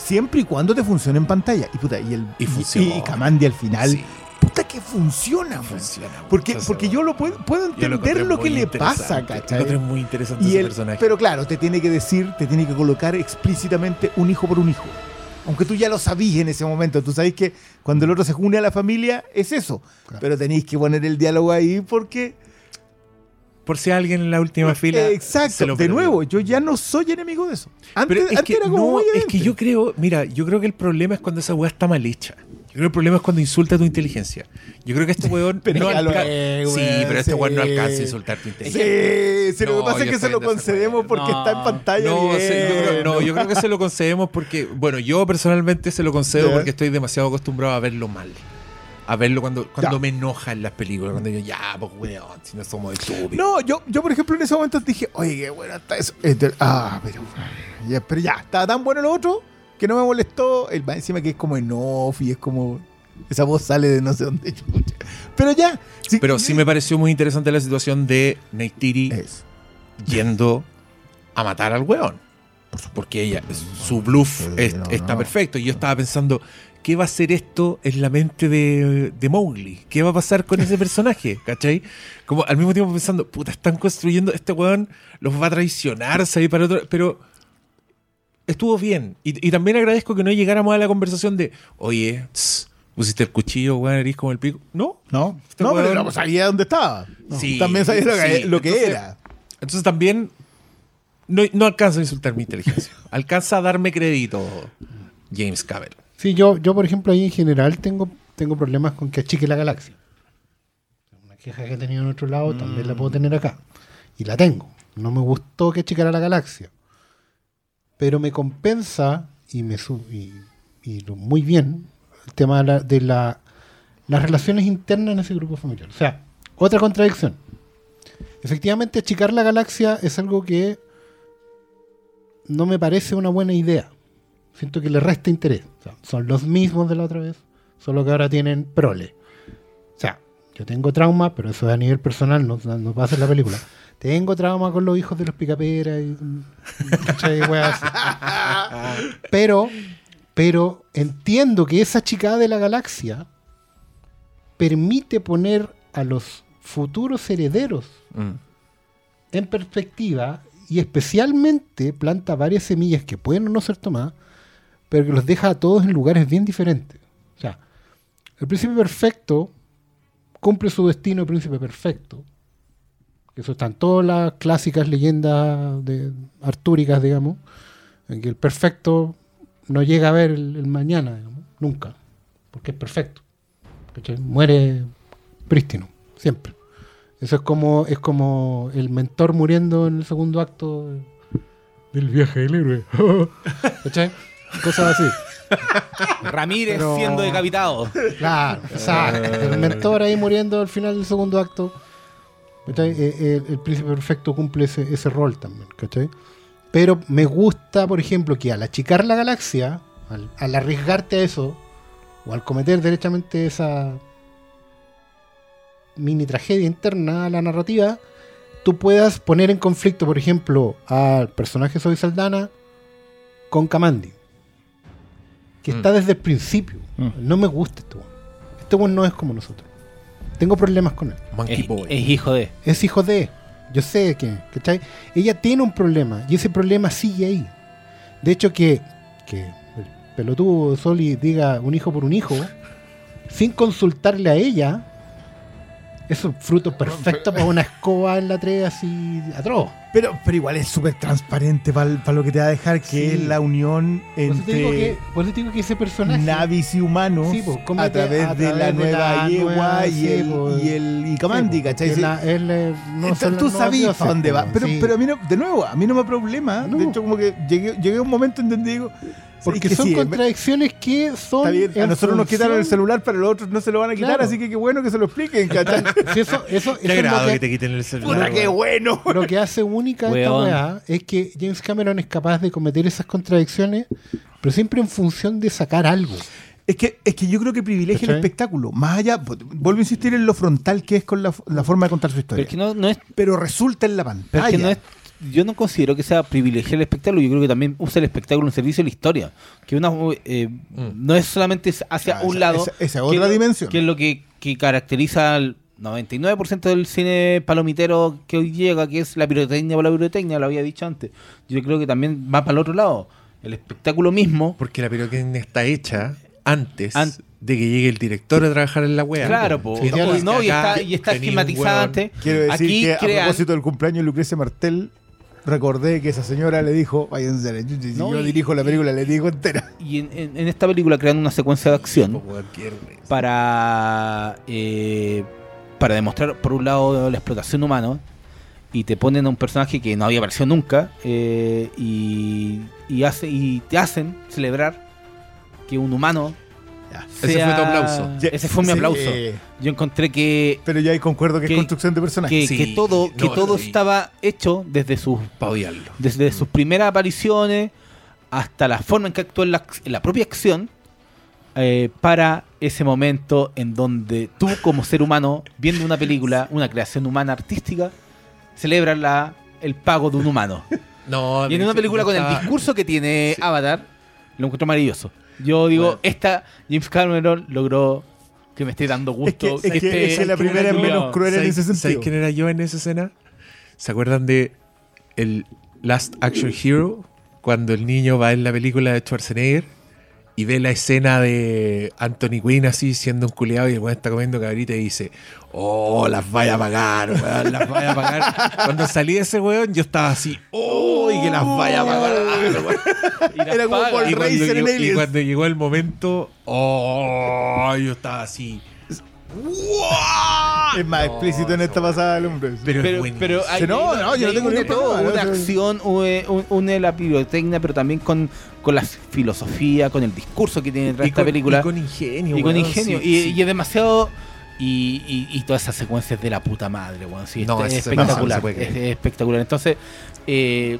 Siempre y cuando te funcione en pantalla. Y puta, y el y y, y Kamandi al final. Sí. Puta que funciona, funciona porque, porque yo lo puedo, puedo entender lo, lo que le pasa, ¿cachai? Es muy interesante y ese el, personaje. Pero claro, te tiene que decir, te tiene que colocar explícitamente un hijo por un hijo. Aunque tú ya lo sabías en ese momento. Tú sabés que cuando el otro se une a la familia, es eso. Claro. Pero tenéis que poner el diálogo ahí porque... Por si alguien en la última fila. Exacto, de nuevo, yo ya no soy enemigo de eso. Antes, Pero es antes que era como no, muy evidente. Es que yo creo, mira, yo creo que el problema es cuando esa weá está mal hecha. Yo creo que el problema es cuando insulta tu inteligencia. Yo creo que este weón... pero no alca- eh, weón, sí, pero este sí. weón no alcanza a insultar tu inteligencia. Sí, sí no, lo que pasa es que se lo concedemos porque no. está en pantalla. No, bien. Se, yo creo, no, yo creo que se lo concedemos porque... Bueno, yo personalmente se lo concedo ¿sí? porque estoy demasiado acostumbrado a verlo mal. A verlo cuando, cuando ya. me enoja en las películas. Cuando yo, ya, pues, weón, si no somos estúpidos. No, yo, yo, por ejemplo, en ese momento dije, oye, qué bueno está eso. Este, ah, pero ya, pero ya, estaba tan bueno lo otro que no me molestó. El más encima que es como en off y es como... Esa voz sale de no sé dónde. Pero ya. Sí, pero sí me pareció muy interesante la situación de Neytiri es. yendo a matar al weón. Porque ella, su bluff es, no, no, está perfecto. Y yo estaba pensando... ¿Qué va a hacer esto en la mente de, de Mowgli? ¿Qué va a pasar con ese personaje? ¿Cachai? Como al mismo tiempo pensando, puta, están construyendo, este weón los va a traicionar, salir para otro... Pero estuvo bien. Y, y también agradezco que no llegáramos a la conversación de, oye, tss, pusiste el cuchillo, weón, herís como el pico. No, no, este no weón... pero no sabía dónde estaba. No, sí, también sabía lo que, sí. lo que entonces, era. Entonces también no, no alcanza a insultar mi inteligencia. Alcanza a darme crédito, James Cameron. Sí, yo, yo por ejemplo ahí en general tengo, tengo problemas con que achique la galaxia. Una queja que he tenido en otro lado mm. también la puedo tener acá. Y la tengo. No me gustó que achicara la galaxia. pero me compensa y me sub, y, y muy bien el tema de, la, de la, las relaciones internas en ese grupo familiar. O sea, otra contradicción. Efectivamente, achicar la galaxia es algo que no me parece una buena idea. Siento que le resta interés. O sea, son los mismos de la otra vez, solo que ahora tienen prole. O sea, yo tengo trauma, pero eso es a nivel personal, no, no pasa en la película. Tengo trauma con los hijos de los picaperas y muchas weas. Pero, pero entiendo que esa chicada de la galaxia permite poner a los futuros herederos mm. en perspectiva, y especialmente planta varias semillas que pueden o no ser tomadas, pero que los deja a todos en lugares bien diferentes. O sea, el príncipe perfecto cumple su destino de príncipe perfecto. Eso están todas las clásicas leyendas de, artúricas, digamos, en que el perfecto no llega a ver el, el mañana, digamos, nunca, porque es perfecto. ¿Cachai? Muere prístino, siempre. Eso es como, es como el mentor muriendo en el segundo acto de, del viaje del héroe. ¿Cachai? Cosas así. Ramírez Pero, siendo decapitado. Claro, exacto. El mentor ahí muriendo al final del segundo acto. ¿Cachai? El, el príncipe perfecto cumple ese, ese rol también, ¿cachai? Pero me gusta, por ejemplo, que al achicar la galaxia, al, al arriesgarte a eso, o al cometer derechamente esa mini tragedia interna a la narrativa, tú puedas poner en conflicto, por ejemplo, al personaje Zoe Saldana con Kamandi, que mm. está desde el principio. Mm. No me gusta esto. Este buen no es como nosotros. Tengo problemas con él. Monkey Boy. Es, es hijo de. Es hijo de. Yo sé que, ¿cachai? Ella tiene un problema y ese problema sigue ahí. De hecho, que, que el pelotudo Soli diga un hijo por un hijo, sin consultarle a ella, es un fruto perfecto para una escoba en la tres así atroz. Pero, pero igual es súper transparente para pa lo que te va a dejar, que sí. es la unión entre por eso digo que, que ese personaje navis y humanos, sí, po, a través a de, la de la nueva yegua y, sí, el, y el y Kamandi, sí, ¿cachai? Sí. La, el, no Entonces, tú sabías para dónde va, pero, sí. pero a mí no, de nuevo, a mí no me problema, no. De hecho, como que llegué, llegué a un momento en donde digo, porque sí, son sí, contradicciones que son bien, a nosotros nos quitaron el celular, pero los otros no se lo van a quitar, claro. Así que qué bueno que se lo expliquen, ¿cachai? Sí, eso, eso, eso es lo que, que te quiten el celular. Puta, qué bueno. Lo que hace única esta weá es que James Cameron es capaz de cometer esas contradicciones, pero siempre en función de sacar algo. Es que, es que yo creo que privilegia ¿Cachai? el espectáculo. Más allá, vuelvo a insistir en lo frontal que es con la, la forma de contar su historia. Pero, no, no es, pero resulta en la pantalla. Que no es, yo no considero que sea privilegiar el espectáculo. Yo creo que también usa el espectáculo en servicio de la historia. Que una eh, mm. no es solamente hacia o sea, un esa, lado. Esa, esa otra que, dimensión. Que es lo que, que caracteriza al noventa y nueve por ciento del cine palomitero que hoy llega, que es la pirotecnia por la pirotecnia, lo había dicho antes. Yo creo que también va para el otro lado. El espectáculo mismo. Porque la pirotecnia está hecha antes an- de que llegue el director a trabajar en la wea. Claro, po. Sí, no, no, y está, y está esquematizada antes. Quiero decir Aquí que crean... a propósito del cumpleaños de Lucrecia Martel, recordé que esa señora le dijo, váyanse, yo, yo, no, yo y, dirijo la película, le digo entera. Y en, en, en esta película crean una secuencia de acción para... Eh, para demostrar por un lado la explotación humana, y te ponen a un personaje que no había aparecido nunca, eh, y, y, hace, y te hacen celebrar que un humano sea, ese fue tu aplauso ya, ese fue mi sí, aplauso yo encontré que pero ya ahí concuerdo que, que es construcción de personajes que, sí, que todo, que no, todo no, estaba no. hecho desde sus desde sus primeras apariciones hasta la forma en que actuó en la, en la propia acción, eh, para ese momento en donde tú, como ser humano, viendo una película, una creación humana artística, celebras la, el pago de un humano. No, y en una película con el discurso que tiene sí. Avatar, lo encuentro maravilloso. Yo digo, bueno. esta James Cameron logró que me esté dando gusto. Es que, que, es que, esté, es que la primera es menos cruel en ese sentido. ¿Sabes quién era yo en esa escena? ¿Se acuerdan de el Last Action Hero? Cuando el niño va en la película de Schwarzenegger y ve la escena de Anthony Quinn así siendo un culiado, y el weón está comiendo cabrita y dice, oh, las vaya a pagar, weón, las vaya a pagar. Cuando salí de ese weón, yo estaba así, oh, y que las vaya a pagar. Y las Era como Paul Reiser en Aliens. Y cuando llegó el momento, oh, yo estaba así. Es más no, explícito en esta no, pasada del hombre. Pero, pero, es pero hay, no, no, yo no tengo ningún problema. Una acción, une la pirotecnia, pero también con, con la filosofía, con el discurso que tiene esta con, película. Y con ingenio. Y con ingenio. Sí, y, sí. y es demasiado. Y, y, y todas esas secuencias de la puta madre, weón. Bueno, sí, no, es espectacular. No es espectacular. Entonces, eh,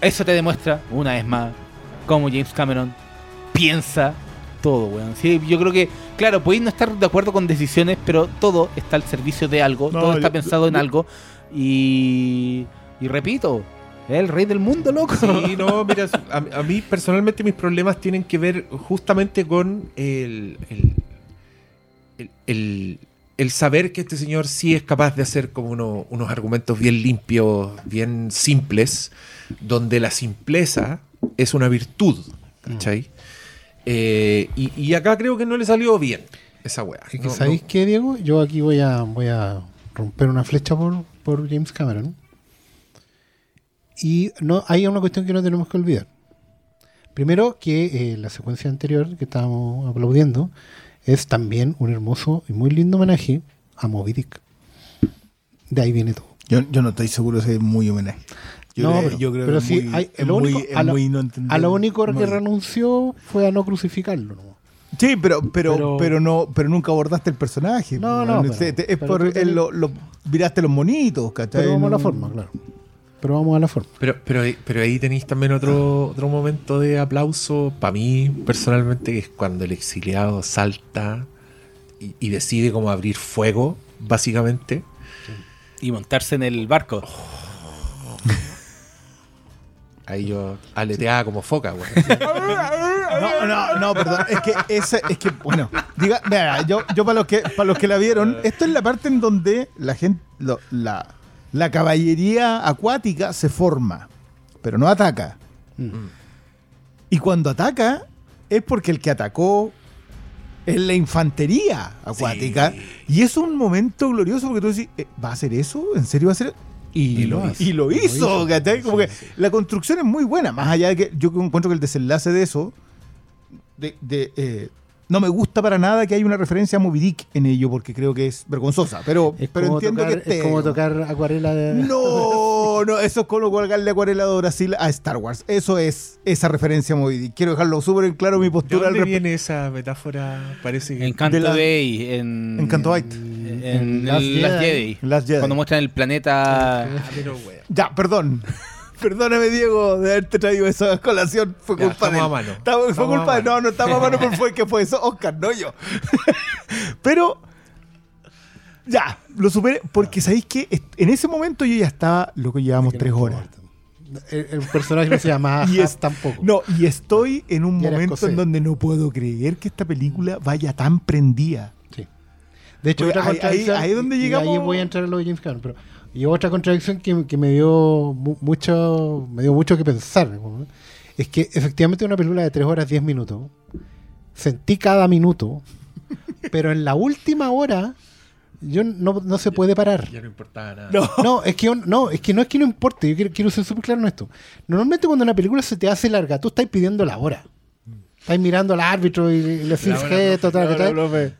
eso te demuestra, una vez más, cómo James Cameron piensa todo, weón. Sí, yo creo que, claro, podéis no estar de acuerdo con decisiones, pero todo está al servicio de algo, no, todo yo, está pensado yo, en yo, algo. Y, y repito, es el rey del mundo, loco. Sí, no, mira, a, a mí personalmente mis problemas tienen que ver justamente con el, el, el, el, el saber que este señor sí es capaz de hacer como uno, unos argumentos bien limpios, bien simples, donde la simpleza es una virtud, ¿cachai? Mm. Eh, y, y acá creo que no le salió bien esa weá. Es que no, ¿sabéis no? qué, Diego? Yo aquí voy a voy a romper una flecha por, por James Cameron. Y no hay una cuestión que no tenemos que olvidar. Primero, que eh, la secuencia anterior que estábamos aplaudiendo es también un hermoso y muy lindo homenaje a Moby Dick. De ahí viene todo. Yo, yo no estoy seguro si es muy homenaje. Yo, no, creo, pero, yo creo pero que sí, muy, hay, lo único, muy, a, lo, muy no a lo único que renunció fue a no crucificarlo. ¿No? Sí, pero pero, pero pero no pero nunca abordaste el personaje. No, no. no pero, es, es pero, por pero, el, lo, lo, miraste los monitos, ¿cachai? Pero vamos a la forma, claro. Pero vamos a la forma. Pero pero, pero ahí tenéis también otro otro momento de aplauso para mí personalmente, que es cuando el exiliado salta y, y decide como abrir fuego, básicamente. Sí. Y montarse en el barco. Oh. Ahí yo aleteaba como foca, güey. No, no, no, perdón. Es que ese, es que, bueno, diga, mira, yo, yo para los que para los que la vieron, esto es la parte en donde la gente, lo, la, la caballería acuática se forma, pero no ataca. Mm. Y cuando ataca, es porque el que atacó es la infantería acuática. Sí. Y es un momento glorioso porque tú decís, ¿va a hacer eso? ¿En serio va a hacer eso? Y, y, lo, y lo hizo, ¿cachai? Como sí, que sí. La construcción es muy buena, más allá de que yo encuentro que el desenlace de eso, de, de eh, no me gusta para nada que haya una referencia a Moby Dick en ello, porque creo que es vergonzosa, pero, es pero entiendo tocar, que... Te, es como tocar acuarela de... No, no, eso es como colgarle acuarela de Brasil a Star Wars, eso es esa referencia a Moby Dick, quiero dejarlo súper en claro mi postura. ¿De dónde al viene esa metáfora? Parece que... En Canto Bay, en... En Canto Bight. En Last Jedi. Last Jedi. Last Jedi. Cuando muestran el planeta. Ya, perdón. Perdóname, Diego, de haberte traído esa colación. Fue ya, culpa de. Estamos a mano. Estamos, estamos fue culpa de. No, no estamos a mano porque fue, que fue eso, Oscar, no yo. Pero. Ya, lo superé. Porque sabéis que en ese momento yo ya estaba, loco, llevábamos sí, tres no horas. El, el personaje no se llamaba Haas tampoco. No, y estoy en un momento escocés. En donde no puedo creer que esta película vaya tan prendida. De hecho, pues otra ahí, contradicción, ahí, ahí donde llegamos. Y ahí voy a entrar a lo de James Cameron, pero y otra contradicción que, que me dio mu- mucho, me dio mucho que pensar, ¿no? Es que efectivamente una película de tres horas diez minutos. Sentí cada minuto, pero en la última hora yo no, no se puede parar. Ya no importaba nada. No, no, es, que, no es que no es que no importe, yo quiero, quiero ser súper claro en esto. Normalmente cuando una película se te hace larga, tú estás pidiendo la hora. Estás mirando al árbitro y, y le decís gesto, tal, tal.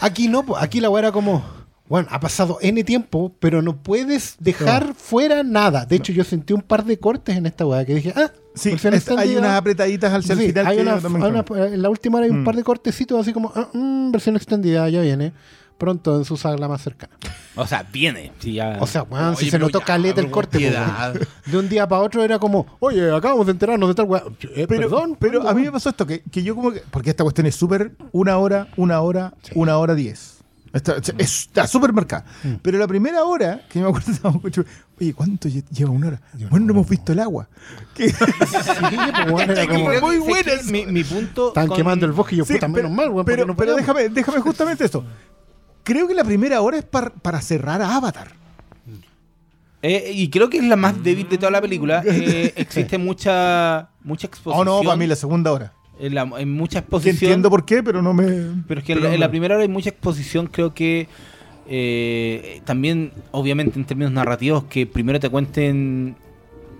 Aquí no, aquí la weá era como, bueno, ha pasado N tiempo, pero no puedes dejar no. fuera nada. De hecho, no. yo sentí un par de cortes en esta weá que dije, ah, sí, por si no es, hay ya, unas apretaditas al sí, final. Hay una, hay una, en la última hora hay un mm. par de cortecitos así como, ah, mm, versión extendida, ya viene. Pronto en su sala más cercana. O sea, viene. Si ya... O sea, bueno, oye, si se notó ya, caleta el corte. Porque, de un día para otro era como, oye, acabamos de enterarnos de tal weá. Eh, pero, perdón, pero ¿cómo? A mí me pasó esto, que, que yo como que... Porque esta cuestión es súper una hora, una hora, sí. una hora diez. Está, está súper marcada. Mm. Pero la primera hora, que me acuerdo, oye, ¿cuánto lleva una hora? Yo bueno, no hemos visto el agua. ¿Qué? Sí, como, como, muy buenas. Mi, mi punto... Están con... quemando el bosque y yo, sí, puta, pero, menos mal, weón. Pero, no pero déjame, déjame justamente esto. Creo que la primera hora es par, para cerrar a Avatar. Eh, y creo que es la más débil de toda la película. Eh, existe mucha mucha exposición. Oh, no, para mí la segunda hora. En, la, en mucha exposición. Que entiendo por qué, pero no me... Pero es que pero en, la, en la primera hora hay mucha exposición. Creo que eh, también, obviamente, en términos narrativos, que primero te cuenten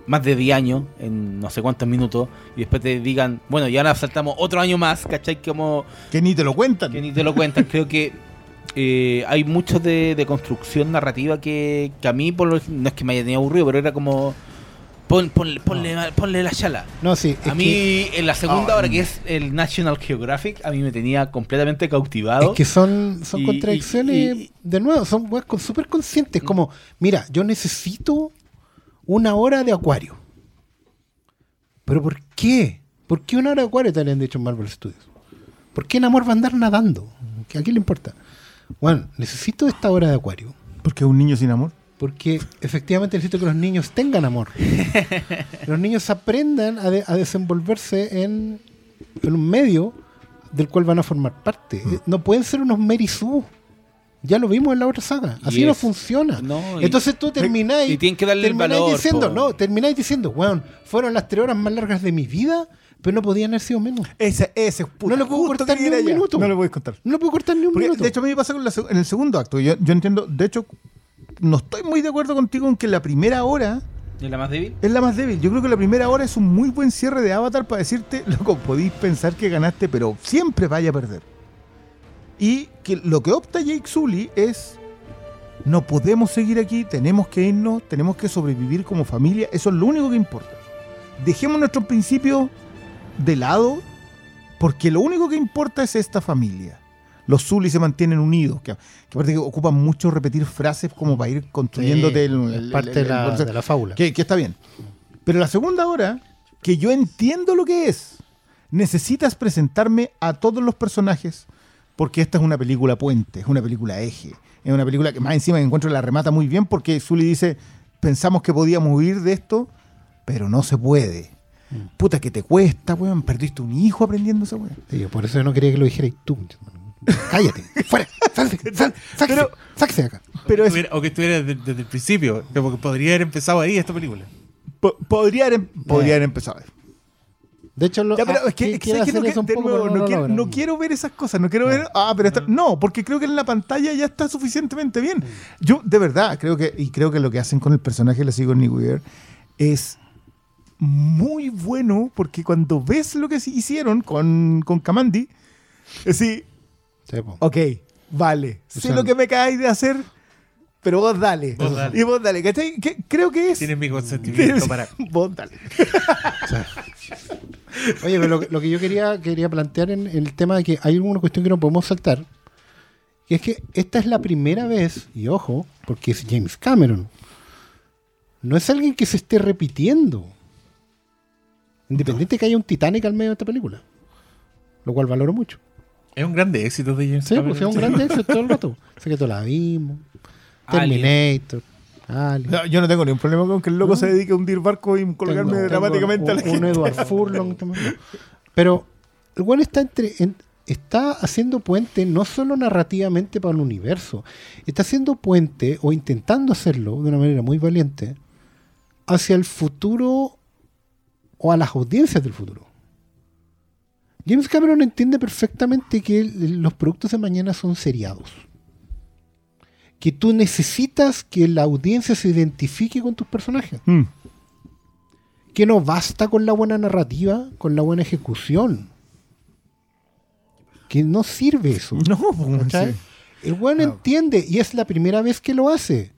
más de diez años, en no sé cuántos minutos, y después te digan, bueno, ya ahora saltamos otro año más, ¿cachai? Como, que ni te lo cuentan. Que ni te lo cuentan. Creo que... Eh, hay mucho de, de construcción narrativa que, que a mí, por lo, no es que me haya tenido aburrido, pero era como pon, pon, ponle, no. ponle la chala. No, sí, a mí que, en la segunda oh, hora, que es el National Geographic, a mí me tenía completamente cautivado. Es que son, son y, contradicciones, y, y, de nuevo, son súper conscientes, como, mira, yo necesito una hora de acuario. ¿Pero por qué? ¿Por qué una hora de acuario te le han dicho en Marvel Studios? ¿Por qué Namor va a andar nadando? ¿A quién le importa? Bueno, necesito esta hora de acuario. ¿Por qué un niño sin amor? Porque efectivamente necesito que los niños tengan amor. Los niños aprendan a, de, a desenvolverse en, en un medio del cual van a formar parte. Mm. No pueden ser unos merizú. Ya lo vimos en la otra saga. Así yes. no funciona. No, y, entonces tú termináis, y tienen que darle termináis el valor, diciendo, po. no, termináis diciendo, bueno, fueron las tres horas más largas de mi vida, pero no podían haber sido menos. Ese, ese es puta. No lo puedo cortar ni un ella. minuto. No lo voy a cortar. No lo puedo cortar ni un Porque, minuto. De hecho, a mí me pasa con la, en el segundo acto. Yo, yo entiendo, de hecho, no estoy muy de acuerdo contigo en que la primera hora ¿es la más débil? Es la más débil. Yo creo que la primera hora es un muy buen cierre de Avatar para decirte, loco, podéis pensar que ganaste, pero siempre vaya a perder. Y que lo que opta Jake Sully es no podemos seguir aquí, tenemos que irnos, tenemos que sobrevivir como familia, eso es lo único que importa. Dejemos nuestros principios de lado, porque lo único que importa es esta familia. Los Sully se mantienen unidos, que, que aparte que ocupan mucho repetir frases como para ir construyéndote sí, el, el, parte el, el, de, la, el, de la fábula. Que, que está bien. Pero la segunda hora, que yo entiendo lo que es, necesitas presentarme a todos los personajes, porque esta es una película puente, es una película eje, es una película que más encima encuentro la remata muy bien, porque Sully dice, pensamos que podíamos huir de esto, pero no se puede. Mm. Puta, que te cuesta, weón, perdiste un hijo aprendiendo esa weón. Sí, por eso yo no quería que lo dijeras tú. Cállate, fuera, sáquese, sáquese, sáquese acá. Pero es, o que estuviera desde, desde el principio, porque podría haber empezado ahí esta película. Po- podría haber, podría haber empezado ahí. De hecho, lo, ya, pero es que, que, que, que no, nuevo, no, no, quiero, no quiero ver esas cosas, no quiero no, ver. Ah, pero no. Está, no, porque creo que en la pantalla ya está suficientemente bien. Sí. Yo, de verdad, creo que y creo que lo que hacen con el personaje de la Sigourney Weaver es muy bueno, porque cuando ves lo que hicieron con con Kamandi, es decir, sí, ok, vale, o sea, sé lo que me acabáis de hacer, pero vos dale. Vos dale. Y vos dale, ¿cachai? Que, creo que es... Tienes mi consentimiento para... Vos dale. O sea, oye, pero lo, lo que yo quería, quería plantear en el tema de que hay una cuestión que no podemos saltar, y es que esta es la primera vez, y ojo, porque es James Cameron, no es alguien que se esté repitiendo. Independiente no. que haya un Titanic al medio de esta película. Lo cual valoro mucho. Es un grande éxito de James sí, Cameron. Sí, pues es un grande éxito todo el rato. O sea que todos la vimos. Terminator. Alien. No, yo no tengo ningún problema con que el loco no. se dedique a hundir barcos y colgarme tengo, dramáticamente tengo un, a la gente. Un Edward Furlong también. Pero el cual está, entre, en, está haciendo puente no solo narrativamente para el universo. Está haciendo puente, o intentando hacerlo de una manera muy valiente, hacia el futuro o a las audiencias del futuro. James Cameron entiende perfectamente que los productos de mañana son seriados. Que tú necesitas que la audiencia se identifique con tus personajes. Mm. Que no basta con la buena narrativa, con la buena ejecución. Que no sirve eso. No, sí. El weón no. entiende, y es la primera vez que lo hace.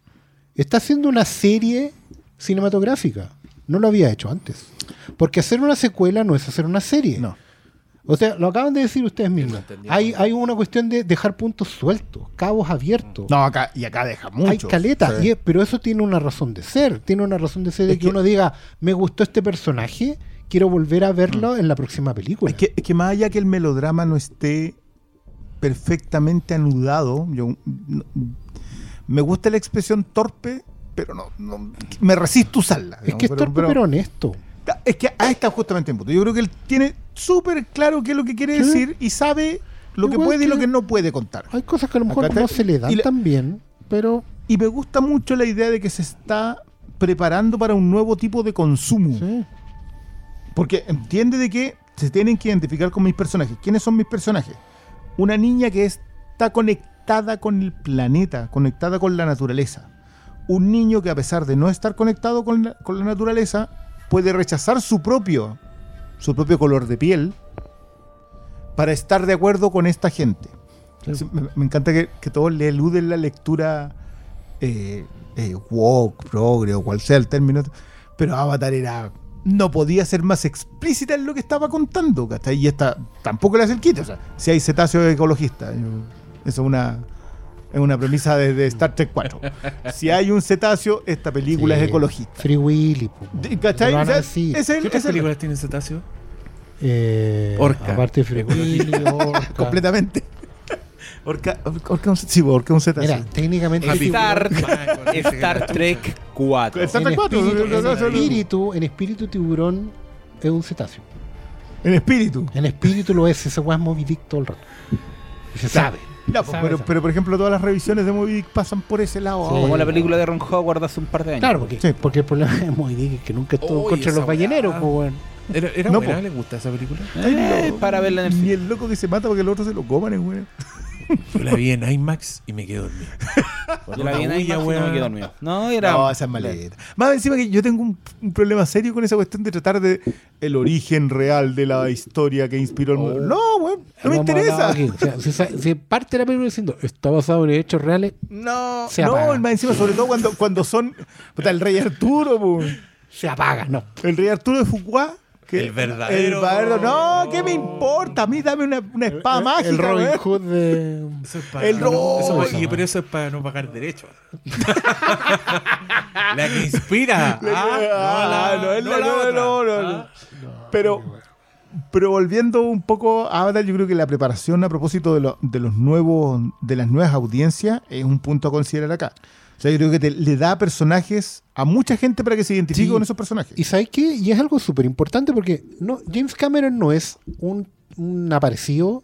Está haciendo una serie cinematográfica. No lo había hecho antes. Porque hacer una secuela no es hacer una serie. No. O sea, lo acaban de decir ustedes mismos. Hay, hay una cuestión de dejar puntos sueltos, cabos abiertos. No, acá y acá deja mucho. Hay caletas, sí. y es, pero eso tiene una razón de ser. Tiene una razón de ser de que, que uno diga, me gustó este personaje, quiero volver a verlo mm. en la próxima película. Es que, es que más allá que el melodrama no esté perfectamente anudado, yo no, me gusta la expresión torpe, pero no, no me resisto a usarla. Digamos, es que es pero, torpe pero, pero honesto. Es que ahí está justamente en punto. Yo creo que él tiene súper claro qué es lo que quiere ¿Qué? decir y sabe lo Igual que puede que y lo que no puede contar. Hay cosas que a lo mejor no se le dan la, tan bien, pero... Y me gusta mucho la idea de que se está preparando para un nuevo tipo de consumo. Sí. Porque entiende de que se tienen que identificar con mis personajes. ¿Quiénes son mis personajes? Una niña que está conectada con el planeta, conectada con la naturaleza. Un niño que a pesar de no estar conectado con la, con la naturaleza... puede rechazar su propio su propio color de piel para estar de acuerdo con esta gente. Sí. Me, me encanta que, que todos le eluden la lectura eh, eh, woke, progre o cual sea el término, pero Avatar era, no podía ser más explícita en lo que estaba contando, ¿cachai? Y esta tampoco le hace el quito. O sea, si hay cetáceos ecologistas, eso es una, es una premisa de, de Star Trek cuatro. Si hay un cetáceo, esta película sí, es ecologista. Free Willy, ¿cachai? O sea, es el, ¿qué otras películas el... tienen cetáceos? Eh, Orca. Aparte de Free Willy, Orca. Completamente. Orca, Orca, sí, Orca un Z. Mira, técnicamente Star, Star Trek cuatro. Star Trek cuatro. En espíritu, en espíritu Tiburón es un cetáceo. En espíritu. En espíritu lo es, ese weá es Moby Dick todo el rato. Y se sabe. No, pues, pero, pero por ejemplo todas las revisiones de Moby Dick pasan por ese lado, sí, oh, como la película de Ron Howard hace un par de años. Claro, porque, sí, porque el problema de Moby Dick es que nunca estuvo oh, contra los balleneros, pues bueno. ¿Era, era no, buena? ¿Le gusta esa película? Eh, para verla en el cine. Y el loco que se mata porque los otros se lo coman, güey. Yo la vi en IMAX y me quedé dormido. Yo la vi en IMAX buena. Y no me quedé dormido. No, era... No, esa es maleta. Más encima que yo tengo un, un problema serio con esa cuestión de tratar de el origen real de la historia que inspiró el mundo. Oh. No, güey, no me interesa. O sea, se, se, se parte de la película diciendo, ¿está basado en hechos reales? No, no, más encima, sobre todo cuando, cuando son... Puta, el Rey Arturo, güey. Se apaga, no. El Rey Arturo de Fuqua. Que el verdadero. El verdadero. No, ¿qué me importa? A mí dame una, una espada el, mágica. El Robin ¿ver? Hood de. Eso es para. El no, Robin eso es, y, pero eso es para no pagar derechos. La que inspira. Ah, no, no, no, no, no, no. Ah, no pero, bueno. pero volviendo un poco a Avatar, yo creo que la preparación a propósito de, lo, de los nuevos, de las nuevas audiencias es un punto a considerar acá. O sea, yo creo que te, le da personajes a mucha gente para que se identifique sí. con esos personajes. ¿Y sabes qué? Y es algo súper importante porque no, James Cameron no es un, un aparecido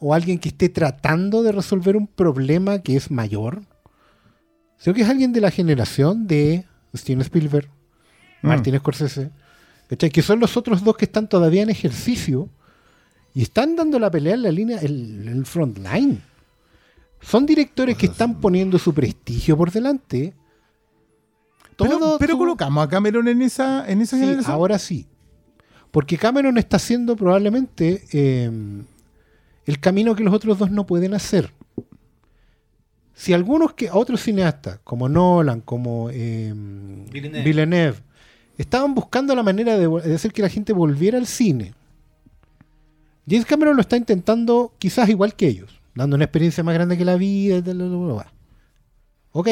o alguien que esté tratando de resolver un problema que es mayor, sino que es alguien de la generación de Steven Spielberg, mm. Martin Scorsese, ¿cachai? Que son los otros dos que están todavía en ejercicio y están dando la pelea en la línea, el, el front line. Son directores que están poniendo su prestigio por delante. Todo pero pero su... colocamos a Cameron en esa, en esa sí, generación. Ahora sí. Porque Cameron está haciendo probablemente eh, el camino que los otros dos no pueden hacer. Si algunos que otros cineastas, como Nolan, como eh, Villeneuve. Villeneuve, estaban buscando la manera de, de hacer que la gente volviera al cine, James Cameron lo está intentando quizás igual que ellos. Dando una experiencia más grande que la vida. Bla, bla, bla, bla. Ok,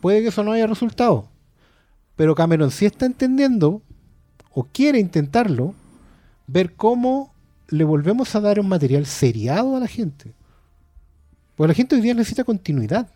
puede que eso no haya resultado. Pero Cameron sí está entendiendo, o quiere intentarlo, ver cómo le volvemos a dar un material seriado a la gente. Porque la gente hoy día necesita continuidad.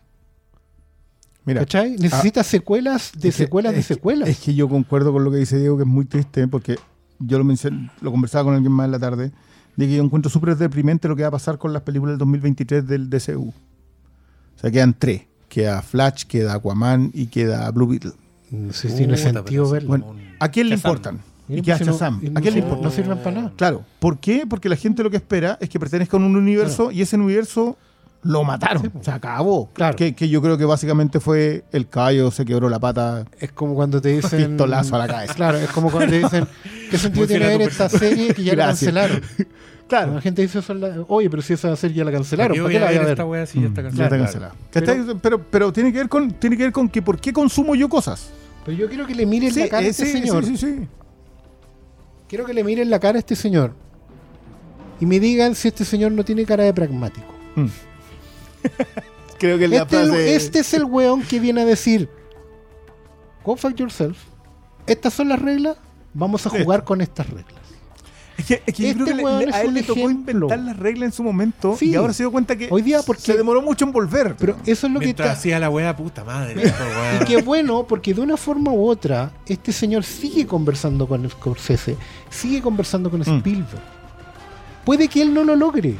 Mira, ¿cachai? Necesita ah, secuelas de secuelas que, de secuelas. Es que, es que yo concuerdo con lo que dice Diego, que es muy triste, porque yo lo, mencioné, lo conversaba con alguien más en la tarde, de que yo encuentro súper deprimente lo que va a pasar con las películas del dos mil veintitrés del D C U. O sea, quedan tres. Queda Flash, queda Aquaman y queda Blue Beetle. No sé si tiene sentido verlo. Bueno, ¿a quién le importan? ¿Y qué hace Sam? ¿A quién le importan? No sirven para nada. Claro. ¿Por qué? Porque la gente lo que espera es que pertenezca a un universo y ese universo lo mataron. Se acabó. Claro. Que, que yo creo que básicamente fue el caballo se quebró la pata. Es como cuando te dicen... Pistolazo a la cabeza. Claro, es como cuando te dicen... ¿Qué sentido tiene ver esta serie que ya la cancelaron? Claro. La gente dice, oye, pero si esa serie ya la cancelaron, ¿para qué la voy a ver? Esta wea sí ya está cancelada. Pero, pero, pero tiene que ver con, tiene que ver con que por qué consumo yo cosas. Pero yo quiero que le miren sí, la cara eh, a este sí, señor. Sí, sí, sí. Quiero que le miren la cara a este señor. Y me digan si este señor no tiene cara de pragmático. Mm. Creo que la frase... este, este es el weón que viene a decir, go fuck yourself. Estas son las reglas. Vamos a jugar sí. con estas reglas. Es que, es que este yo creo que le, a él le tocó inventar las reglas en su momento sí. y ahora se dio cuenta que hoy día porque se demoró mucho en volver. Pero eso es lo mientras que está... hacía la wea puta madre. Y qué bueno, porque de una forma u otra, este señor sigue conversando con Scorsese, sigue conversando con Spielberg. Mm. Puede que él no lo logre,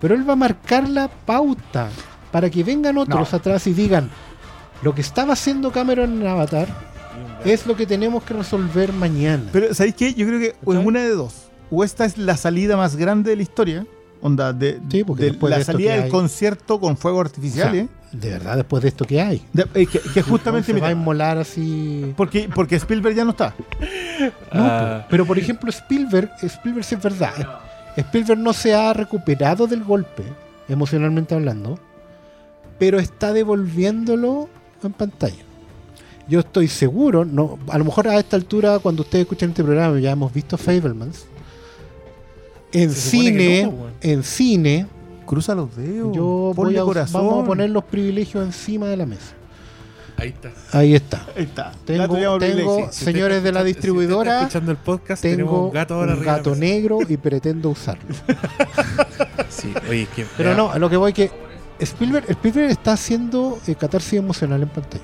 pero él va a marcar la pauta para que vengan otros no. atrás y digan lo que estaba haciendo Cameron en Avatar. Es lo que tenemos que resolver mañana. Pero, ¿sabéis qué? Yo creo que o es una de dos. O esta es la salida más grande de la historia. Onda, de, sí, de la de salida del hay. concierto con fuegos artificiales. O sea, de verdad, después de esto, ¿qué hay? De, eh, que, que justamente... Se mira, va a inmolar así... Porque, porque Spielberg ya no está. No, uh. pero, por ejemplo, Spielberg, Spielberg sí es verdad. Spielberg no se ha recuperado del golpe. emocionalmente hablando, pero está devolviéndolo en pantalla. Yo estoy seguro, no, a lo mejor a esta altura, cuando ustedes escuchan este programa, ya hemos visto Fabelmans. En cine, no, en cine, cruza los dedos. Yo voy a, vamos a poner los privilegios encima de la mesa. Ahí está. Ahí está. Ahí está. Tengo, tengo, tengo si señores de la distribuidora, si está escuchando el podcast, tengo un gato, ahora un gato negro y pretendo usarlo. Sí, oye, que pero no, a lo que voy que Spielberg, Spielberg está haciendo eh, catarsis emocional en pantalla.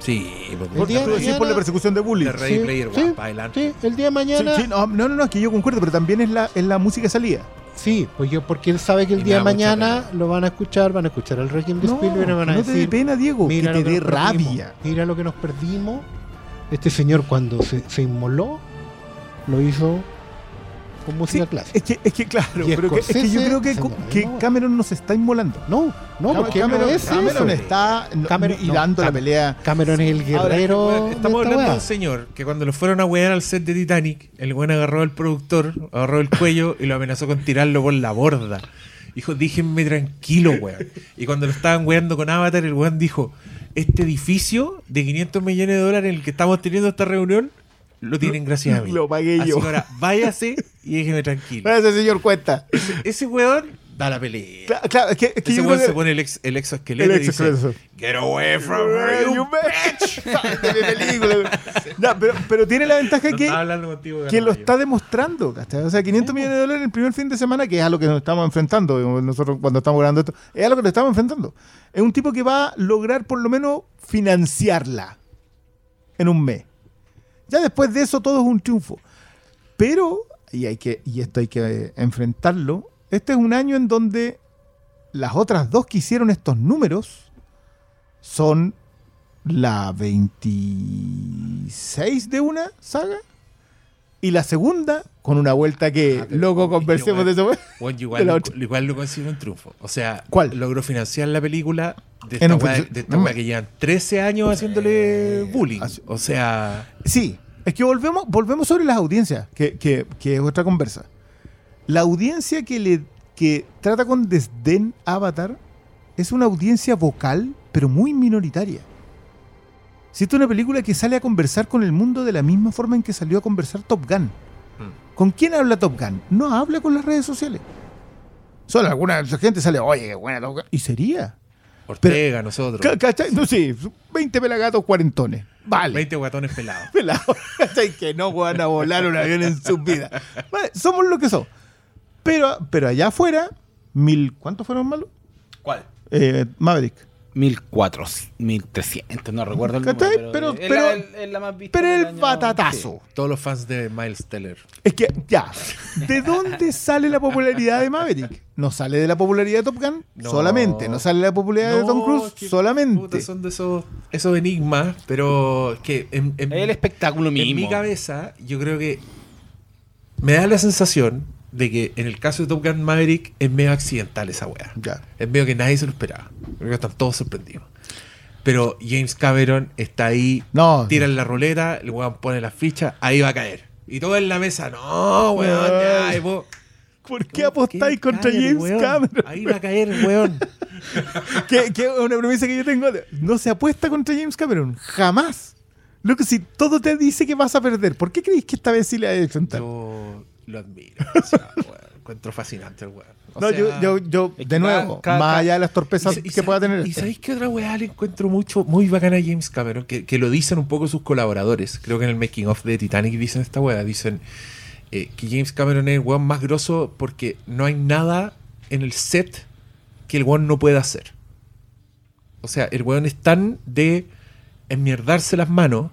Sí, porque el día de por la persecución de bullying. Sí, player, sí, guapa, sí, el día de mañana. Sí, sí, no, no, no, es que yo concuerdo, pero también es la, es la música salida. Sí, pues yo, porque él sabe que el y día de mañana lo van a escuchar, van a escuchar el régimen de no, Spielberg y van a no decir. No te dé pena, Diego, mira que te dé rabia. Mira lo que nos perdimos. Este señor, cuando se, se inmoló, lo hizo con música sí, clásica. Es que, es que claro, pero que, es que yo creo que, que Cameron nos está inmolando. No, no, porque Cameron, es Cameron está Cameron, y dando no, la pelea. Cameron es el guerrero. Ahora, estamos hablando de un señor que cuando lo fueron a huear al set de Titanic, el buen agarró al productor, agarró el cuello y lo amenazó con tirarlo por la borda. Dijo, déjenme tranquilo, weón. Y cuando lo estaban hueando con Avatar, el weón dijo, este edificio de quinientos millones de dólares en el que estamos teniendo esta reunión, lo tienen gracias a mí. Lo pagué así yo. Ahora, váyase y déjeme tranquilo. Váyase, señor Cuesta. Ese, ese weón da la pelea. Claro, claro, es que, es que ese weón se pone el, ex, el exoesqueleto el ex y dice, get away from me, you bitch. De mi película. No, pero, pero tiene la ventaja no que, contigo, que lo está demostrando. O sea, quinientos millones de dólares el primer fin de semana, que es a lo que nos estamos enfrentando nosotros cuando estamos grabando esto. Es a lo que nos estamos enfrentando. Es un tipo que va a lograr por lo menos financiarla en un mes. Ya después de eso todo es un triunfo. Pero, y, hay que, y esto hay que enfrentarlo, este es un año en donde las otras dos que hicieron estos números son la veintiséis de una saga y la segunda con una vuelta que, ah, loco, conversemos de eso. Bueno, igual, lo, igual lo consiguió un triunfo. O sea, ¿cuál? Logró financiar la película de esta weá no, que llevan trece años haciéndole eh, bullying. O sea... Sí, es que volvemos, volvemos sobre las audiencias, que, que, que es otra conversa. La audiencia que, le, que trata con desdén Avatar es una audiencia vocal, pero muy minoritaria. Si esta es una película que sale a conversar con el mundo de la misma forma en que salió a conversar Top Gun. ¿Con quién habla Top Gun? No habla con las redes sociales. Solo alguna gente sale, oye, qué buena Top Gun. Y sería. Ortega, pero, nosotros. ¿Cachai? No, sí, veinte pelagatos cuarentones. Vale. veinte guatones pelados. Pelados. ¿Cachai? Que no van a volar un avión en su vida. Vale, somos lo que somos. Pero, pero allá afuera, mil, ¿cuántos fueron malos? ¿Cuál? Eh, Maverick. mil cuatrocientos, mil trescientos, no recuerdo el número, pero, pero, es la, el, es la más vista pero el año, patatazo. Sí. Todos los fans de Miles Teller. Es que, ya, ¿de dónde sale la popularidad de Maverick? No sale de la popularidad de Top Gun, no. solamente. No sale de la popularidad no, de Tom Cruise, que solamente. Puta, son de esos, esos enigmas, pero es que... En, en, el espectáculo mismo. En mi cabeza, yo creo que me da la sensación de que en el caso de Top Gun Maverick es medio accidental esa weá. Yeah. Es medio que nadie se lo esperaba. Creo que están todos sorprendidos. Pero James Cameron está ahí, no, tira no. la ruleta, el weón pone las fichas, ahí va a caer. Y todo en la mesa, no, weón, ya, y vos, ¿por qué apostáis contra caer, James weón? Cameron? Ahí va a caer, weón. Que es una promesa que yo tengo. No se apuesta contra James Cameron, jamás. Lo que si todo te dice que vas a perder, ¿por qué creéis que esta vez sí le va a enfrentar? Yo... Lo admiro, o sea, weón, encuentro fascinante el weón. O no, sea, yo, yo, yo, de nuevo, cada, más allá de las torpezas y, que y, pueda tener. ¿Y sabéis qué otra weá le encuentro mucho, muy bacana a James Cameron? Que, que lo dicen un poco sus colaboradores. Creo que en el making of de Titanic dicen esta weá. Dicen eh, que James Cameron es el weón más grosso porque no hay nada en el set que el weón no pueda hacer. O sea, el weón es tan de enmierdarse las manos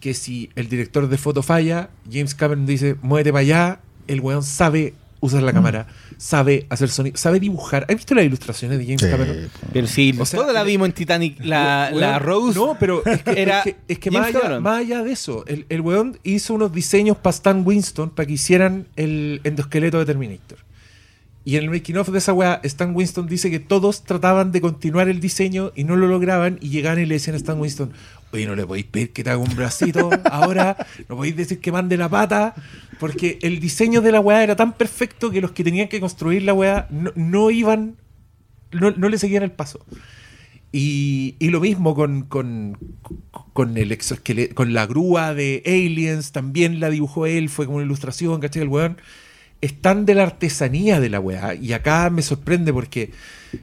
que si el director de foto falla, James Cameron dice, muévete para allá, el weón sabe usar la mm. cámara, sabe hacer sonido, sabe dibujar. ¿Has visto las ilustraciones de James sí, Cameron? Pero sí, o sea, toda la vimos en Titanic, la, weón, la Rose. No, pero es que, era es que, es que más, allá, más allá de eso, el, el weón hizo unos diseños para Stan Winston para que hicieran el endosqueleto de Terminator. Y en el making of de esa weá, Stan Winston dice que todos trataban de continuar el diseño y no lo lograban y llegaban y le decían a Stan Winston, oye, no le podéis pedir que te haga un bracito ahora, no podéis decir que mande la pata, porque el diseño de la weá era tan perfecto que los que tenían que construir la weá no, no iban no, no le seguían el paso. Y, y lo mismo con, con, con, el exoesqueleto, con la grúa de Aliens, también la dibujó él, fue como una ilustración, ¿cachai? El weón. Están de la artesanía de la weá. Y acá me sorprende porque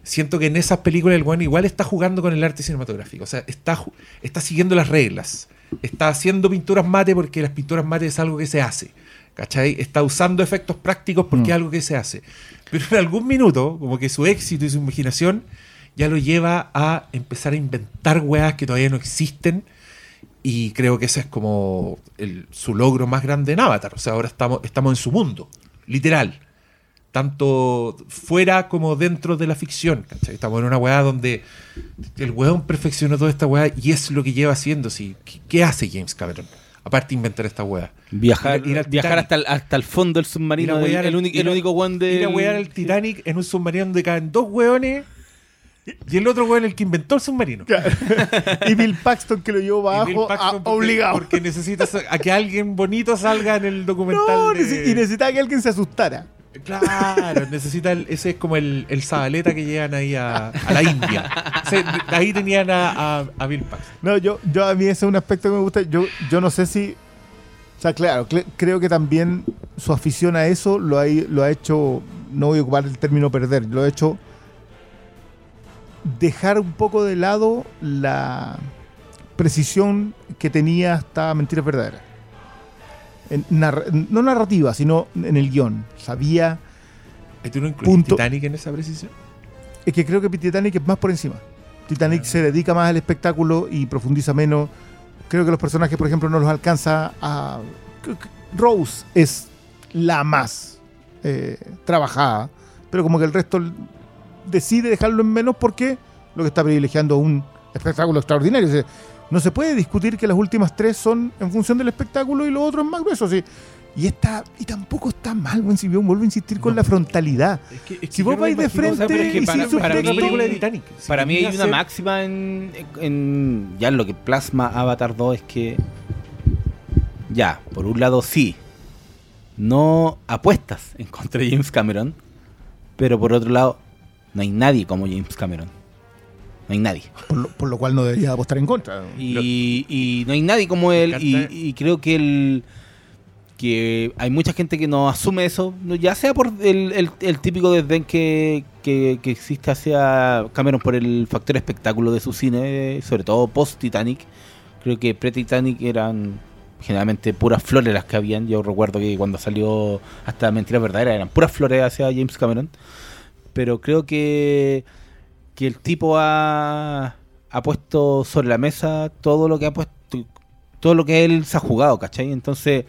siento que en esas películas el weón igual está jugando con el arte cinematográfico. O sea, está, está siguiendo las reglas. Está haciendo pinturas mate porque las pinturas mate es algo que se hace. ¿Cachai? Está usando efectos prácticos porque mm. es algo que se hace. Pero en algún minuto, como que su éxito y su imaginación ya lo lleva a empezar a inventar weas que todavía no existen. Y creo que ese es como el, su logro más grande en Avatar. O sea, ahora estamos, estamos en su mundo. Literal, tanto fuera como dentro de la ficción, ¿cachai? Estamos en una weá donde el weón perfeccionó toda esta weá y es lo que lleva haciendo. ¿Sí? ¿Qué, ¿Qué hace James Cameron? Aparte de inventar esta weá. Viajar, ir, ir viajar hasta, el, hasta el fondo del submarino. Del, el, el, unic, el, el único weón de... Ir a wear al Titanic en un submarino donde caen dos weones y el otro weón el que inventó el submarino. Y Bill Paxton que lo llevó bajo a, porque, obligado. Porque necesita a que alguien bonito salga en el documental. No, de... Y necesitaba que alguien se asustara. Claro, necesita el, ese es como el, el Zabaleta que llegan ahí a, a la India. O sea, ahí tenían a, a, a Bill Paxton. No, yo, yo a mí ese es un aspecto que me gusta. Yo, yo no sé si... O sea, claro, cl- creo que también su afición a eso lo ha, lo ha hecho... No voy a ocupar el término perder. Lo ha hecho... dejar un poco de lado la precisión que tenía hasta Mentiras Verdaderas. En narr- no narrativa, sino en el guión. Sabía... ¿Tú no incluyes punto... Titanic en esa precisión? Es que creo que Titanic es más por encima. Titanic ah. se dedica más al espectáculo y profundiza menos. Creo que los personajes, por ejemplo, no los alcanza a... Rose es la más eh, trabajada, pero como que el resto... decide dejarlo en menos porque lo que está privilegiando es un espectáculo extraordinario. O sea, no se puede discutir que las últimas tres son en función del espectáculo y lo otro es más grueso. O sea, y está, y tampoco está mal, buen, si bien vuelvo a insistir con no, la frontalidad. Es que, es que si vos vais de frente, o sea, es que y para, sin para mí, película de Titanic. Si para mí hay hacer... una máxima en, en ya lo que plasma Avatar dos es que ya, por un lado sí, no apuestas en contra de James Cameron, pero por otro lado no hay nadie como James Cameron. No hay nadie. Por lo, por lo cual no debería apostar en contra. Y, y no hay nadie como él. Y, y creo que el, que hay mucha gente que no asume eso. Ya sea por el, el, el típico desdén que, que, que existe hacia Cameron por el factor espectáculo de su cine. Sobre todo post-Titanic. Creo que pre-Titanic eran generalmente puras flores las que habían. Yo recuerdo que cuando salió hasta Mentiras Verdaderas eran puras flores hacia James Cameron. Pero creo que, que el tipo ha, ha puesto sobre la mesa todo lo que ha puesto, todo lo que él se ha jugado, ¿cachai? Entonces,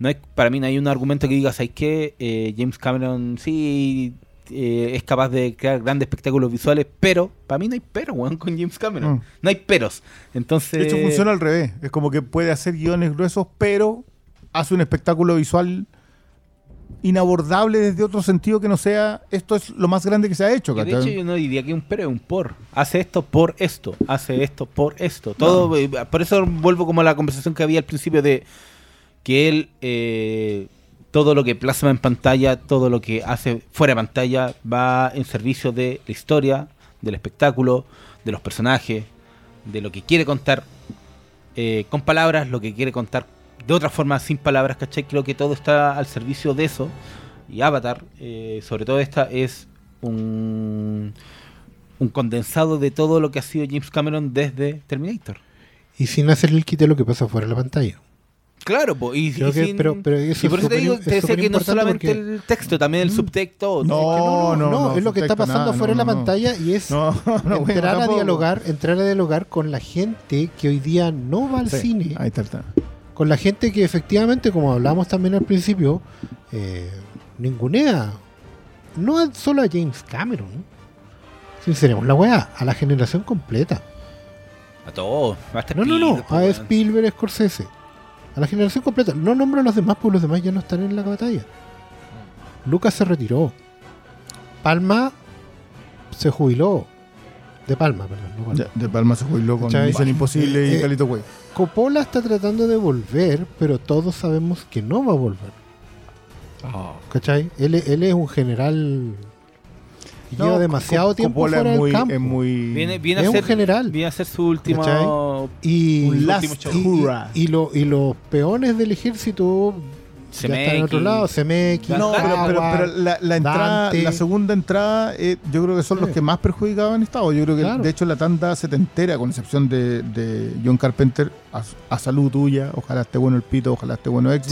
no hay, para mí no hay un argumento que diga, ¿sabes qué? Eh, James Cameron sí eh, es capaz de crear grandes espectáculos visuales, pero para mí no hay pero, weón, con James Cameron. Mm. No hay peros. Entonces, de hecho, funciona al revés. Es como que puede hacer guiones gruesos, pero hace un espectáculo visual inabordable desde otro sentido que no sea esto es lo más grande que se ha hecho. De hecho yo no diría que un pero es un por, hace esto por esto, hace esto por esto, todo no. Por eso vuelvo como a la conversación que había al principio de que él eh, todo lo que plasma en pantalla, todo lo que hace fuera de pantalla va en servicio de la historia, del espectáculo, de los personajes, de lo que quiere contar eh, con palabras, lo que quiere contar de otra forma, sin palabras, ¿cachai? Creo que todo está al servicio de eso. Y Avatar, eh, sobre todo esta, es un, un condensado de todo lo que ha sido James Cameron desde Terminator. Y sin hacerle el quite a lo que pasa fuera de la pantalla. Claro, po, y, y, que, sin, pero, pero eso y por eso te digo, te decía que no solamente porque... el texto, también el subtexto. No, no, no, no, no, no es lo que está pasando nada, fuera no, de la no, pantalla no. Y es no, no, entrar no, a dialogar, entrar a dialogar con la gente que hoy día no va al sí, cine. Ahí está, está. Con la gente que efectivamente, como hablamos también al principio, eh, ningunea. No solo a James Cameron. Sinceremos la weá, a la generación completa. A todos. No, no, no. A Spielberg, Scorsese. A la generación completa. No nombro a los demás porque los demás ya no están en la batalla. Lucas se retiró. Palma se jubiló. De Palma, perdón. No Palma. De, de Palma se jubiló con Misión Imposible y eh, Calito Güey. Coppola está tratando de volver, pero todos sabemos que no va a volver. Oh. ¿Cachai? Él, él es un general No, lleva demasiado con, tiempo con fuera muy, del campo. Es, muy, viene, viene es a ser, un general. Viene a ser su última... Y, last, último y, y, y, lo, y los peones del ejército... Se ya está en otro lado, C M X. No, pero, pero, pero la, la entrada, la segunda entrada, eh, yo creo que son los que más perjudicados han estado. Yo creo que, claro. de hecho, la tanda setentera, con excepción de, de John Carpenter, a, a salud tuya, ojalá esté bueno el pito, ojalá esté bueno Xbox.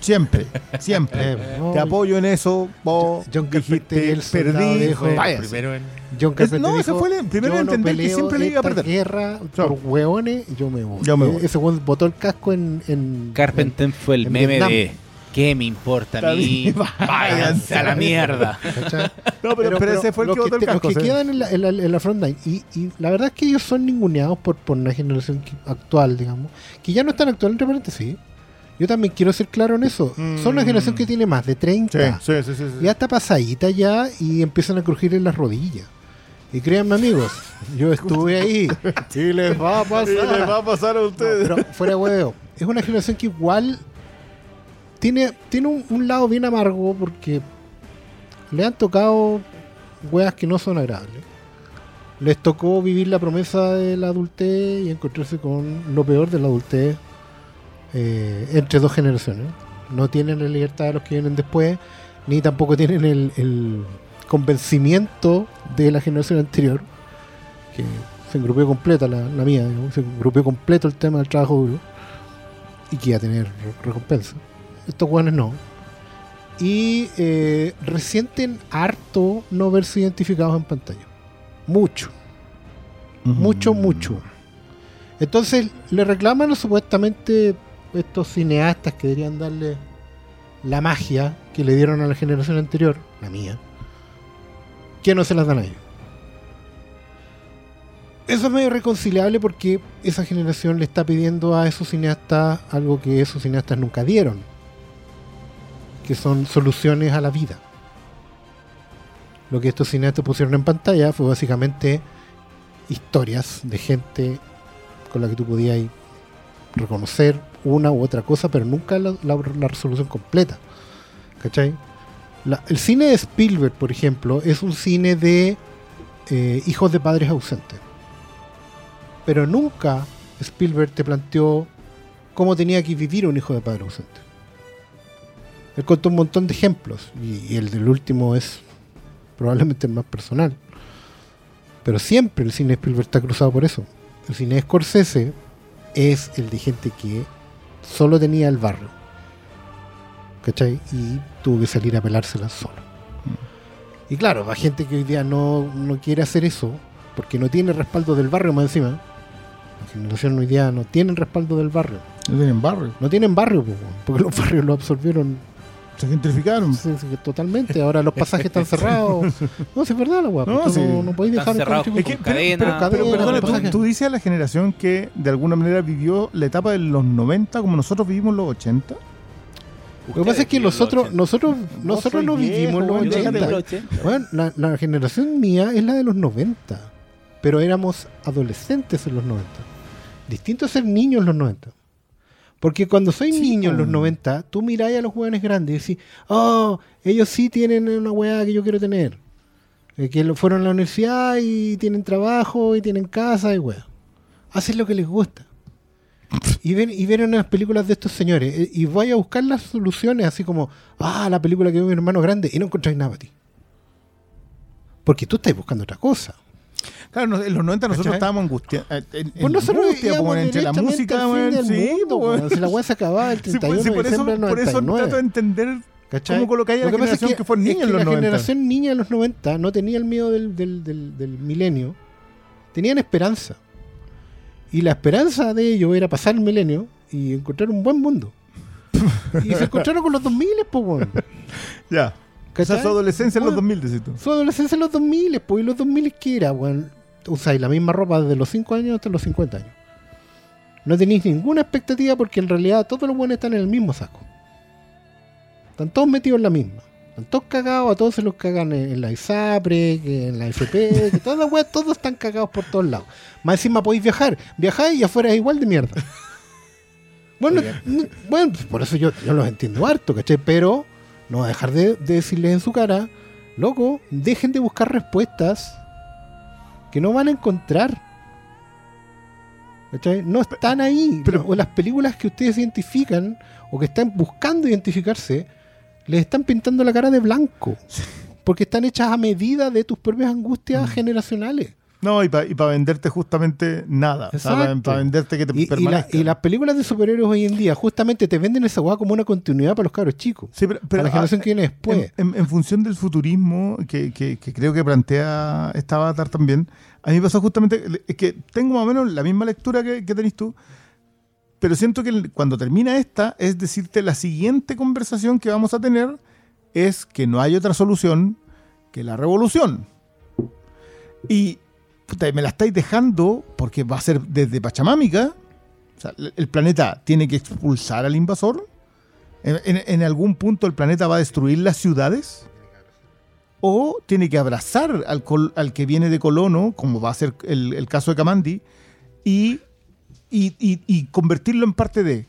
Siempre. Siempre, siempre. Te apoyo en eso. Vos John dijiste, el perdí. Dijo, primero en... John es, no, ese fue el primero en entender no que siempre le iba a perder. Guerra por hueones, yo me voy. Yo me voy. Ese hueón botó el casco en... en Carpenter en, fue el meme Vietnam. De... ¿Qué me importa a mí? Váyanse a la mierda. No, pero, pero, pero ese fue el que botó el casco. Los que quedan en la, en la, en la front line. Y, y la verdad es que ellos son ninguneados por, por una generación actual, digamos. Que ya no es tan actual, entre paréntesis. Yo también quiero ser claro en eso. Mm. Son una generación que tiene más de treinta. Sí, sí, sí, sí, sí. Ya está pasadita ya y empiezan a crujir en las rodillas. Y créanme, amigos, yo estuve ahí. Y les va a pasar. Y les va a pasar a ustedes. No, pero fuera huevo. Es una generación que igual tiene, tiene un, un lado bien amargo porque le han tocado huevas que no son agradables. Les tocó vivir la promesa de la adultez y encontrarse con lo peor de la adultez. Eh, entre dos generaciones no tienen la libertad de los que vienen después ni tampoco tienen el, el convencimiento de la generación anterior que se engrupió completa la, la mía, digamos, se engrupió completo el tema del trabajo duro y que iba a tener recompensa. Estos hueones no y eh, resienten harto no verse identificados en pantalla mucho mm-hmm. mucho, mucho entonces le reclaman supuestamente estos cineastas que deberían darle la magia que le dieron a la generación anterior, la mía, que no se las dan a ellos. Eso es medio reconciliable porque esa generación le está pidiendo a esos cineastas algo que esos cineastas nunca dieron, que son soluciones a la vida. Lo que estos cineastas pusieron en pantalla fue básicamente historias de gente con la que tú podías reconocer una u otra cosa, pero nunca la, la, la resolución completa. ¿Cachai? La, el cine de Spielberg, por ejemplo, es un cine de eh, hijos de padres ausentes. Pero nunca Spielberg te planteó cómo tenía que vivir un hijo de padre ausente. Él contó un montón de ejemplos, y, y el del último es probablemente el más personal. Pero siempre el cine de Spielberg está cruzado por eso. El cine de Scorsese es el de gente que solo tenía el barrio, ¿cachai? Y tuvo que salir a pelársela solo. Y claro, la gente que hoy día no, no quiere hacer eso porque no tiene respaldo del barrio más encima. La generación hoy día no tienen respaldo del barrio. No tienen barrio. No tienen barrio porque los barrios lo absorbieron. Se gentrificaron. Sí, sí, totalmente. Ahora los pasajes están cerrados. No, sí, es verdad la guapa. No, sí. no, no podéis dejar cerrados con, con, con cadena. Pero, pero perdón, tú, tú dices a la generación que de alguna manera vivió la etapa de los noventa como nosotros vivimos los ochenta. Lo que pasa es que nosotros nosotros nosotros no vivimos los ochenta. Bueno, la, la generación mía es la de los noventa, pero éramos adolescentes en los noventa. Distinto a ser niños en los noventa. Porque cuando soy sí, niño en los noventa, tú mirás a los jóvenes grandes y decís, oh, ellos sí tienen una weá que yo quiero tener. Eh, que fueron a la universidad y tienen trabajo y tienen casa y weá. Hacen lo que les gusta. Y ven y ven unas películas de estos señores eh, y vais a buscar las soluciones así como, ah, la película que vio mi hermano grande y no encontráis nada para ti. Porque tú estás buscando otra cosa. Claro, en los noventa nosotros ¿cachai? Estábamos angustiados. Pues nosotros estábamos entre la música, el sí, mundo, bueno. Si la weá se acababa el treinta y uno sí, por, de diciembre del noventa y nueve. Por eso trato de entender ¿cachai? Cómo colocáis a la que generación es que, que fue niña es que en los la noventa. La generación niña de los noventa no tenía el miedo del, del, del, del milenio. Tenían esperanza. Y la esperanza de ellos era pasar el milenio y encontrar un buen mundo. Y se encontraron con los dos mil, pues, bueno. Ya. O sea, su adolescencia en los dos mil, decís tú. Su adolescencia en los dos mil, pues, y los dos mil que era, bueno, usáis la misma ropa desde los cinco años hasta los cincuenta años. No tenéis ninguna expectativa porque en realidad todos los buenos están en el mismo saco. Están todos metidos en la misma. Están todos cagados, a todos se los cagan en la ISAPRE, en la F P, que todas las weas, todos están cagados por todos lados. Más encima podéis viajar, viajáis y afuera es igual de mierda. Bueno, no, bueno, por eso yo, yo los entiendo harto, ¿cachai? Pero no va a dejar de, de decirles en su cara Loco, dejen de buscar respuestas que no van a encontrar. ¿Cachai? No están ahí. Pero, o las películas que ustedes identifican o que están buscando identificarse, les están pintando la cara de blanco. Porque están hechas a medida de tus propias angustias mm. generacionales. No, y para y pa venderte justamente nada. O sea, para pa venderte que te y, permanezca. Y, la, y las películas de superhéroes hoy en día justamente te venden esa hueá como una continuidad para los cabros chicos. Sí, pero, pero, para la generación ah, que viene después. En, en, en función del futurismo que, que, que creo que plantea esta Avatar también, a mí me pasó justamente, es que tengo más o menos la misma lectura que, que tenés tú, pero siento que cuando termina esta, es decirte la siguiente conversación que vamos a tener es que no hay otra solución que la revolución. Y me la estáis dejando porque va a ser desde Pachamámica. O sea, el planeta tiene que expulsar al invasor. En, en, en algún punto el planeta va a destruir las ciudades. O tiene que abrazar al, col, al que viene de colono, como va a ser el, el caso de Kamandi, y, y, y, y convertirlo en parte de...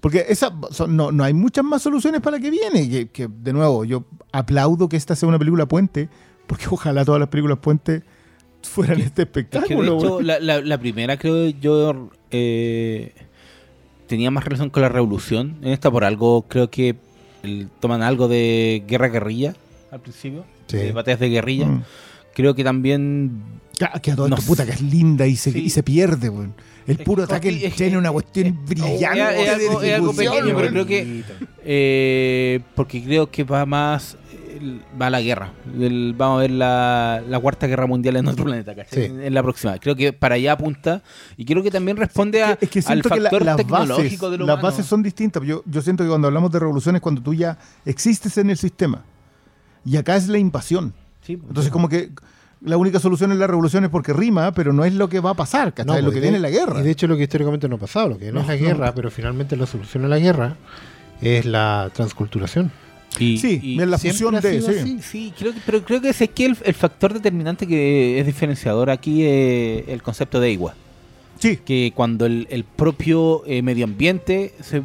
Porque esa, son, no, no hay muchas más soluciones para la que viene. Que, que, de nuevo, yo aplaudo que esta sea una película puente, porque ojalá todas las películas puente fueran que, este espectáculo. Es que de hecho, la, la, la primera, creo yo, eh, tenía más relación con la revolución. En esta, por algo, creo que el, toman algo de guerra-guerrilla al principio, sí. de batallas de guerrilla. Mm. Creo que también... Que a toda no esta puta que es linda y se, sí. y se pierde, weón. El puro es, ataque es, tiene una cuestión es, brillante. Es, es, algo, es algo pequeño, bueno. pero creo que. Eh, porque creo que va más. Va a la guerra. El, vamos a ver la, la cuarta guerra mundial en nuestro planeta, sí. en, en la próxima. Creo que para allá apunta. Y creo que también responde a, es que al factor la, tecnológico bases, de lo humano. Las bases son distintas. Yo, yo siento que cuando hablamos de revoluciones, cuando tú ya existes en el sistema. Y acá es la invasión. Sí, pues, Entonces, sí. como que. La única solución es la revolución es porque rima, pero no es lo que va a pasar, ¿cachai? No, es lo que viene la guerra. Y de hecho lo que históricamente no ha pasado, lo que no, no es la guerra, no. pero finalmente la solución a la guerra es la transculturación. Y, sí, y es la fusión de... Sí, así, sí creo que, pero creo que es aquí el, el factor determinante que es diferenciador aquí es el concepto de agua. Sí. Que cuando el, el propio eh, medio ambiente se...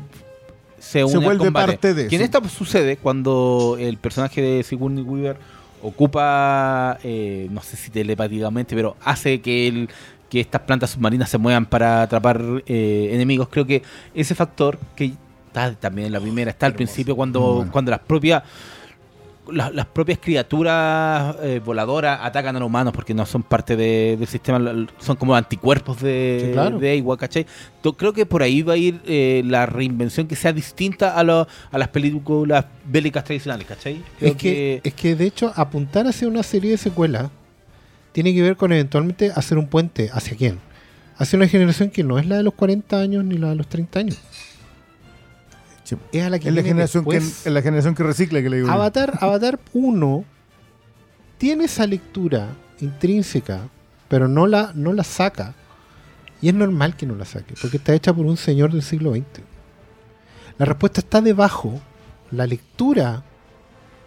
Se, une se vuelve al parte de... Que en esta sucede cuando el personaje de Sigourney Weaver... ocupa, eh, no sé si telepáticamente, pero hace que, el, que estas plantas submarinas se muevan para atrapar eh, enemigos. Creo que ese factor, que está también en la primera, está al hermoso. principio, cuando, bueno. cuando las propias las, las propias criaturas eh, voladoras atacan a los humanos porque no son parte de, del sistema, son como anticuerpos de, sí, claro. de Aiwa, ¿cachai? Entonces, creo que por ahí va a ir eh, la reinvención que sea distinta a, lo, a las películas bélicas tradicionales, ¿cachai? Creo es que, que es que de hecho apuntar hacia una serie de secuelas tiene que ver con eventualmente hacer un puente, ¿hacia quién? Hacia una generación que no es la de los cuarenta años ni la de los treinta años. Es a la que, en la generación que en la generación que recicla, que le digo. Avatar, Avatar uno tiene esa lectura intrínseca, pero no la, no la saca. Y es normal que no la saque, porque está hecha por un señor del siglo veinte. La respuesta está debajo, la lectura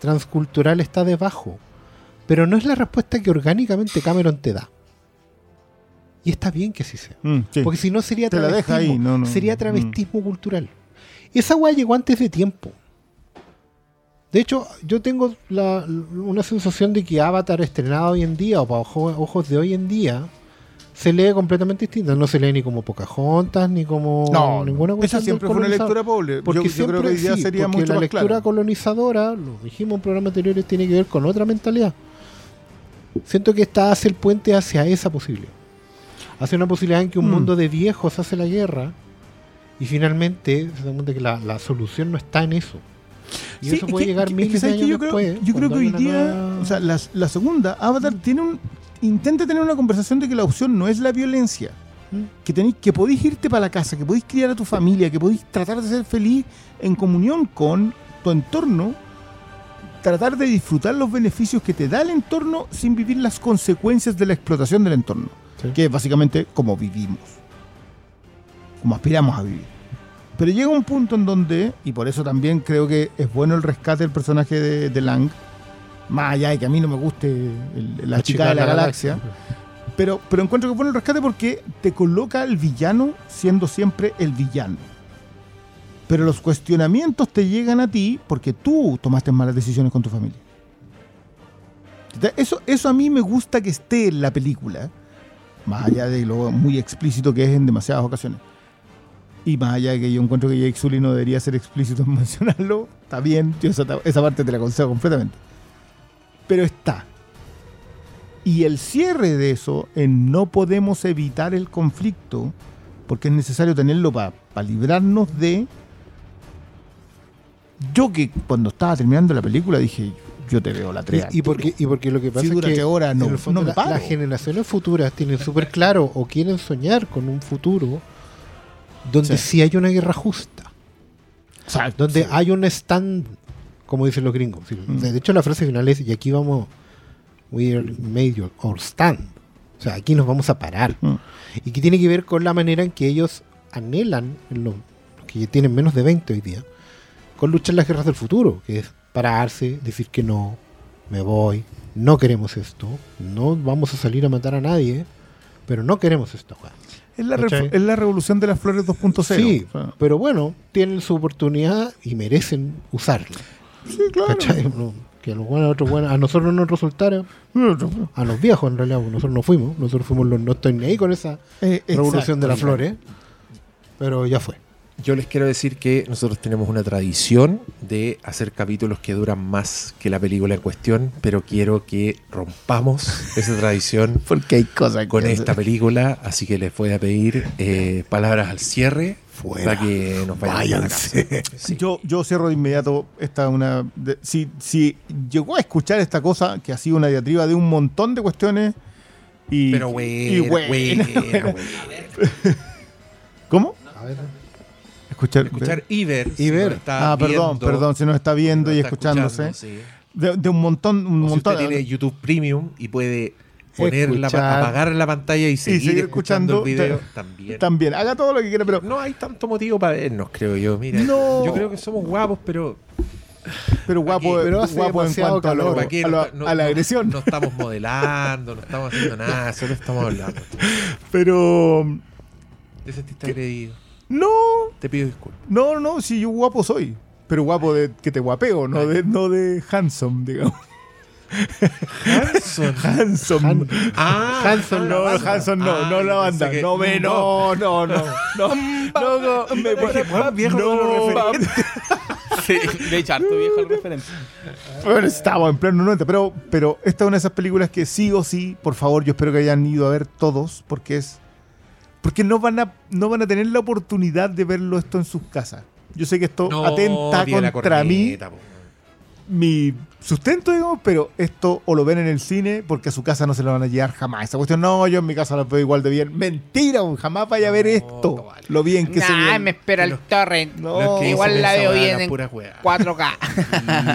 transcultural está debajo, pero no es la respuesta que orgánicamente Cameron te da. Y está bien que así sea. Mm, sí. Porque si no sería travestismo, ahí. No, no, sería travestismo no. cultural. Esa weá llegó antes de tiempo. De hecho, yo tengo la, una sensación de que Avatar estrenado hoy en día, o para ojos de hoy en día, se lee completamente distinta. No se lee ni como Pocahontas, ni como... No, ninguna esa siempre fue una lectura pobre. Porque yo, siempre, yo creo que ya sí, sería mucho más clara. Porque la lectura colonizadora, lo dijimos en programas anteriores, tiene que ver con otra mentalidad. Siento que esta hace el puente hacia esa posibilidad. Hace una posibilidad en que un mm. mundo de viejos hace la guerra. Y finalmente se da cuenta que la, la solución no está en eso. Y sí, eso puede que, llegar miles de años yo después. Creo, yo creo que hoy día, nueva... o sea, la, la segunda, Avatar tiene un, intenta tener una conversación de que la opción no es la violencia. ¿Mm? Que, tenés, que podés irte para la casa, que podés criar a tu familia, que podés tratar de ser feliz en comunión con tu entorno, tratar de disfrutar los beneficios que te da el entorno sin vivir las consecuencias de la explotación del entorno. ¿Sí? Que es básicamente como vivimos. Como aspiramos a vivir. Pero llega un punto en donde, y por eso también creo que es bueno el rescate del personaje de, de Lang, más allá de que a mí no me guste el, la, la chica, chica de la, la galaxia, galaxia. Pero, pero encuentro que es bueno el rescate porque te coloca al villano siendo siempre el villano. Pero los cuestionamientos te llegan a ti porque tú tomaste malas decisiones con tu familia. Eso, eso a mí me gusta que esté en la película, más allá de lo muy explícito que es en demasiadas ocasiones. Y más allá de que yo encuentro que Jake Sully no debería ser explícito en mencionarlo, está bien, yo esa, esa parte te la concedo completamente. Pero está. Y el cierre de eso, en no podemos evitar el conflicto, porque es necesario tenerlo para pa librarnos de... Yo que cuando estaba terminando la película dije... Yo te veo la trea. Y, y, porque, y porque lo que pasa Figura es que ahora no, no las la generaciones futuras tienen súper claro o quieren soñar con un futuro donde sí, sí hay una guerra justa. O sea, donde sí hay un stand, como dicen los gringos. De hecho, la frase final es, y aquí vamos, we are made or stand. O sea, aquí nos vamos a parar. Mm. Y que tiene que ver con la manera en que ellos anhelan, los que tienen menos de veinte hoy día, con luchar las guerras del futuro, que es pararse, decir que no, me voy, no queremos esto, no vamos a salir a matar a nadie, pero no queremos esto. Es la, re- es la revolución de las flores dos punto cero. Sí, o sea, pero bueno, tienen su oportunidad y merecen usarla. Sí, claro. No, que a, los buenos, a, otros buenos, a nosotros no nos resultaron, a los viejos en realidad, nosotros no fuimos, nosotros fuimos los no estoy ni ahí con esa eh, revolución de las flores, pero ya fue. Yo les quiero decir que nosotros tenemos una tradición de hacer capítulos que duran más que la película en cuestión, pero quiero que rompamos esa tradición porque hay cosas con que esta hacer. película, así que les voy a pedir eh, palabras al cierre Fuera. para que nos vayan a casa. Sí. Yo, yo cierro de inmediato esta una... De, si, si llegó a escuchar esta cosa, que ha sido una diatriba de un montón de cuestiones y... Pero güey, güey, ¿cómo? A ver... Escuchar, escuchar y ver. Y ver. Si ah, perdón, viendo, perdón, si no está viendo no y está escuchándose. Sí. De, de un montón. Un o montón si usted tiene YouTube Premium y puede poner la, apagar la pantalla y seguir, y seguir escuchando, escuchando el video. Te, también. También. Haga todo lo que quiera, pero no hay tanto motivo para vernos, creo yo. Mira, no. Yo creo que somos guapos, pero. Pero guapo, pero hace guapo en cuanto a, lo, a, lo, a, no, a la agresión. No, no estamos modelando, no estamos haciendo nada, solo estamos hablando. Pero. ¿Te sentiste agredido? No. Te pido disculpas. No, no, si yo guapo soy. Pero guapo de que te guapeo, no de, no de handsome, digamos. Hanson. Hanson. Han- ah, Hanson, no, Hanson, no, ah, no la banda. Que, no me, no, no, no. No, no, no me dije, bueno, viejo no, no referente. Sí, de echar tu viejo el referente. Bueno, estaba en pleno noventa, pero, pero esta es una de esas películas que sí o sí, por favor, yo espero que hayan ido a ver todos, porque es. Porque no van a no van a tener la oportunidad de verlo esto en sus casas. Yo sé que esto no, atenta contra corneta, mí, po. mi sustento, digamos, pero esto o lo ven en el cine porque a su casa no se lo van a llevar jamás. Esa cuestión, no, yo en mi casa la veo igual de bien. Mentira, jamás vaya no, a ver esto. No vale. Lo bien que nah, se ve. Ah, me espera el torrent. No, igual la veo bien en cuatro K.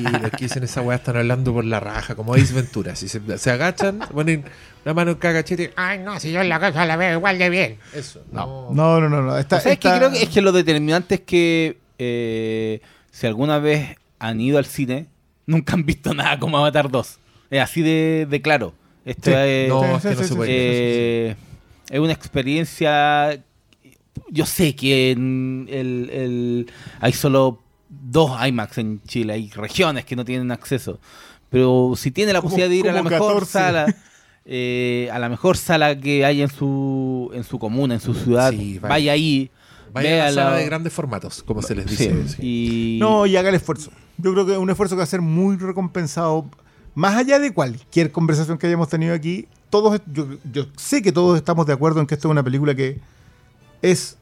Y los que dicen esa weá están hablando por la raja, como Ace Ventura. Si se, se agachan, ponen... La mano en cagachete. Ay, no, si yo en la casa la veo igual de bien. Eso. No, no, no, no. no. Esta, o sea, esta... es que creo que es que lo determinante es que eh, si alguna vez han ido al cine, nunca han visto nada como Avatar dos. Es así de, de claro. Esto sí. es, no, sí, es que sí, no sí, se puede. Eh, sí, sí, sí. Es una experiencia. Yo sé que en el, el, hay solo dos IMAX en Chile. Hay regiones que no tienen acceso. Pero si tiene la posibilidad de ir a la mejor catorce sala. Eh, a la mejor sala que haya en su en su comuna, en su ciudad, sí, vaya. vaya ahí vaya vea a la sala la... de grandes formatos, como se les dice, sí, sí. Y... no, y haga el esfuerzo. Yo creo que es un esfuerzo que va a ser muy recompensado, más allá de cualquier conversación que hayamos tenido aquí. Todos, yo, yo sé que todos estamos de acuerdo en que esta es una película que es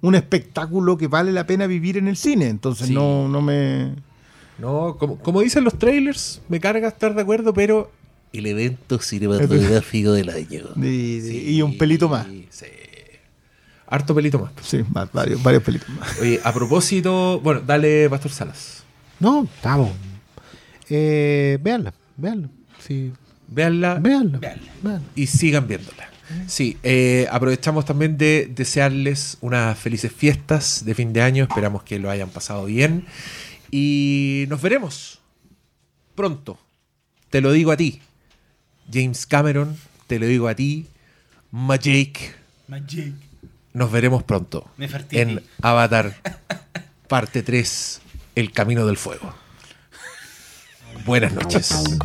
un espectáculo que vale la pena vivir en el cine, entonces sí. no, no me no, como, como dicen los trailers, me carga estar de acuerdo, pero el evento cinematográfico del año. Sí, sí, y un pelito más. Sí. Harto pelito más. Sí, más, varios, varios pelitos más. Oye, a propósito, bueno, dale, Pastor Salas. No, estamos. Eh, véanla, véanla. Sí. Véanla, véanla, véanla, véanla. Y sigan viéndola. Sí, eh, aprovechamos también de desearles unas felices fiestas de fin de año. Esperamos que lo hayan pasado bien. Y nos veremos pronto. Te lo digo a ti. James Cameron, te lo digo a ti, Magic. Magic. Nos veremos pronto en Avatar parte tres, El Camino del Fuego. Buenas noches.